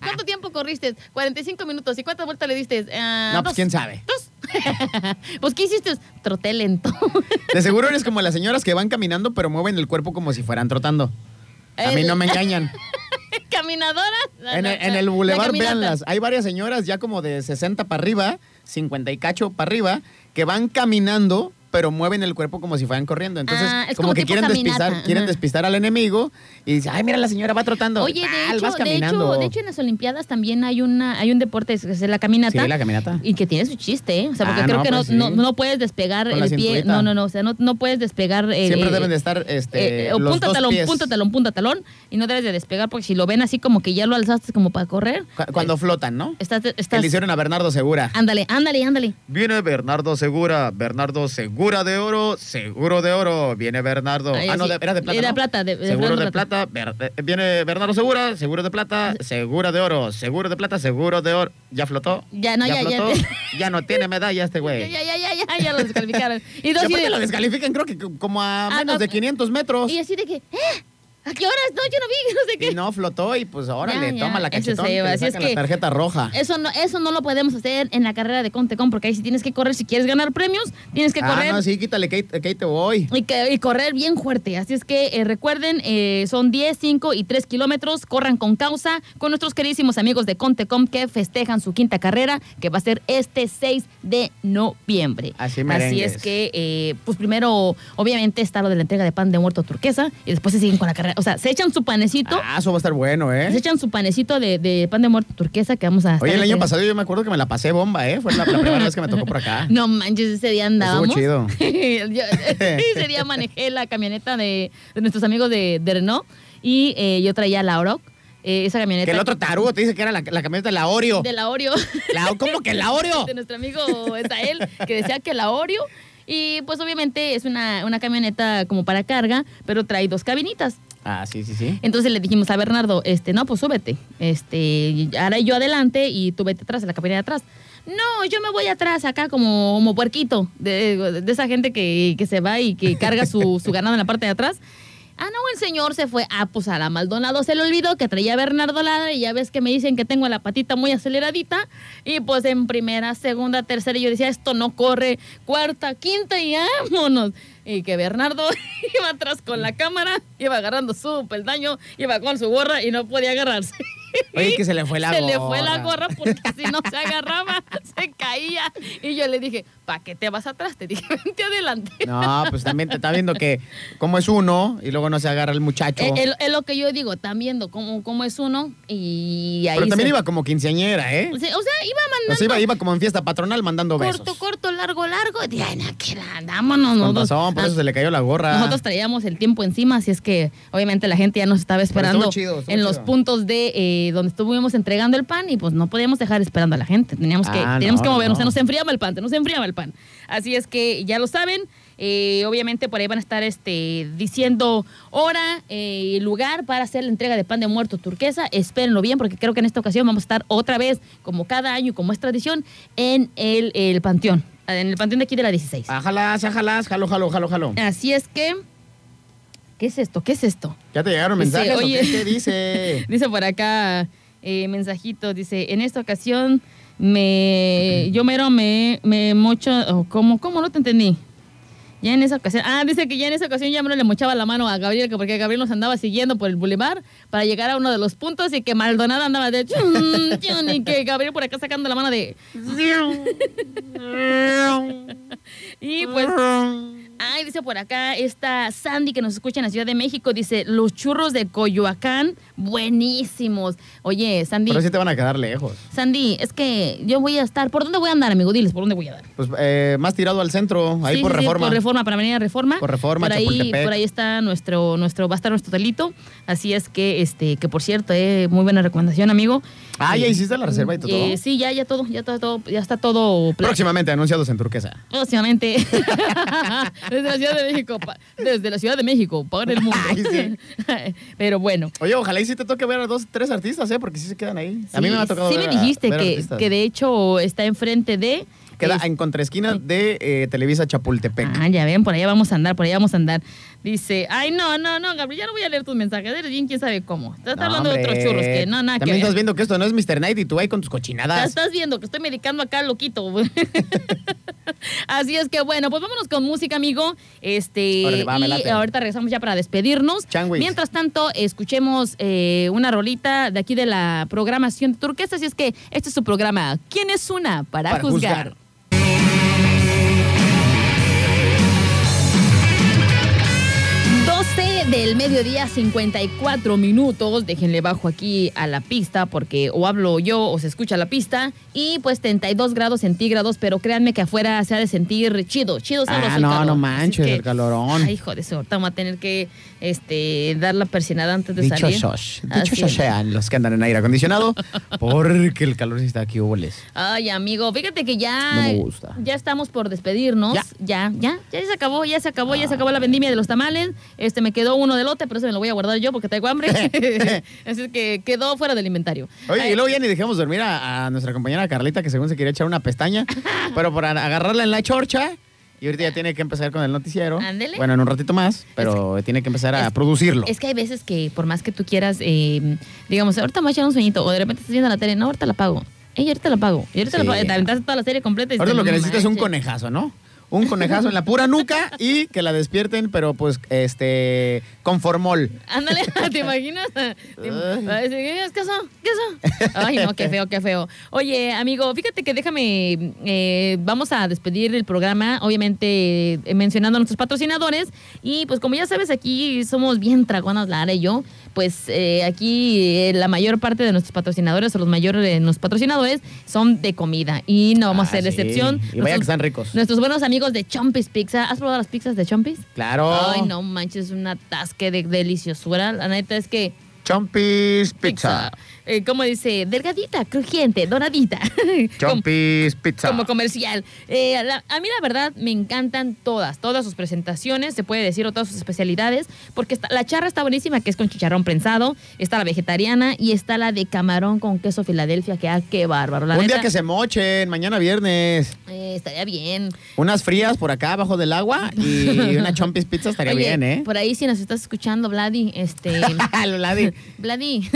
¿Cuánto tiempo corriste? cuarenta y cinco minutos, ¿y cuántas vueltas le diste? Uh, no, pues dos. Quién sabe. Dos. Pues, ¿qué hiciste? Troté lento. De seguro eres como las señoras que van caminando pero mueven el cuerpo como si fueran trotando. A mí no me engañan. ¿Caminadoras? No, en, no, en el bulevar, véanlas, hay varias señoras ya como de sesenta para arriba, cincuenta y cacho para arriba, que van caminando, pero mueven el cuerpo como si fueran corriendo. Entonces, ah, como, como que quieren caminata. despistar, quieren despistar al enemigo y dicen, ay, mira, la señora va trotando. Oye, de hecho, vas caminando. De hecho, de hecho, en las Olimpiadas también hay una, hay un deporte que es la caminata. Sí, la caminata. Y que tiene su chiste, ¿eh? O sea, porque ah, creo no, que pues no, sí. no, no puedes despegar Con el pie. No, no, no, o sea, no, no puedes despegar. Eh, Siempre eh, deben de estar este, eh, o los punta dos talón, pies. punta talón, punta talón, y no debes de despegar, porque si lo ven así como que ya lo alzaste como para correr. Cuando eh, flotan, ¿no? Estás, estás... Que le hicieron a Bernardo Segura. Ándale, ándale, ándale. Viene Bernardo Segura, Bernardo Segura. Segura de oro, seguro de oro, viene Bernardo. Ay, ah, no, sí. de, era de plata. Era ¿no? plata de, de seguro de plata, plata ver, viene Bernardo Segura, seguro de plata, segura de oro, seguro de plata, seguro de oro. ¿Ya flotó? Ya no, ya, ya. Flotó? Ya, ya. ya no tiene medalla este güey. Ya, ya, ya, ya, ya lo descalificaron. Y dos, y de, lo descalifican, creo que como a ah, menos no, de quinientos metros. Y así de que, ¿eh? ¿A qué horas? No, yo no vi, no sé qué. Y no, flotó y pues órale, ya, ya. toma la cachetón, que le sacan la tarjeta roja. Eso no, eso no lo podemos hacer en la carrera de Contecom, porque ahí sí tienes que correr, si quieres ganar premios, tienes que correr. Ah, no, sí, quítale, que ahí te voy. Y, que, y correr bien fuerte, así es que eh, recuerden, eh, son diez, cinco y tres kilómetros, corran con causa con nuestros queridísimos amigos de Contecom que festejan su quinta carrera, que va a ser este seis de noviembre. Así merengues. Así es que, eh, pues primero, obviamente, está lo de la entrega de pan de muerto turquesa, y después se siguen con la carrera. O sea, se echan su panecito. Ah, eso va a estar bueno, ¿eh? Se echan su panecito de, de pan de muerto turquesa que vamos a... Oye, el año que... pasado yo me acuerdo que me la pasé bomba, ¿eh? Fue la, la primera vez que me tocó por acá. No manches, ese día andábamos. Estuvo chido. yo, ese día manejé la camioneta de, de nuestros amigos de, de Renault y eh, yo traía la Oroc. Eh, esa camioneta. Que el otro tarugo te dice que era la, la camioneta de la Oreo. De la Oreo. La, ¿Cómo que la Oreo? De nuestro amigo Esael, que decía que la Oreo. Y pues obviamente es una, una camioneta como para carga, pero trae dos cabinitas. Ah, sí, sí, sí. Entonces le dijimos a Bernardo, este, no, pues súbete. Este, ahora yo adelante y tú vete atrás, en la cabina de atrás. No, yo me voy atrás acá como, como puerquito, de, de, de esa gente que, que se va y que carga su, su ganado en la parte de atrás. Ah, no, el señor se fue. Ah, pues a la Maldonado se le olvidó que traía a Bernardo Ladra y ya ves que me dicen que tengo la patita muy aceleradita. Y pues en primera, segunda, tercera, yo decía, esto no corre. Cuarta, quinta y vámonos. Y que Bernardo iba atrás con la cámara, iba agarrando su peldaño, iba con su gorra y no podía agarrarse. Oye, que se le fue la gorra. Se le fue la gorra porque si no se agarraba, se caía. Y yo le dije, ¿para qué te vas atrás? Te dije, vente adelante. No, pues también te está viendo que cómo es uno y luego no se agarra el muchacho. Es lo que yo digo, están viendo cómo, cómo es uno y ahí... Pero también se... iba como quinceañera, ¿eh? O sea, iba mandando... O sea, iba, iba como en fiesta patronal mandando corto, besos. Corto, corto, largo, largo. Y ay, na, que vámonos nosotros. Con razón, por eso ah, se le cayó la gorra. Nosotros traíamos el tiempo encima, así es que obviamente la gente ya nos estaba esperando estuvo chido, estuvo en los chido. puntos de... Eh, donde estuvimos entregando el pan y pues no podíamos dejar esperando a la gente. Teníamos que, ah, teníamos no, que movernos, no. se nos enfriaba el pan, se nos enfriaba el pan. Zapopan. Así es que ya lo saben, eh, obviamente por ahí van a estar este, diciendo hora y eh, lugar para hacer la entrega de pan de muerto turquesa. Espérenlo bien, porque creo que en esta ocasión vamos a estar otra vez, como cada año, como es tradición, en el, el panteón, en el panteón de aquí de la dieciséis. Ajalás, ajalás, jalo, jalo, jalo, jalo. Así es que... ¿Qué es esto? ¿Qué es esto? ¿Ya te llegaron mensajes? Dice, oye, ¿o qué, qué dice? Dice por acá, eh, mensajito, dice, en esta ocasión me, okay. yo mero me, me mocho, oh, ¿cómo? ¿Cómo? No te entendí. Ya en esa ocasión, ah, dice que ya en esa ocasión ya me le mochaba la mano a Gabriel, porque Gabriel nos andaba siguiendo por el bulevar para llegar a uno de los puntos y que Maldonado andaba de chun, chun, y que Gabriel por acá sacando la mano de... Y pues... Ay, dice por acá, esta Sandy que nos escucha en la Ciudad de México, dice, los churros de Coyoacán, buenísimos. Oye, Sandy... Pero sí te van a quedar lejos. Sandy, es que yo voy a estar... ¿Por dónde voy a andar, amigo? Diles, ¿por dónde voy a andar? Pues eh, más tirado al centro, ahí sí, por sí, Reforma. Sí, por Reforma, para venir a Reforma. Por Reforma, por ahí, por ahí está nuestro, nuestro... Va a estar nuestro hotelito. Así es que, este, que por cierto, eh, muy buena recomendación, amigo. Ah, eh, ya hiciste la reserva y todo. Eh, sí, ya, ya todo, ya todo, todo, ya está todo... Plan. Próximamente, anunciados en Turquesa. Próximamente. Desde la Ciudad de México, desde la Ciudad de México, para el mundo. Ay, sí. Pero bueno. Oye, ojalá y sí te toque ver a dos, tres artistas, ¿eh? Porque sí se quedan ahí. Sí, a mí me ha tocado sí ver. Sí me dijiste a, que, que de hecho está enfrente de... Queda es, en contraesquina de eh, Televisa Chapultepec. Ah, ya ven, por allá vamos a andar, por allá vamos a andar. Dice, ay, no, no, no, Gabriel, ya no voy a leer tus mensajes, eres bien quién sabe cómo. Estás no, hablando hombre. de otros churros que no, nada También que estás ver. viendo que esto no es mister Night y tú ahí con tus cochinadas. Estás viendo que estoy medicando acá loquito. Así es que, bueno, pues vámonos con música, amigo. Este, Órale, va, y ahorita regresamos ya para despedirnos. Changuis. Mientras tanto, escuchemos eh, una rolita de aquí de la programación de Turquesa. Así es que este es su programa, ¿Quién es una? Para, para juzgar. juzgar. Del mediodía, cincuenta y cuatro minutos. Déjenle bajo aquí a la pista, porque o hablo yo o se escucha la pista. Y pues treinta y dos grados centígrados, pero créanme que afuera se ha de sentir chido, chido sabroso. Ah, no, calor. no manches, que, el calorón. Ay, hijo de eso, vamos a tener que este, dar la persinada antes de Dicho salir. Shosh. Dicho shosh sean los que andan en aire acondicionado, porque el calor sí está aquí, óboles. Ay, amigo, fíjate que ya... No me gusta. Ya estamos por despedirnos. Ya, ya, ya, ya se acabó, ya se acabó, ah. ya se acabó la vendimia de los tamales. Este, me quedó uno de lote, pero eso me lo voy a guardar yo porque traigo hambre. Así que quedó fuera del inventario. Oye, Ay, y luego ya ni dejamos dormir a, a nuestra compañera Carlita, que según se quería echar una pestaña, pero por agarrarla en la chorcha. Y ahorita ya tiene que empezar con el noticiero. Ándele. Bueno, en un ratito más, pero es que, tiene que empezar a es, producirlo. Es que hay veces que por más que tú quieras, eh, digamos, ahorita me voy a echar un sueñito, o de repente estás viendo la tele, no, ahorita la pago. Ey, ahorita la pago. Y ahorita sí. la pago. Te aventaste toda la serie completa. Y ahorita lo que necesitas es un conejazo, ¿no? Un conejazo en la pura nuca y que la despierten, pero pues, este, con formol. Ándale, ¿te imaginas? ¿Qué es eso? ¿Qué es eso? Ay, no, qué feo, qué feo. Oye, amigo, fíjate que déjame, eh, vamos a despedir el programa, obviamente eh, mencionando a nuestros patrocinadores. Y pues como ya sabes, aquí somos bien tragonas, Lara y yo. Pues eh, aquí eh, la mayor parte de nuestros patrocinadores o los mayores de nuestros patrocinadores son de comida. Y no vamos ah, a hacer sí. excepción. Y nuestros, vaya que están ricos. Nuestros buenos amigos de Chompis Pizza. ¿Has probado las pizzas de Chompis? Claro. Ay, no manches, es un atasque de deliciosura. La neta es que... Chompis Pizza. Pizza. Eh, como dice, delgadita, crujiente, doradita. Chompis como, Pizza. Como comercial. Eh, la, a mí la verdad me encantan todas, todas sus presentaciones, se puede decir, o todas sus especialidades, porque está, la charra está buenísima, que es con chicharrón prensado, está la vegetariana y está la de camarón con queso Filadelfia, que ah, qué bárbaro. La Un neta, día que se mochen, mañana viernes. Eh, estaría bien. Unas frías por acá, abajo del agua, y una Chompis Pizza estaría Oye, bien, ¿eh? Por ahí si nos estás escuchando, Vladi, este... Vladi. Vladi.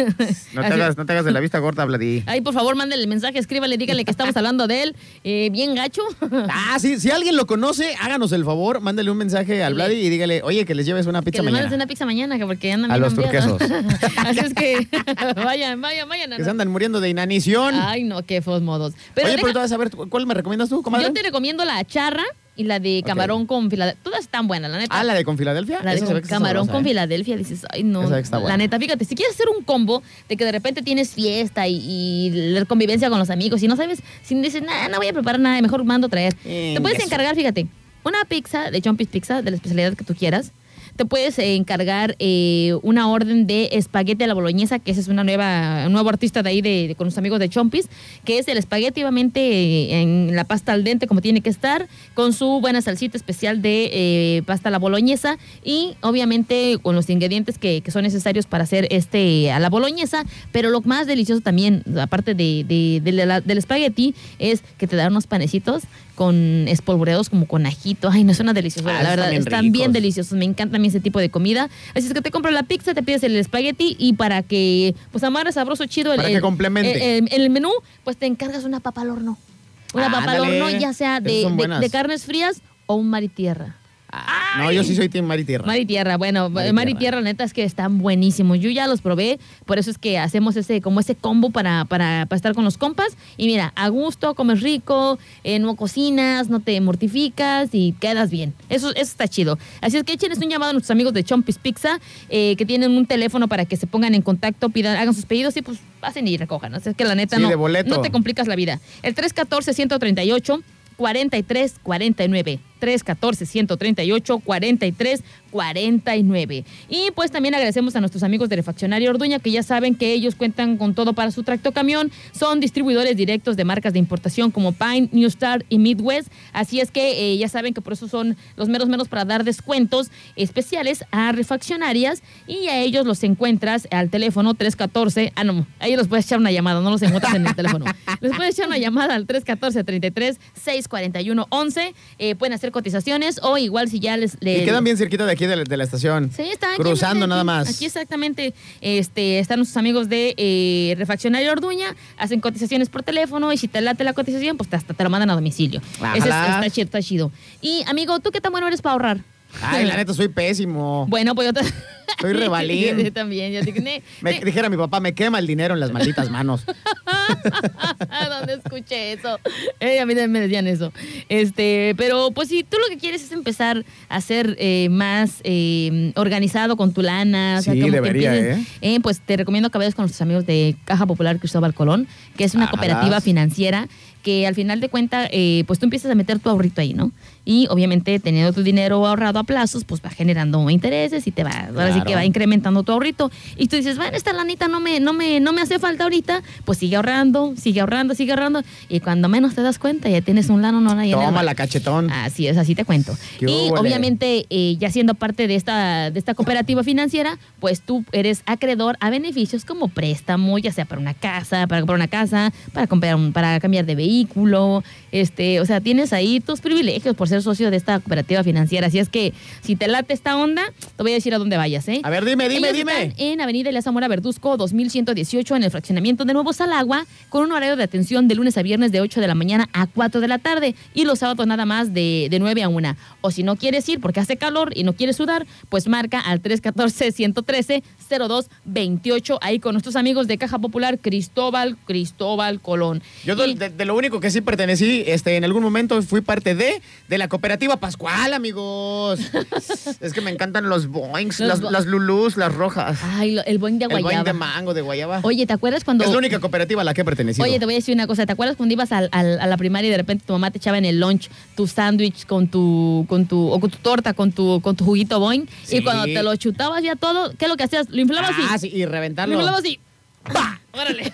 No te hagas, no te hagas de la vista gorda, Vladi. Ay, por favor, mándale el mensaje, escríbale, dígale que estamos hablando de él. Eh, bien gacho. Ah, sí, si alguien lo conoce, háganos el favor, mándale un mensaje al Vladi y dígale, oye, que les lleves una pizza que mañana. Que les mandes una pizza mañana, porque andan A los turquesos. Así es que vayan, vayan, vayan. Que no. se andan muriendo de inanición. Ay, no, qué feos modos. Pero oye, deja... pero tú vas a ver, ¿cuál me recomiendas tú, comadre? Yo te recomiendo la charra. Y la de camarón okay. con Filadelfia. Todas están buenas, la neta. Ah, la de con Filadelfia. La de con, camarón sabrosa, con eh. Filadelfia. Dices, ay, no. Esa está buena. La neta, fíjate, si quieres hacer un combo de que de repente tienes fiesta y, y la convivencia con los amigos y no sabes, si dices, nada, no voy a preparar nada, mejor mando a traer. Eh, Te puedes eso. encargar, fíjate, una pizza de Chompis Pizza, de la especialidad que tú quieras. te puedes eh, encargar eh, una orden de espagueti a la boloñesa, que ese es una nueva, un nuevo artista de ahí de, de, con los amigos de Chompis, que es el espagueti obviamente en la pasta al dente como tiene que estar, con su buena salsita especial de eh, pasta a la boloñesa y obviamente con los ingredientes que, que son necesarios para hacer este a la boloñesa. Pero lo más delicioso también, aparte de, de, de, de la, del espagueti, es que te dan unos panecitos con espolvoreados como con ajito. Ay, no, suena delicioso, ah, la verdad, están, están bien deliciosos. Me encanta a mí ese tipo de comida. Así es que te compras la pizza, te pides el espagueti y para que, pues, amarre sabroso, chido el, para que complemente. El, el, el menú, pues te encargas una papa al horno. Una ah, papa al horno, ya sea de, de, de carnes frías o un mar y tierra. ¡Ay! No, yo sí soy team mar y tierra. Mar y tierra, bueno, mar y, mar y tierra, neta, es que están buenísimos. Yo ya los probé, por eso es que hacemos ese como ese combo para, para, para estar con los compas. Y mira, a gusto, comes rico, eh, no cocinas, no te mortificas y quedas bien. Eso, eso está chido. Así es que échenles un llamado a nuestros amigos de Chompis Pizza, eh, que tienen un teléfono para que se pongan en contacto, pidan, hagan sus pedidos y pues pasen y recojan. Así es que la neta, sí, no, de boleto, no te complicas la vida. El tres catorce, ciento treinta y ocho, cuarenta y tres, cuarenta y nueve. tres catorce, ciento treinta y ocho, cuarenta y tres, cuarenta y nueve. Y pues también agradecemos a nuestros amigos de Refaccionario Orduña, que ya saben que ellos cuentan con todo para su tractocamión. Son distribuidores directos de marcas de importación como Pine, New Star y Midwest. Así es que eh, ya saben que por eso son los meros meros para dar descuentos especiales a refaccionarias, y a ellos los encuentras al teléfono tres catorce. Ah, no, ahí los puedes echar una llamada, no los encuentras en el teléfono. Les puedes echar una llamada al tres catorce, treinta y tres, seiscientos cuarenta y uno, once. Eh, pueden hacer cotizaciones o igual si ya les... les... Y quedan bien cerquita de aquí de la, de la estación. Sí, están cruzando aquí, nada más. Aquí exactamente este, están nuestros amigos de eh, Refaccionario Orduña, hacen cotizaciones por teléfono y si te late la cotización, pues hasta te, te lo mandan a domicilio. Ese es, está chido, está chido. Y amigo, ¿tú qué tan bueno eres para ahorrar? Ay, la neta, soy pésimo. Bueno, pues yo... Te... Soy rebalín. Yo también. Yo digo, ne, me ne. Dijera mi papá, me quema el dinero en las malditas manos. ¿Dónde escuché eso? Eh, a mí también me decían eso. Este, pero pues si tú lo que quieres es empezar a ser eh, más eh, organizado con tu lana. O sea, sí, como debería, que empieces, ¿eh? eh. Pues te recomiendo que vayas con nuestros amigos de Caja Popular Cristóbal Colón, que es una Ajá. cooperativa financiera que al final de cuentas, eh, pues tú empiezas a meter tu ahorrito ahí, ¿no? Y obviamente teniendo tu dinero ahorrado a plazos, pues va generando intereses y te va, claro. ahora sí que va incrementando tu ahorrito. Y tú dices, bueno, esta lanita no me, no me, no me hace falta ahorita, pues sigue ahorrando, sigue ahorrando, sigue ahorrando. Y cuando menos te das cuenta, ya tienes un lano, no, no. Toma la cachetón. Así es, así te cuento. Qué y huele. Obviamente, eh, ya siendo parte de esta, de esta cooperativa financiera, pues tú eres acreedor a beneficios como préstamo, ya sea para una casa, para comprar una casa, para comprar un, para cambiar de vehículo, este, o sea, tienes ahí tus privilegios por ser socio de esta cooperativa financiera. Así es que si te late esta onda, te voy a decir a dónde vayas, ¿eh? A ver, dime, dime, Ellos dime. Están en Avenida Elías Zamora Verduzco, dos mil ciento dieciocho, en el fraccionamiento de Nuevo Salagua, con un horario de atención de lunes a viernes de ocho de la mañana a cuatro de la tarde y los sábados nada más de, de nueve a una. O si no quieres ir porque hace calor y no quieres sudar, pues marca al tres catorce, ciento trece, cero dos veintiocho, ahí con nuestros amigos de Caja Popular Cristóbal, Cristóbal Colón. Yo y, de, de lo único que sí pertenecí, este, en algún momento fui parte de, de la cooperativa Pascual, amigos. Es que me encantan los boings, los las, bo las lulús, las rojas. Ay, el boing de guayaba. El boing de mango, de guayaba. Oye, ¿te acuerdas cuando...? Es la única cooperativa a la que he pertenecido. Oye, te voy a decir una cosa. ¿Te acuerdas cuando ibas al, al, a la primaria y de repente tu mamá te echaba en el lunch tu sándwich con tu, con tu, o con tu torta, con tu, con tu juguito boing? Sí. Y cuando te lo chutabas ya todo, ¿qué es lo que hacías? Lo inflabas así. Ah, sí, y reventarlo. Lo inflabas así. ¡Pah! ¡Órale!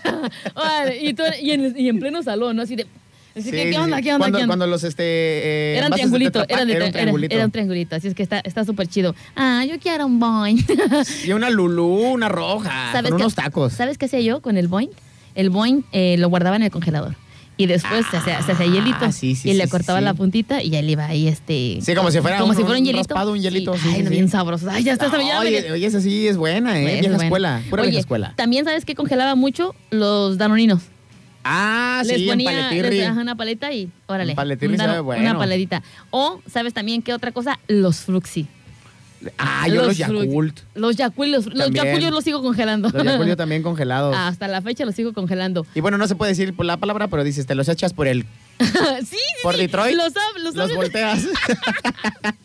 Órale. Y, tú, y, en, y en pleno salón, ¿no? Así de... Así sí, que, ¿qué onda? ¿Qué onda? Cuando, ¿qué onda? Cuando los este eh, era, un triangulito, era, era un triangulito, era un triangulito, así es que está está súper chido. Ah, yo quiero un boing. Y una lulú, una roja, con unos tacos. ¿Sabes qué hacía yo con el boing? El boing eh, lo guardaba en el congelador. Y después ah, se hacía hielito sí, sí, y sí, le cortaba sí. la puntita y ya le iba ahí este... Sí, como si fuera como un, si fuera un, un hielito. Raspado, un hielito. Sí. Sí, ay, sí, no, sí. bien sabroso. Ay, ya está. No, ya oye, oye, esa sí es buena, ¿eh? Pues, vieja buena. Escuela, pura oye, vieja escuela. También, ¿sabes qué congelaba mucho? Los danoninos. Ah, les sí, ponía, en paletirri. Les ponía una paleta y, órale. En paletirri una, sabe bueno. Una paletita. O, ¿sabes también qué otra cosa? Los fruxi. Ah, yo los Yakult. Los Yakult, los, los Yakult yo los sigo congelando. Los Yakult yo también congelados. Ah, hasta la fecha los sigo congelando. Y bueno, no se puede decir la palabra, pero dices, te los echas por el... sí, sí, por sí. Detroit, los, los, los volteas.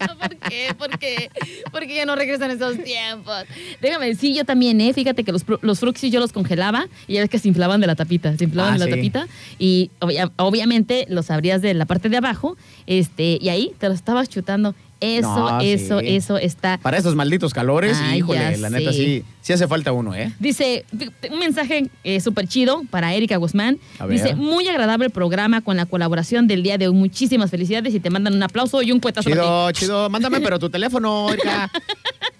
¿Por qué? ¿Por qué? Porque ya no regresan esos tiempos. Déjame decir, yo también, ¿eh? Fíjate que los, los Fruxis yo los congelaba y ya ves que se inflaban de la tapita, se inflaban ah, de la sí. tapita y obvia, obviamente los abrías de la parte de abajo este, y ahí te los estabas chutando. Eso, no, eso, sí. eso está. Para esos malditos calores, Ay, híjole, la sé. neta sí, sí hace falta uno, ¿eh? Dice, un mensaje eh, súper chido para Erika Guzmán. Dice, muy agradable programa con la colaboración del día de hoy. Muchísimas felicidades y te mandan un aplauso y un cuetazo. Chido, chido. Mándame, pero tu teléfono, Erika.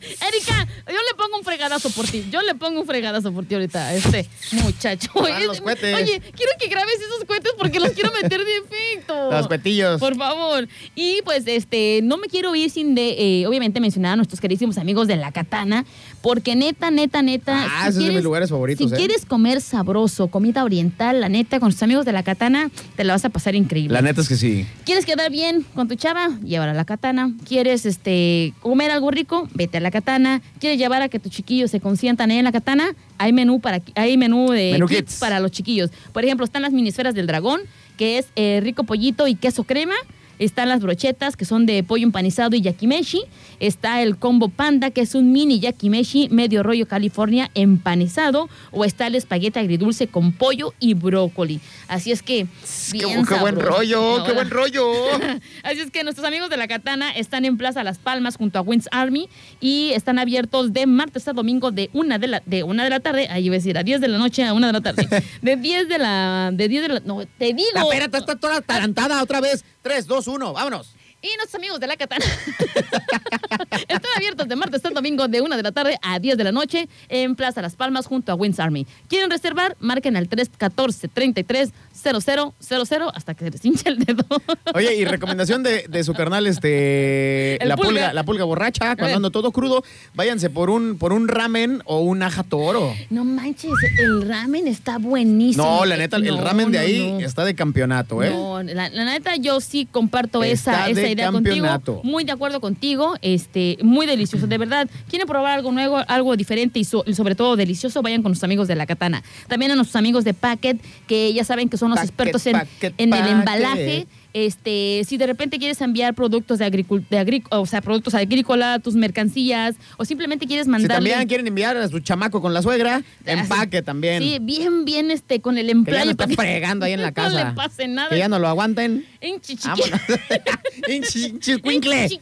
Erika, yo le pongo un fregadazo por ti. Yo le pongo un fregadazo por ti ahorita a este muchacho. Oye, los oye, quiero que grabes esos cohetes porque los quiero meter de efecto. Los cuetillos. Por favor. Y pues, este, no me quiero ir sin de, eh, obviamente, mencionar a nuestros queridísimos amigos de La Katana, porque neta, neta, neta. Ah, si esos quieres, son mis lugares favoritos. Si eh. quieres comer sabroso, comida oriental, la neta, con tus amigos de La Katana, te la vas a pasar increíble. La neta es que sí. ¿Quieres quedar bien con tu chava? Llévala a La Katana. ¿Quieres este, comer algo rico? Vete a La Katana. ¿Quieres llevar a que tus chiquillos se consientan ahí en La Katana? Hay menú, para, hay menú de menú kits, kits para los chiquillos. Por ejemplo, están las minisferas del dragón, que es eh, rico pollito y queso crema. Están las brochetas, que son de pollo empanizado y yakimeshi. Está el combo panda, que es un mini yakimeshi medio rollo California empanizado. O está el espagueti agridulce con pollo y brócoli. Así es que... Bien ¡Qué, qué buen rollo! ¡Qué buen rollo! Así es que nuestros amigos de La Katana están en Plaza Las Palmas junto a Wins Army. Y están abiertos de martes a domingo de una de la, de una de la tarde. Ahí iba a decir, a diez de la noche a una de la tarde. De diez de la... De diez de la... No, te digo... La pera está toda atarantada otra vez. tres, dos, uno, vámonos. Y nuestros amigos de La Katana están abiertos de martes a domingo de una de la tarde a diez de la noche en Plaza Las Palmas junto a Wins Army. ¿Quieren reservar? Marquen al tres uno cuatro, tres tres cero cero cero cero hasta que se les hinche el dedo. Oye, y recomendación de, de su carnal, este, la pulga. pulga, la pulga borracha, cuando ando todo crudo, váyanse por un, por un ramen o un aja toro. No manches, el ramen está buenísimo. No, la neta, no, el ramen de ahí no, no. está de campeonato, ¿eh? No, la, la neta, yo sí comparto está esa, esa idea campeonato. contigo. Muy de acuerdo contigo, este, muy delicioso, de verdad. ¿Quieren probar algo nuevo, algo diferente y, so, y sobre todo delicioso? Vayan con sus amigos de La Katana. También a nuestros amigos de Packet, que ya saben que son los Packet, expertos en, Packet, en Packet. el embalaje. Este, si de repente quieres enviar productos de agricultura, o sea, productos agrícola, tus mercancías, o simplemente quieres mandarle... Si también quieren enviar a su chamaco con la suegra, empaque también. Sí, bien, bien, este, con el emplayo. Que ya no está fregando ahí en la casa. No le pase nada. Que ya no lo aguanten. En chichiquillo. En chichiquillo.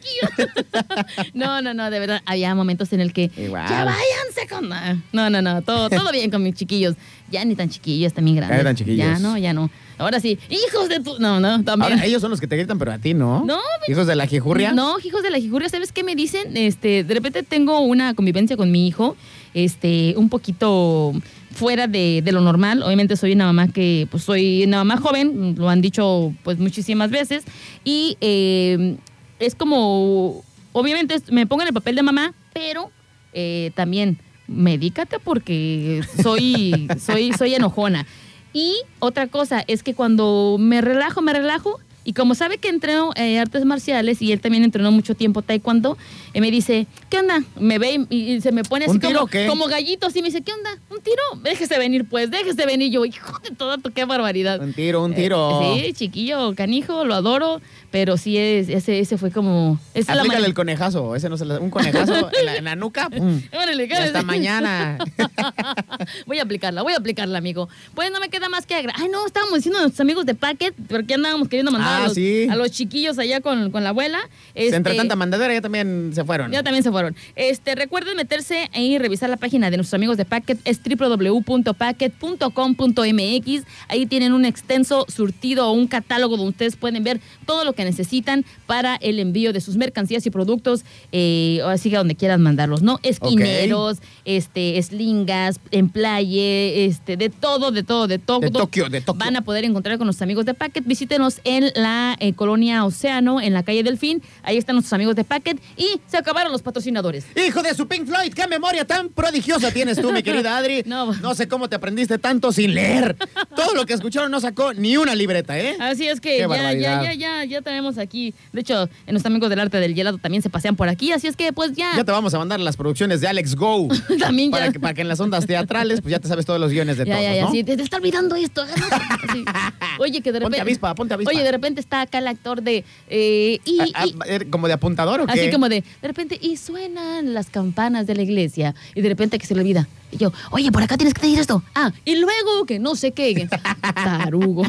No, no, no, de verdad, había momentos en el que... Igual. Ya váyanse con... No, no, no, todo, todo bien con mis chiquillos. Ya ni tan chiquillos, también grandes. Ya tan chiquillos. Ya no, ya no. Ahora sí, hijos de tu... No, no, también. Ahora, ellos son los que te gritan, pero a ti, ¿no? No. ¿Hijos de la jijurria? No, hijos de la jijurria. ¿Sabes qué me dicen? Este, de repente tengo una convivencia con mi hijo, este, un poquito fuera de, de lo normal. Obviamente soy una mamá que, pues, soy una mamá joven, lo han dicho, pues, muchísimas veces. Y eh, es como... Obviamente me pongo en el papel de mamá, pero eh, también medícate porque soy, soy, soy enojona. Y otra cosa es que cuando me relajo, me relajo, y como sabe que entreno eh, artes marciales, y él también entrenó mucho tiempo taekwondo, eh, me dice, ¿qué onda? Me ve y, y se me pone así como, como gallito, así me dice, ¿qué onda? ¿Un tiro? Déjese venir, pues, déjese venir. Yo, hijo de toda, qué barbaridad. Un tiro, un tiro. Eh, sí, chiquillo, canijo, lo adoro, pero sí, es, ese, ese fue como... Aplícale la el conejazo, ese no se la, un conejazo en, la, en la nuca, pum, Órale, y hasta mañana. Voy a aplicarla, voy a aplicarla, amigo. Pues no me queda más que... Ay, no, estábamos diciendo a nuestros amigos de Packet, porque andábamos queriendo mandar... Ah, a, los, sí. a los chiquillos allá con, con la abuela. Este, entre tanta mandadera ya también se fueron. Ya también se fueron. Este, recuerden meterse y revisar la página de nuestros amigos de Packet, es doble u doble u doble u punto packet punto com punto m x. Ahí tienen un extenso surtido o un catálogo donde ustedes pueden ver todo lo que necesitan para el envío de sus mercancías y productos, eh, así que a donde quieran mandarlos, ¿no? Esquineros, okay. este, eslingas, emplaye, este, de todo, de todo, de todo. De Tokio, de Tokio. Van a poder encontrar con los amigos de Packet. Visítenos en la eh, colonia Océano, en la calle Delfín. Ahí están nuestros amigos de Packet. Y se acabaron los patrocinadores. ¡Hijo de su Pink Floyd! ¡Qué memoria tan prodigiosa tienes tú, mi querida Adri! No. no sé cómo te aprendiste tanto sin leer. Todo lo que escucharon no sacó ni una libreta, ¿eh? Así es que ya, ya, ya, ya, ya tenemos aquí. De hecho, en nuestros amigos del arte del helado también se pasean por aquí. Así es que, pues, ya. Ya te vamos a mandar las producciones de Alex Go. También ya. Para que, para que en las ondas teatrales, pues, ya te sabes todos los guiones de ya, todos, ya, ya, ¿no? Sí, te, te está olvidando esto. Sí. Oye, que de repente... Ponte avispa, ponte avispa. Oye, de repente está acá el actor de... Eh, y, ah, y, ah, ¿Como de apuntador o qué? Así como de... De repente, y suenan las campanas de la iglesia. Y de repente que se le olvida. Y yo, oye, por acá tienes que decir esto. Ah, y luego que no sé qué. Tarugo.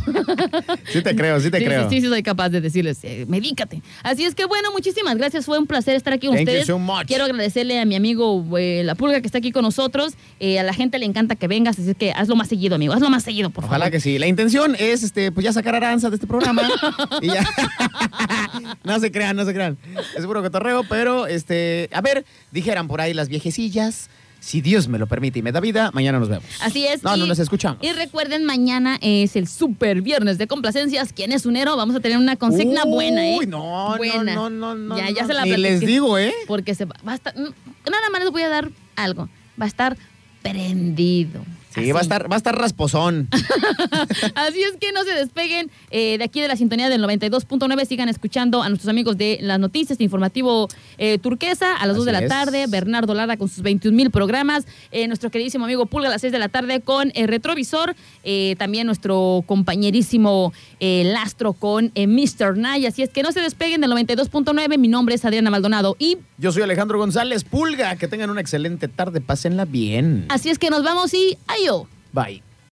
Sí te creo, sí te sí, creo. Sí, sí, soy capaz de decirles, eh, medícate. Así es que bueno, muchísimas gracias. Fue un placer estar aquí con Thank ustedes. You so much. Quiero agradecerle a mi amigo eh, La Pulga que está aquí con nosotros. Eh, a la gente le encanta que vengas, así que hazlo más seguido, amigo. Hazlo más seguido, por Ojalá favor. Ojalá que sí. La intención es este, pues ya sacar Aranza de este programa. Y ya. No se crean, no se crean. Es puro cotorreo, pero este, a ver, dijeran por ahí las viejecillas. Si Dios me lo permite y me da vida, mañana nos vemos. Así es. No, y, no nos escuchamos. Y recuerden, mañana es el super viernes de complacencias. ¿Quién es unero? Vamos a tener una consigna Uy, buena, ¿eh? Uy, no, buena. no, no, no, ya, no. Ya se la Ni les digo, ¿eh? Porque se va, va a estar... Nada más les voy a dar algo. Va a estar prendido. Sí, Así. va a estar va a estar rasposón. Así es que no se despeguen eh, de aquí de la sintonía del noventa y dos punto nueve. Sigan escuchando a nuestros amigos de las noticias, informativo eh, Turquesa, a las dos de la es. tarde. Bernardo Lara con sus veintiún mil programas. Eh, nuestro queridísimo amigo Pulga a las seis de la tarde con el Retrovisor. Eh, también nuestro compañerísimo eh, Lastro con eh, mister Nye. Así es que no se despeguen del noventa y dos punto nueve. Mi nombre es Adriana Maldonado y... Yo soy Alejandro González. Pulga, que tengan una excelente tarde. Pásenla bien. Así es que nos vamos y... Bye.